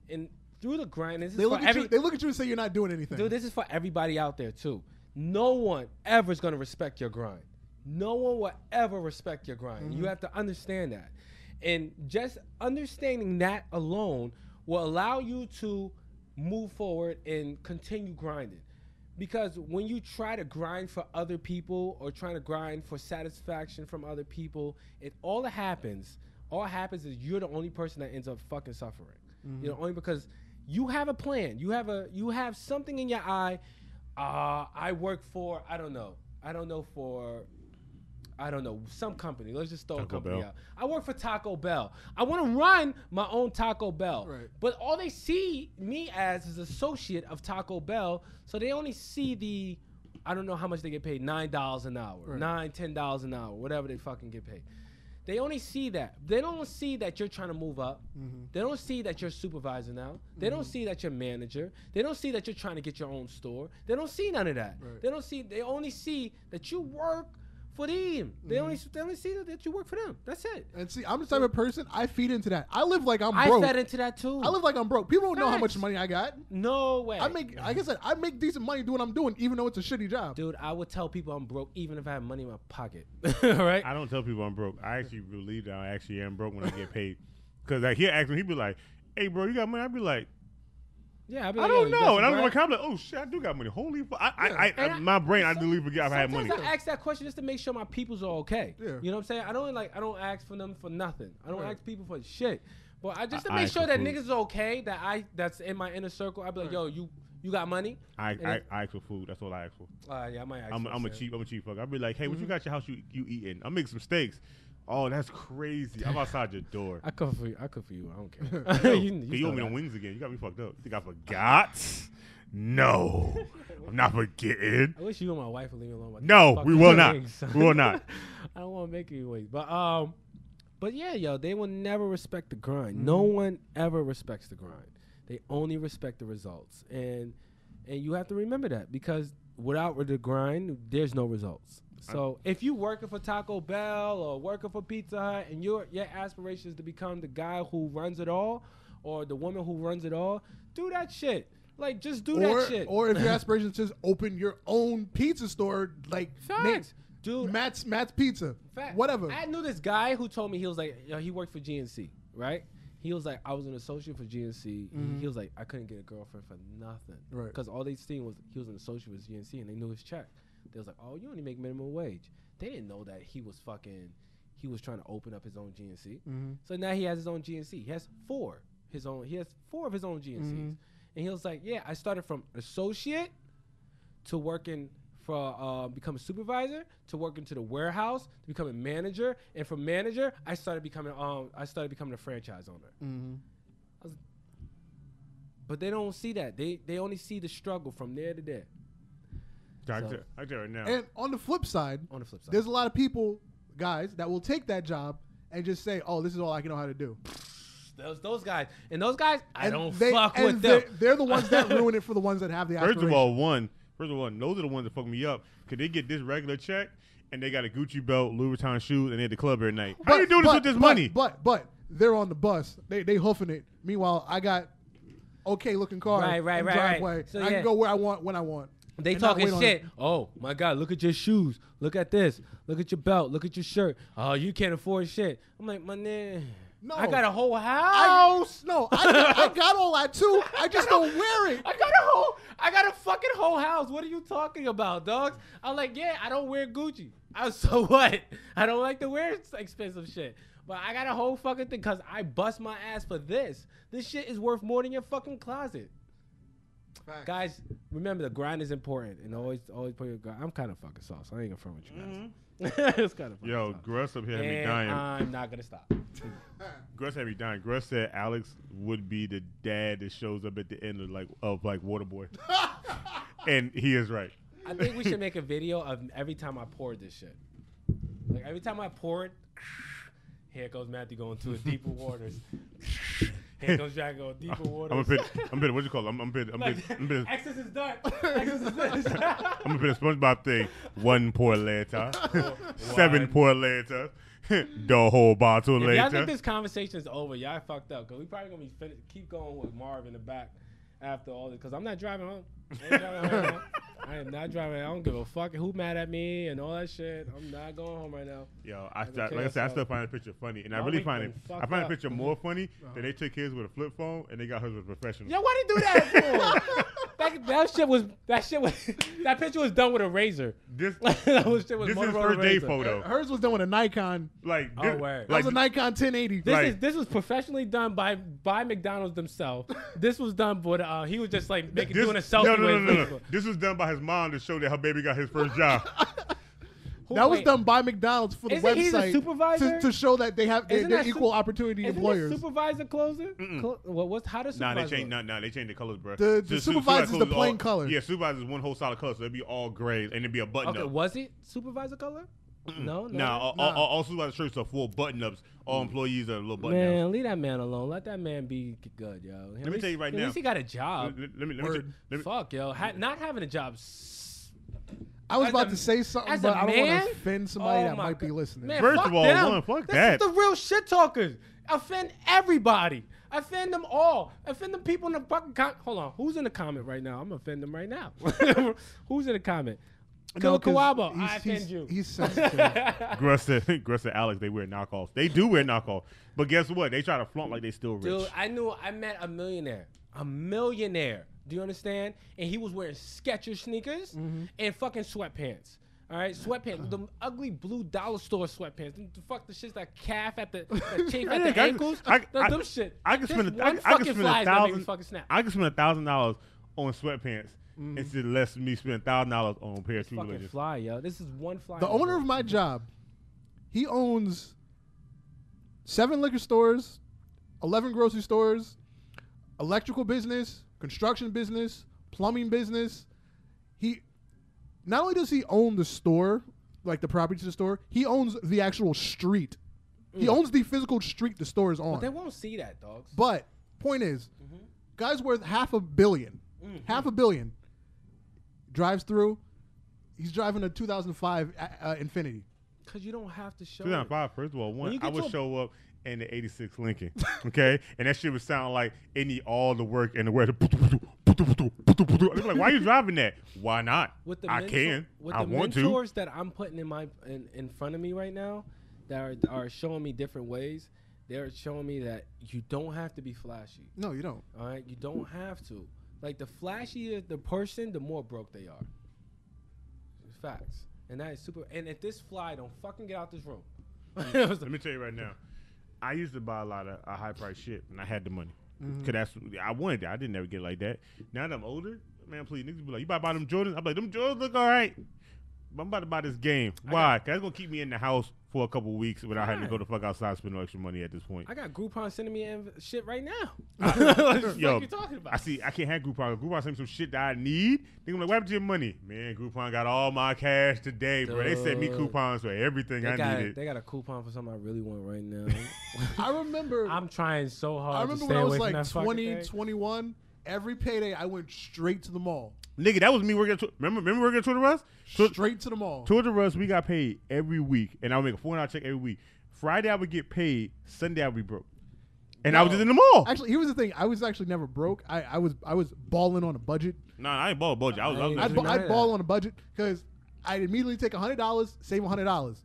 Right. And through the grind, they look at you and say you're not doing anything. Dude, this is for everybody out there too. No one ever is gonna respect your grind. No one will ever respect your grind. Mm-hmm. You have to understand that. And just understanding that alone will allow you to move forward and continue grinding. Because when you try to grind for other people or trying to grind for satisfaction from other people, all that happens is you're the only person that ends up fucking suffering. Mm-hmm. You know, only because you have a plan. You have something in your eye. I work for, I don't know, some company. Let's just throw a company out. I work for Taco Bell. I want to run my own Taco Bell. Right. But all they see me as is associate of Taco Bell, so they only see the, I don't know how much they get paid, $9 an hour, right. $10 an hour, whatever they fucking get paid. They only see that. They don't see that you're trying to move up. Mm-hmm. They don't see that you're supervisor now. They mm-hmm. don't see that you're manager. They don't see that you're trying to get your own store. They don't see none of that. Right. They only see that you work for them. They only see that you work for them. That's it. And see, I'm the type of person, I feed into that. I live like I'm broke. I fed into that too. I live like I'm broke. People don't know how much money I got. No way. I make decent money doing what I'm doing, even though it's a shitty job. Dude, I would tell people I'm broke even if I have money in my pocket. All right? I don't tell people I'm broke. I actually believe that I actually am broke when I get paid. Because like, he'll ask me, he'd be like, hey, bro, you got money? I'd be like, yeah, I don't know. And I'm like, oh shit, I do got money. Holy fuck. My brain, I do forget I had money. Sometimes I ask that question just to make sure my peoples are okay. Yeah. You know what I'm saying? I don't ask for them for nothing. I don't ask people for shit. But I just to make sure that niggas are okay, that's in my inner circle, I'd be like, yo, you got money? I ask for food. That's all I ask for. Yeah, I might ask for I'm a cheap fucker. I'd be like, hey, what you got your house you eating? I'm making some steaks. Oh, that's crazy. I'm outside your door. I cook for you. I don't care. You owe me the wings again. You got me fucked up. You think I forgot? No. I'm not forgetting. I wish you and my wife would leave me alone. No, we will not. We will not. I don't want to make any ways. But yeah, yo, they will never respect the grind. Mm-hmm. No one ever respects the grind. They only respect the results. And you have to remember that, because without the grind, there's no results. So if you working for Taco Bell or working for Pizza Hut and your aspiration is to become the guy who runs it all or the woman who runs it all, do that shit. Like, just do that shit. Or if your aspiration is just open your own pizza store, like dude, Matt's Pizza, whatever. I knew this guy who told me, he was like, you know, he worked for QNC, right? He was like, I was an associate for GNC. Mm-hmm. He was like, I couldn't get a girlfriend for nothing. Right. Because all they seen was he was an associate with GNC and they knew his check. They was like, oh, you only make minimum wage. They didn't know that he was trying to open up his own GNC. Mm-hmm. So now he has his own GNC. He has 4 of his own GNCs. Mm-hmm. And he was like, yeah, I started from associate to working for becoming supervisor, to working to the warehouse, to becoming manager, and from manager I started becoming a franchise owner. Mm-hmm. But they don't see that. They only see the struggle from there to there. I do it now. And on the flip side, there's a lot of people, guys, that will take that job and just say, "Oh, this is all I know how to do." Those guys. And those guys, I don't fuck with them. They're the ones that ruin it for the ones that have the aspiration. First of all, those are the ones that fuck me up. Could they get this regular check and they got a Gucci belt, Louis Vuitton shoes, and they're at the club every night? How you doing this with this money? But they're on the bus. They hoofing it. Meanwhile, I got okay looking car. Right. Driveway. So, yeah. I can go where I want when I want. They talking shit. Oh, my God, look at your shoes. Look at this. Look at your belt. Look at your shirt. Oh, you can't afford shit. I'm like, my nigga. No. I got a whole house. I got all that too. I just don't wear it. I got a fucking whole house. What are you talking about, dogs? I'm like, yeah, I don't wear Gucci. So what? I don't like to wear expensive shit. But I got a whole fucking thing because I bust my ass for this. This shit is worth more than your fucking closet. Right. Guys, remember the grind is important, and always put your grind. I'm kind of fucking sauce. I ain't gonna front with you guys. It's kind of fucking sauce. Gruss up here had me dying. I'm not gonna stop. Gruss had me dying. Gruss said Alex would be the dad that shows up at the end of Waterboy, and he is right. I think we should make a video of every time I poured this shit. Like every time I poured, here goes Matthew going to a deeper waters. Here goes Jack going deeper waters. I'm a bit. What you call it? I'm a bit. Excess is done. Excess is finished. I'm a bit of SpongeBob thing. One pour later. Seven pour later. The whole bottle later. Y'all think this conversation is over? Y'all fucked up because we probably gonna be keep going with Marv in the back after all this because I'm not driving home. I am not driving. I don't give a fuck who mad at me and all that shit. I'm not going home right now. Yo, like I said, I still find the picture funny, and I find the picture more funny than they took his with a flip phone and they got hers with a professional. Yeah, why they do that for? That picture was done with a razor. This is her day photo. Hers was done with a Nikon. That was a Nikon 1080. This was professionally done by McDonald's themselves. This was done, but he was just like doing a selfie. No. This was done by his mom to show that her baby got his first job. That was done by McDonald's for the website. He's a supervisor? To show that they have they're equal opportunity employers. Isn't supervisor closer? How does supervisor? They changed the colors, bro. The supervisor's the plain color. Yeah, supervisor's one whole solid color, so it'd be all gray, and it'd be a button-up. Okay, was it supervisor color? All supervisor shirts are full button-ups. All employees are a little button-ups. Man, leave that man alone. Let that man be good, yo. Let me tell you right now. At least he got a job. Fuck, yo. Not having a job I was about to say something, but I don't want to offend somebody that might be listening. Man, fuck that. This is the real shit talkers. Offend everybody. Offend them all. Offend the people in the fucking comment. Hold on. Who's in the comment right now? I'm going to offend them right now. Who's in the comment? Killer Kawaba, I offend you. He's sensitive. Gruss and Alex, they wear knockoffs. They do wear knockoffs. But guess what? They try to flaunt like they still rich. Dude, I met a millionaire. A millionaire. Do you understand? And he was wearing Skechers sneakers and fucking sweatpants. All right, sweatpants, the ugly blue dollar store sweatpants. Fuck the shit that calf at the chafe at the ankles. Them shit. I can spend $1,000 on sweatpants. It just lets me spend $1,000 on a pair of shoes. Fucking fly, yo. This is one fly. The owner of my job, he owns 7 liquor stores, 11 grocery stores, electrical business. Construction business, plumbing business. He not only does he own the store, like the property to the store, he owns the actual street. He owns the physical street the store is on. But they won't see that, dogs. But point is, guy's worth $500 million. $500 million. Drives through. He's driving a 2005 Infiniti. Because you don't have to show 2005, first of all. One, I would show up and the 86 Lincoln, okay? And that shit would sound like it need all the work in the weather. Like, why are you driving that? Why not? With the mentors that I'm putting in front of me right now that are showing me different ways, they're showing me that you don't have to be flashy. No, you don't. All right? You don't have to. Like, the flashier the person, the more broke they are. Facts. And that is super. And if this fly don't fucking get out this room. Let me tell you right now. I used to buy a lot of high price shit, and I had the money. Cause I wanted that. I didn't ever get like that. Now that I'm older, man, please niggas be like, you buy them Jordans? I'm like, them Jordans look all right, I'm about to buy this game. Why? Because that's going to keep me in the house for a couple weeks without having to go the fuck outside and spend no extra money at this point. I got Groupon sending me shit right now. Yo, what you talking about? I see. I can't have Groupon. Groupon sent me some shit that I need. They're like, what happened to your money? Man, Groupon got all my cash today, bro. They sent me coupons for everything I needed. They got a coupon for something I really want right now. I remember. I'm trying so hard. I remember when I was like 20, 21. Every payday, I went straight to the mall. Nigga, that was me working at remember working at Toys R Us? Straight to the mall. Toys R Us, we got paid every week, and I would make a $4 check every week. Friday, I would get paid. Sunday, I would be broke. And I was just in the mall. Actually, here was the thing. I was actually never broke. I was balling on a budget. Nah, I ain't balling on a budget. I'd ball on a budget because I'd immediately take $100, save $100.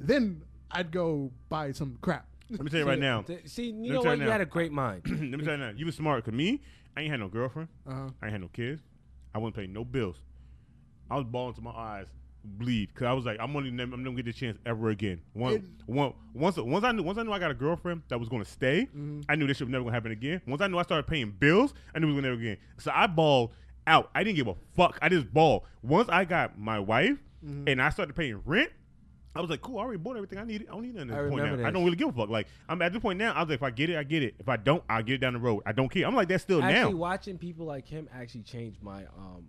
Then I'd go buy some crap. Let me tell you right now. See, you know what? You had a great mind. Let me tell you now. You was smart because me, I ain't had no girlfriend. I ain't had no kids. I wouldn't pay no bills. I was balling to my eyes bleed because I was like, I'm never get this chance ever again. Once I knew I got a girlfriend that was gonna stay, I knew this shit was never gonna happen again. Once I knew I started paying bills, I knew it was gonna never again. So I balled out. I didn't give a fuck. I just balled. Once I got my wife and I started paying rent, I was like, cool, I already bought everything I needed. I don't need nothing at this point now. I don't really give a fuck. Like, I'm at this point now, I was like, if I get it, I get it. If I don't, I'll get it down the road. I don't care. I'm like that still now. Actually, watching people like him actually change my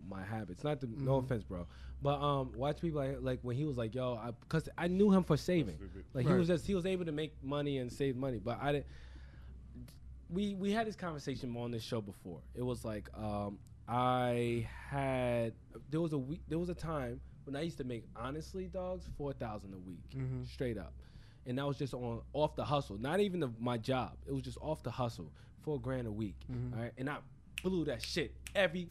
my habits. Not to, no offense, bro. But watch people like when he was like, yo, because I knew him for saving. Like, he was able to make money and save money. But I didn't. We had this conversation on this show before. It was like, there was a time when I used to make, honestly, dogs, $4,000 a week, straight up. And that was just off the hustle. Not even my job. It was just off the hustle, $4,000 a week. All right? And I blew that shit every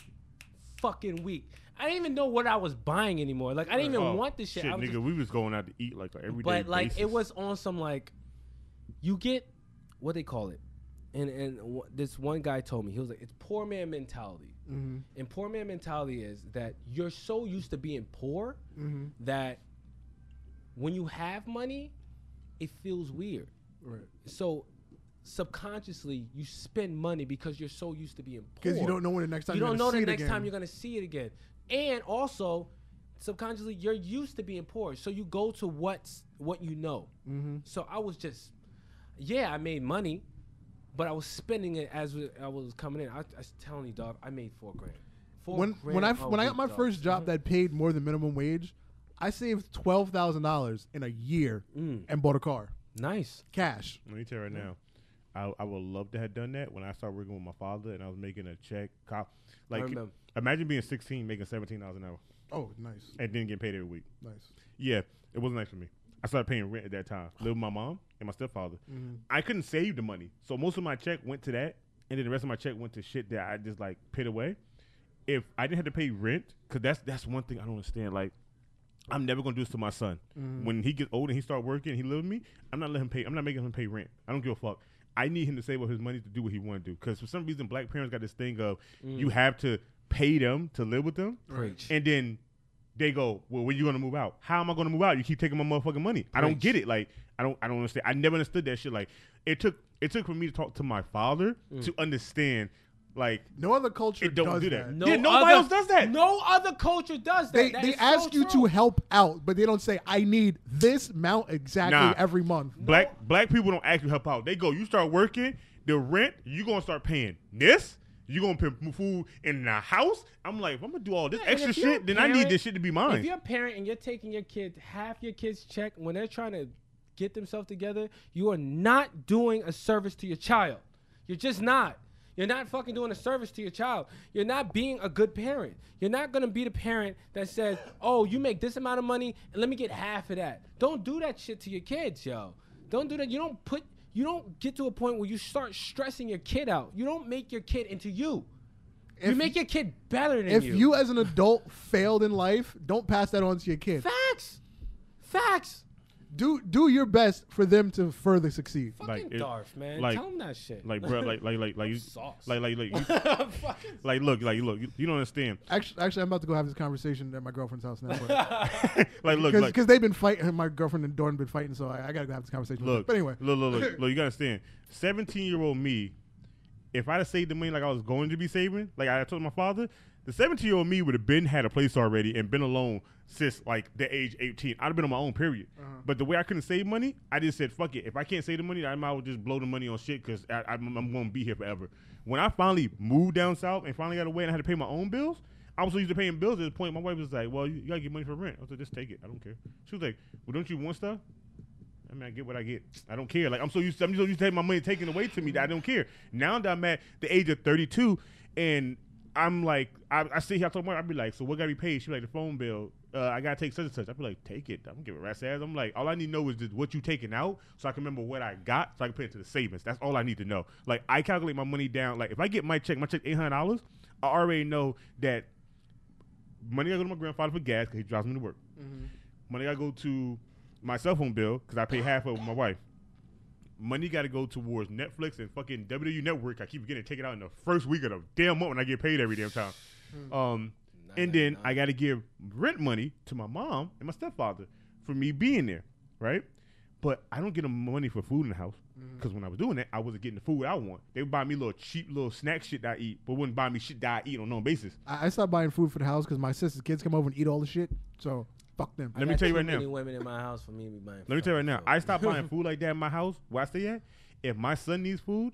fucking week. I didn't even know what I was buying anymore. Like, I didn't even want this shit. We was going out to eat, like, every day. But, like, basis. It was on some, like, you get, what they call it. And this one guy told me, he was like, it's poor man mentality. And poor man mentality is that you're so used to being poor that when you have money, it feels weird. So subconsciously, you spend money because you're so used to being poor. Because you don't know when the next time you're going to see it again. You don't know the next time you're going to see it again. And also, subconsciously, you're used to being poor. So you go to what you know. So I was just, I made money. But I was spending it as I was coming in. I was telling you, dog, I made $4,000. When I got my first job that paid more than minimum wage, I saved $12,000 in a year and bought a car. Nice. Cash. Let me tell you right now, I would love to have done that when I started working with my father and I was making a check. Like, imagine being 16, making $17 an hour. Oh, nice. And then getting paid every week. Nice. Yeah, it wasn't nice for me. I started paying rent at that time. Lived with my mom and my stepfather. I couldn't save the money. So most of my check went to that, and then the rest of my check went to shit that I just, like, pit away. If I didn't have to pay rent, because that's one thing I don't understand. Like, I'm never going to do this to my son. When he gets old and he starts working and he lives with me, I'm not letting him pay. I'm not making him pay rent. I don't give a fuck. I need him to save up his money to do what he want to do. Because for some reason, black parents got this thing of you have to pay them to live with them. Preach. And then they go, well, when you gonna move out? How am I gonna move out? You keep taking my motherfucking money. I don't get it. Like, I don't understand. I never understood that shit. Like, it took for me to talk to my father to understand. Like, no other culture does do that. Nobody else does that. No other culture does that. They ask you to help out, but they don't say, I need this amount exactly every month. Black people don't ask you to help out. They go, you start working, the rent, you gonna start paying this. You gonna put food in the house? I'm like, if I'm gonna do all this extra shit, then I need this shit to be mine. If you're a parent and you're taking your kid, half your kid's check, when they're trying to get themselves together, you are not doing a service to your child. You're just not. You're not fucking doing a service to your child. You're not being a good parent. You're not gonna be the parent that says, oh, you make this amount of money, and let me get half of that. Don't do that shit to your kids, yo. Don't do that. You don't get to a point where you start stressing your kid out. You don't make your kid into you. You make your kid better than you. If you as an adult failed in life, don't pass that on to your kid. Facts. Facts. Do your best for them to further succeed. Fucking Darth, man. Like, tell them that shit. Like, bro, you don't understand. Actually, I'm about to go have this conversation at my girlfriend's house now. But because they've been fighting. My girlfriend and Dorn been fighting, so I gotta go have this conversation. Look, but anyway, look. You gotta understand. 17-year-old me, if I'd have saved the money like I was going to be saving, like I told my father, The 17-year-old me would have been had a place already and been alone since like the age 18. I'd have been on my own, period. Uh-huh. But the way I couldn't save money, I just said, fuck it. If I can't save the money, I might as well just blow the money on shit because I'm going to be here forever. When I finally moved down south and finally got away and I had to pay my own bills, I was so used to paying bills at this point. My wife was like, well, you got to get money for rent. I was like, just take it. I don't care. She was like, well, don't you want stuff? I mean, I get what I get. I don't care. Like, I'm so used to having my money taken away to me that I don't care. Now that I'm at the age of 32 and I'm like, I sit here, I talk about I'd be like, so what got to be paid? She'd be like, the phone bill. I got to take such and such. I'd be like, take it. I don't give a rat's ass. I'm like, all I need to know is just what you taking out so I can remember what I got so I can put it to the savings. That's all I need to know. Like, I calculate my money down. Like, if I get my check $800, I already know that money I go to my grandfather for gas because he drives me to work. Mm-hmm. Money I go to my cell phone bill because I pay half of it with my wife. Money got to go towards Netflix and fucking WWE Network. I keep getting taken out in the first week of the damn month when I get paid every damn time. And then I got to give rent money to my mom and my stepfather for me being there, right? But I don't get them money for food in the house because when I was doing that, I wasn't getting the food I want. They would buy me little cheap little snack shit that I eat, but wouldn't buy me shit that I eat on a known basis. I stopped buying food for the house because my sister's kids come over and eat all the shit, so... Fuck them. Let me tell you right now. Women in my house for me be buying. Let me tell you right now. I stopped buying food like that in my house. Where I stay at, if my son needs food,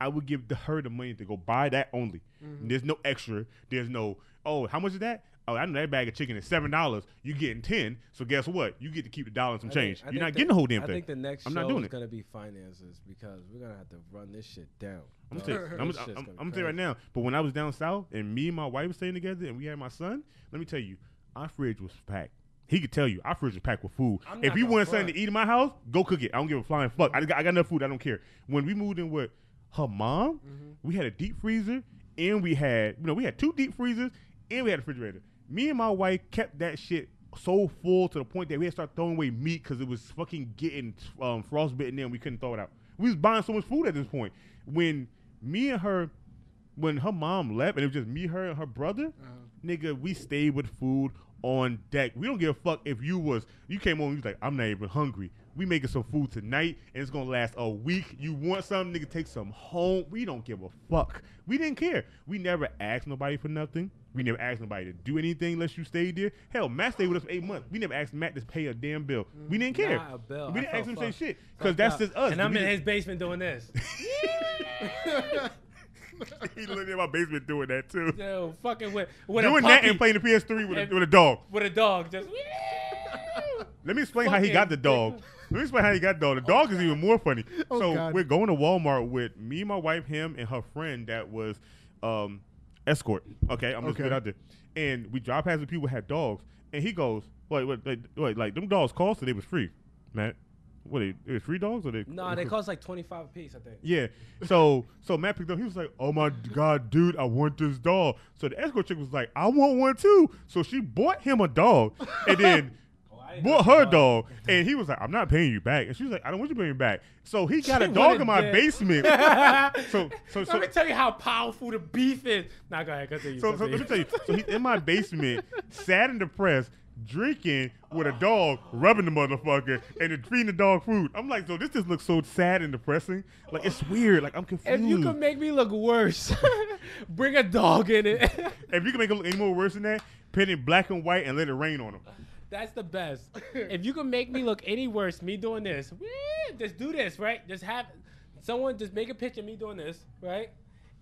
I would give her the money to go buy that only. Mm-hmm. There's no extra. There's no. Oh, how much is that? Oh, I know that bag of chicken is $7. You getting 10. So guess what? You get to keep $1 and some change. You're not getting the whole damn thing. I think the next show is gonna be finances because we're gonna have to run this shit down. I'm gonna tell you right now. But when I was down south and me and my wife were staying together and we had my son, let me tell you, our fridge was packed. He could tell you, our fridge is packed with food. If you want something to eat in my house, go cook it. I don't give a flying fuck. I got enough food. I don't care. When we moved in with her mom, we had a deep freezer, and we had two deep freezers, and we had a refrigerator. Me and my wife kept that shit so full to the point that we had to start throwing away meat because it was fucking getting frostbitten in. We couldn't throw it out. We was buying so much food at this point. When her mom left, and it was just me, her, and her brother, nigga, we stayed with food on deck. We don't give a fuck if you came home and you was like, I'm not even hungry. We making some food tonight and it's gonna last a week. You want something, nigga, take some home. We don't give a fuck. We didn't care. We never asked nobody for nothing. We never asked nobody to do anything unless you stayed there. Hell, Matt stayed with us for 8 months. We never asked Matt to pay a damn bill. We didn't care. Not a bill. We didn't ask him to say shit because that's just us. And I'm in his basement doing this. He lived in my basement doing that too. Yo, fucking with doing a that and playing the PS3 with a dog. With a dog, just. Let me explain how he got the dog. The dog is even more funny. We're going to Walmart with me, my wife, him, and her friend that was escort. Okay, I'm just put out there. And we drive past the people who had dogs, and he goes, "Wait, like them dogs cost, so they was free, Matt." What are they free dogs or they? No, they cost like $25 a piece, I think. Yeah. So Matt picked up. He was like, "Oh my god, dude, I want this dog." So the escort chick was like, "I want one too." So she bought him a dog, and then bought her dog, and he was like, "I'm not paying you back." And she was like, "I don't want you paying back." So he got a dog in my basement. so let me tell you how powerful the beef is. Nah, go ahead. Continue. So let me tell you. So he's in my basement, sad and depressed, drinking with a dog, rubbing the motherfucker, and then feeding the dog food. I'm like, so this just looks so sad and depressing. Like, it's weird. Like, I'm confused. If you could make me look worse, bring a dog in it. If you can make it look any more worse than that, paint it black and white and let it rain on him. That's the best. If you can make me look any worse, me doing this, just do this, right? Just have someone just make a picture of me doing this, right?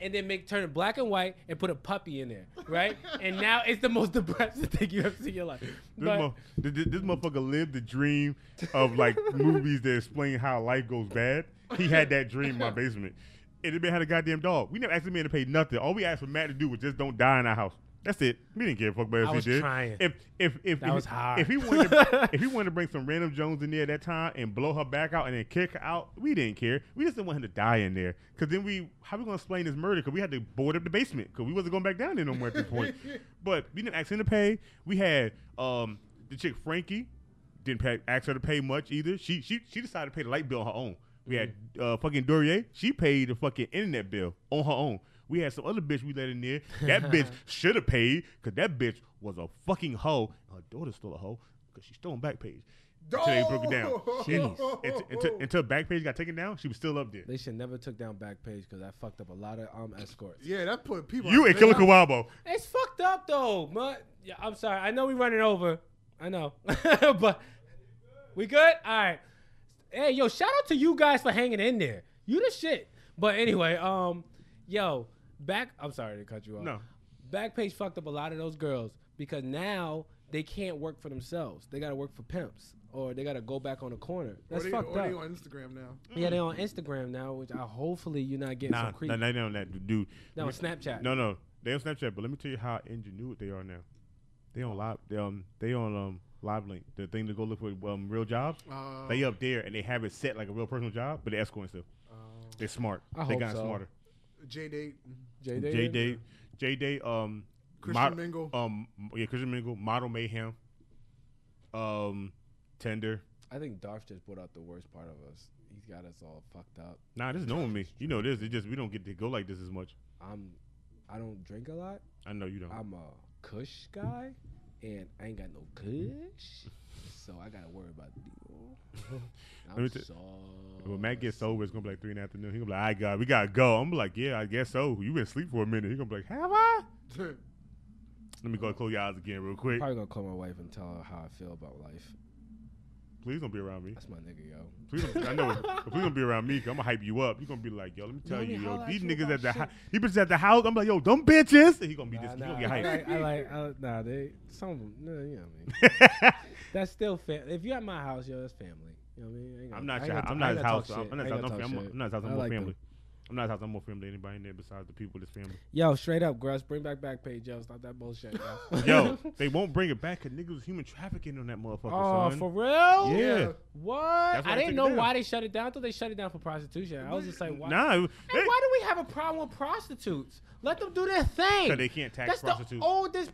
And then turn it black and white and put a puppy in there, right? And now it's the most depressing thing you ever seen in your life. This motherfucker lived the dream of like movies that explain how life goes bad. He had that dream in my basement. And it had a goddamn dog. We never asked the man to pay nothing. All we asked for Matt to do was just don't die in our house. That's it. We didn't give a fuck about if he did. Trying. If he wanted to bring some random Jones in there at that time and blow her back out and then kick her out, we didn't care. We just didn't want him to die in there. Cause then how we gonna explain this murder? Cause we had to board up the basement. Cause we wasn't going back down there no more at this point. But we didn't ask him to pay. We had the chick Frankie ask her to pay much either. She decided to pay the light bill on her own. We had fucking Dorier. She paid the fucking internet bill on her own. We had some other bitch we let in there. That bitch should have paid because that bitch was a fucking hoe. Her daughter stole a hoe because she stole back page. Until they broke it down. Until Backpage got taken down, she was still up there. They should never took down Backpage because that fucked up a lot of escorts. Yeah, that put people. You and Killer Kawabo. It's fucked up though, but yeah, I'm sorry. I know we running over. I know, but we good. All right. Hey, yo, shout out to you guys for hanging in there. You the shit. But anyway, yo, I'm sorry to cut you off. No. Backpage fucked up a lot of those girls because now they can't work for themselves. They gotta work for pimps. Or they gotta go back on the corner. That's fucked up. They on Instagram now. Yeah, they on Instagram now. Which hopefully you're not getting some creep. Nah, they on that, dude. They on Snapchat. No, they on Snapchat. But let me tell you how ingenuous they are now. They on live. They on LiveLink, the thing to go look for real jobs. They up there and they have it set like a real personal job, but they escorting stuff. They're smart. They got smarter. J Date. Christian Mingle. Yeah, Christian Mingle. Model Mayhem. Tender. I think Darth just brought out the worst part of us. He's got us all fucked up. Nah, this is knowing me. You know this. It just we don't get to go like this as much. I don't drink a lot. I know you don't. I'm a Kush guy, and I ain't got no Kush, so I gotta worry about the I'm sorry. When Matt gets sober, it's gonna be like 3 in the afternoon. He gonna be like, "I got, we gotta go." I'm like, "Yeah, I guess so." You been asleep for a minute. He gonna be like, "Have I?" Let me go close your eyes again real quick. I'm probably gonna call my wife and tell her how I feel about life. Please don't be around me. That's my nigga, yo. Please don't, I know. If we gonna be around me, I'm gonna hype you up. You gonna be like, yo, let me tell you, yo, these niggas at the house. He bitches at the house. I'm like, yo, dumb bitches. And he gonna be this. He gonna get hyped. Nah, they some of them. You know what I mean. That's still family. If you at my house, yo, that's family. You know what I mean. I'm not his house. I'm more family. I'm not talking more family than anybody in there besides the people of this family. Yo, straight up, Gruss, bring back Backpage, yo. Stop that bullshit, yo. Yo, they won't bring it back because niggas was human trafficking on that motherfucker, son. Oh, for real? Yeah. What? I didn't know why they shut it down. I thought they shut it down for prostitution. I was just like, why? Nah. Hey, why do we have a problem with prostitutes? Let them do their thing. Because they can't tax prostitutes. That's the oldest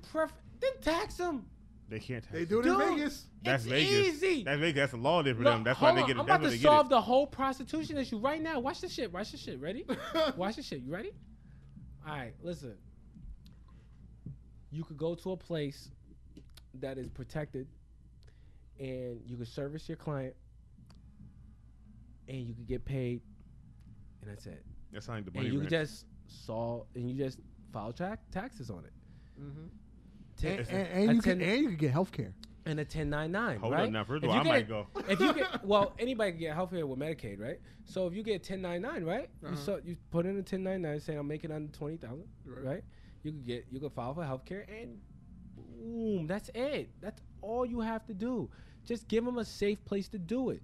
Then tax them. They can't tax. They do it in Vegas. That's Vegas. Easy. That's Vegas. That's the law there for them. That's why they get it. I'm about to solve the whole prostitution issue right now. Watch this shit. Watch this shit. Ready? Watch this shit. You ready? All right. Listen. You could go to a place that is protected, and you could service your client, and you could get paid, and that's it. That's not the money. And you could just file taxes on it. Mm-hmm. And you can get health care. And a 1099, hold right? Now, first of all, anybody can get health care with Medicaid, right? So if you get 1099, right? You put in a 1099 saying I'm making under 20,000, right? You can file for health care and boom, that's it. That's all you have to do. Just give them a safe place to do it.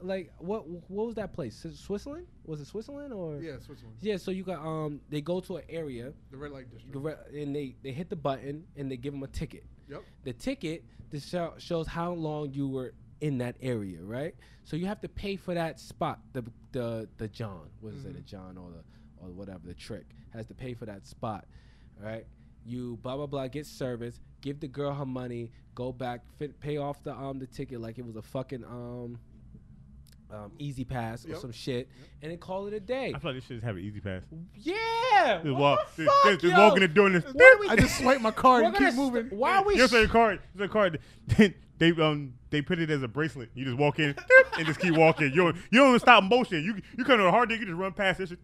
Like what was that place? Switzerland? Was it Switzerland or? Yeah, Switzerland. Yeah, so you got they go to an area, the red light district, and they hit the button and they give them a ticket. Yep. The ticket shows how long you were in that area, right? So you have to pay for that spot. The John, what is it? The John or whatever the trick has to pay for that spot, right? You blah blah blah get service. Give the girl her money, go back, pay off the ticket like it was a fucking easy pass or some shit, and then call it a day. I thought this shit have an easy pass. Yeah, just walking and doing this. I just swipe my card and keep moving. Why are we? Your card, your card. They put it as a bracelet. You just walk in and just keep walking. You don't even stop motion. You come to a hard day, you just run past this shit.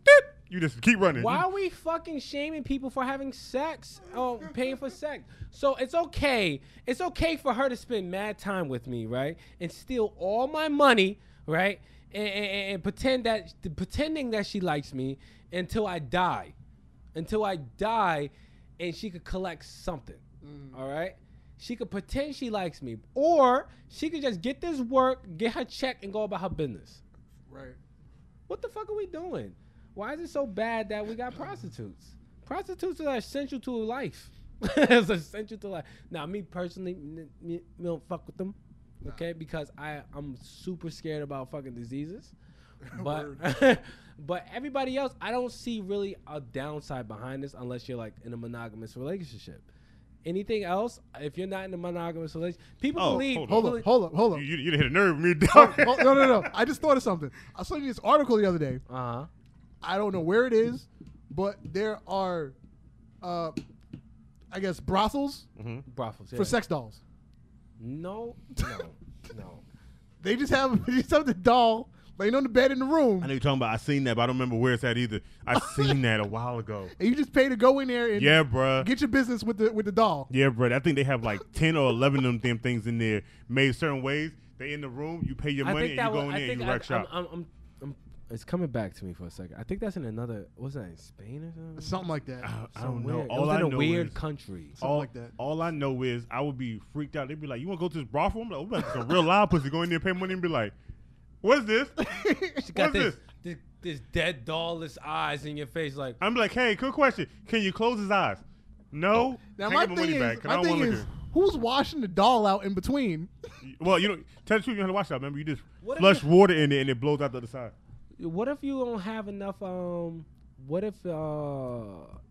You just keep running. Why are we fucking shaming people for having sex? Oh, paying for sex. So it's okay. It's okay for her to spend mad time with me, right? And steal all my money, right? And pretending that she likes me until I die. Until I die and she could collect something, all right? She could pretend she likes me. Or she could just get this work, get her check, and go about her business. Right. What the fuck are we doing? Why is it so bad that we got prostitutes? Prostitutes are essential to life. It's essential to life. Now, me personally, me don't fuck with them, okay? Because I'm super scared about fucking diseases. But everybody else, I don't see really a downside behind this unless you're like in a monogamous relationship. Anything else? If you're not in a monogamous relationship, people believe. Hold up. You hit a nerve with me, dog. No. I just thought of something. I saw this article the other day. I don't know where it is, but there are, I guess, brothels for sex dolls. No. They just have the doll laying on the bed in the room. I know you're talking about. I seen that, but I don't remember where it's at either. I seen that a while ago. And you just pay to go in there and get your business with the doll. Yeah, bro. I think they have like 10 or 11 of them damn things in there made certain ways. They in the room, you pay your money, and you go in there and you wreck shop. It's coming back to me for a second. I think that's in another, was that in Spain or something? Something like that. I don't know. All I know is in a weird country. Something like that. All I know is I would be freaked out. They'd be like, "You want to go to this brothel?" I'm like, "Oh, that's a real loud pussy. Go in there, pay money, and be like, what's this? What's this? This dead doll-less eyes in your face." Like, I'm like, "Hey, good question. Can you close his eyes?" No. Now my thing is, who's washing the doll out in between? Well, you don't tell the truth. You don't have to wash it out. Remember, you just flush water in it and it blows out the other side. What if you don't have enough? What if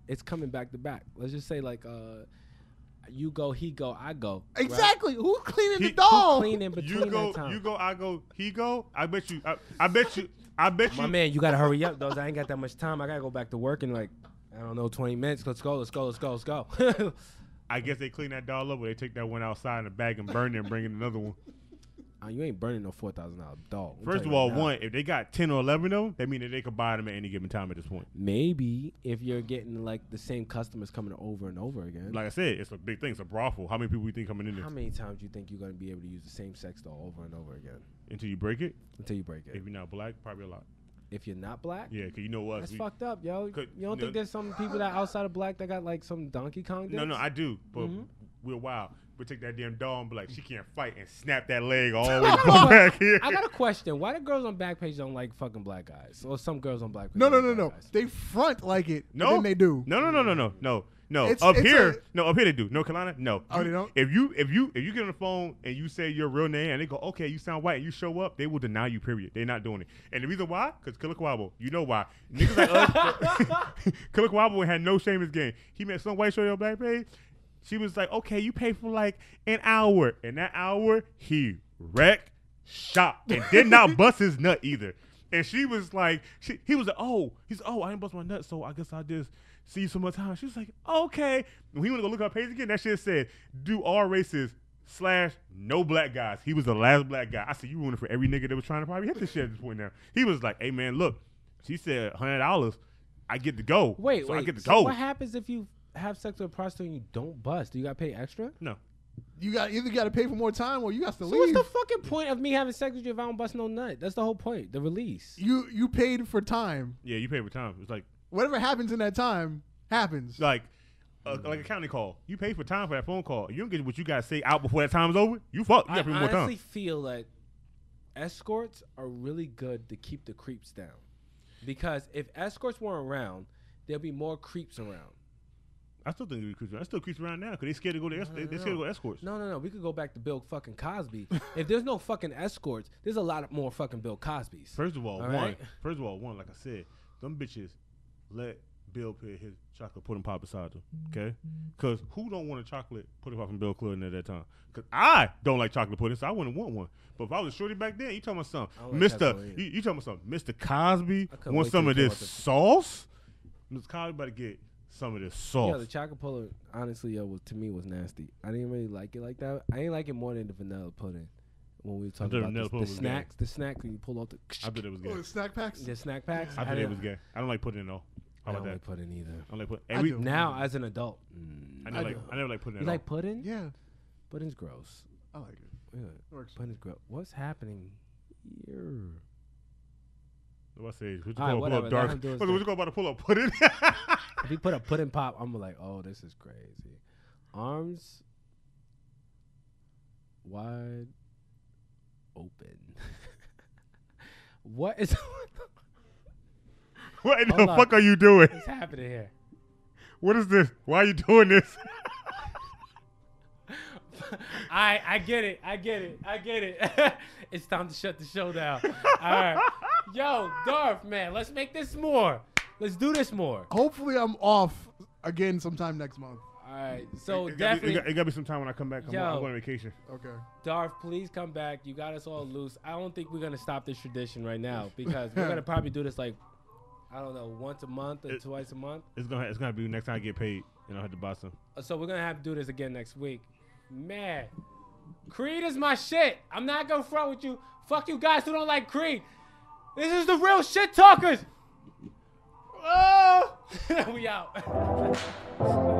it's coming back to back? Let's just say like you go, he go, I go. Exactly. Right? Who's cleaning the doll? Who's cleaning between you go, that time? You go, I go, he go. I bet you. My man, you gotta hurry up, though. I ain't got that much time. I gotta go back to work in like, I don't know, 20 minutes. Let's go. I guess they clean that doll up, or they take that one outside in a bag and burn it and bring in another one. You ain't burning no $4,000 dog. First of all, if they got 10 or 11 of them, that means that they could buy them at any given time at this point. Maybe if you're getting like the same customers coming over and over again. Like I said, it's a big thing. It's a brothel. How many people you think coming in there? How many times do you think you're going to be able to use the same sex doll over and over again? Until you break it? Until you break it. If you're not black, probably a lot. If you're not black? Yeah, because you know what? That's fucked up, yo. You don't think there's some people that outside of black that got like some Donkey Kong dicks? No, I do. But we're wild. We take that damn doll and be like, she can't fight, and snap that leg all the way back here. I got a question. Why do girls on Backpage don't like fucking black guys? Or some girls on Blackpage? No. They front like it. No, then they do. No. Up here they do. North Carolina, no. Oh, they don't. If you get on the phone and you say your real name and they go, "Okay, you sound white," and you show up, they will deny you. Period. They're not doing it. And the reason why? Because Kalakawabo. You know why? Niggas like us. Kalakawabo had no shame in his game. He met some white shorty on Backpage. She was like, "Okay, you pay for like an hour." And that hour, he wrecked shop and did not bust his nut either. And she was like, he was like, "Oh, I didn't bust my nut, so I guess I'll just see you some more time." She was like, "Okay." When he went to go look at her page again, that shit said, "Do all races / no black guys." He was the last black guy. I said, you ruined it for every nigga that was trying to probably hit this shit at this point now. He was like, "Hey, man, look, she said $100. I get to go." Wait. I get to go. What happens if you have sex with a prostitute and you don't bust? Do you got to pay extra? No. You got either got to pay for more time or you got to leave. What's the fucking point of me having sex with you if I don't bust no nut? That's the whole point. The release. You paid for time. Yeah, you paid for time. It's like whatever happens in that time happens. Like a county call. You pay for time for that phone call. You don't get what you got to say out before that time's over. You fuck. You got to pay more time. I honestly feel like escorts are really good to keep the creeps down, because if escorts weren't around, there'd be more creeps around. I still think creeps around now because they scared to go to escorts. No. We could go back to Bill fucking Cosby. If there's no fucking escorts, there's a lot more fucking Bill Cosbys. First of all, like I said, them bitches let Bill put his chocolate pudding pop beside them, okay? Because who don't want a chocolate pudding pop from Bill Clinton at that time? Because I don't like chocolate pudding, so I wouldn't want one. But if I was a shorty back then, Mr. Cosby wants some of this sauce? Mr. Cosby better get some of this sauce. Yeah, the chocolate pudding, honestly, to me was nasty. I didn't really like it like that. I didn't like it more than the vanilla pudding. When we were talking about the snacks, and you pull out the. I thought it was gay. Oh, the snack packs. I thought it was gay. I don't like pudding at all. I don't like pudding either. I don't like pudding. Now, as an adult, I never like pudding at all. You like pudding? Yeah. Pudding's gross. I like it. Yeah. It works. Pudding's gross. What's happening here? What I say? What you call pull up dark? What you call about to pull up pudding? If you put a pudding pop, I'm like, "Oh, this is crazy." Arms wide open. What is? What in the fuck are you doing? What's happening here? What is this? Why are you doing this? I get it. It's time to shut the show down. All right. Yo, Darth, man, let's make this more. Let's do this more. Hopefully I'm off again sometime next month. All right. So it got to be some time when I come back. I'm going on vacation. Okay. Darth, please come back. You got us all loose. I don't think we're going to stop this tradition right now, because we're going to probably do this like, I don't know, once a month or twice a month. It's gonna be next time I get paid and I'll have to buy some. So we're gonna have to do this again next week. Man, Creed is my shit. I'm not gonna front with you. Fuck you guys who don't like Creed. This is the Real Shit Talkers. Oh, we out.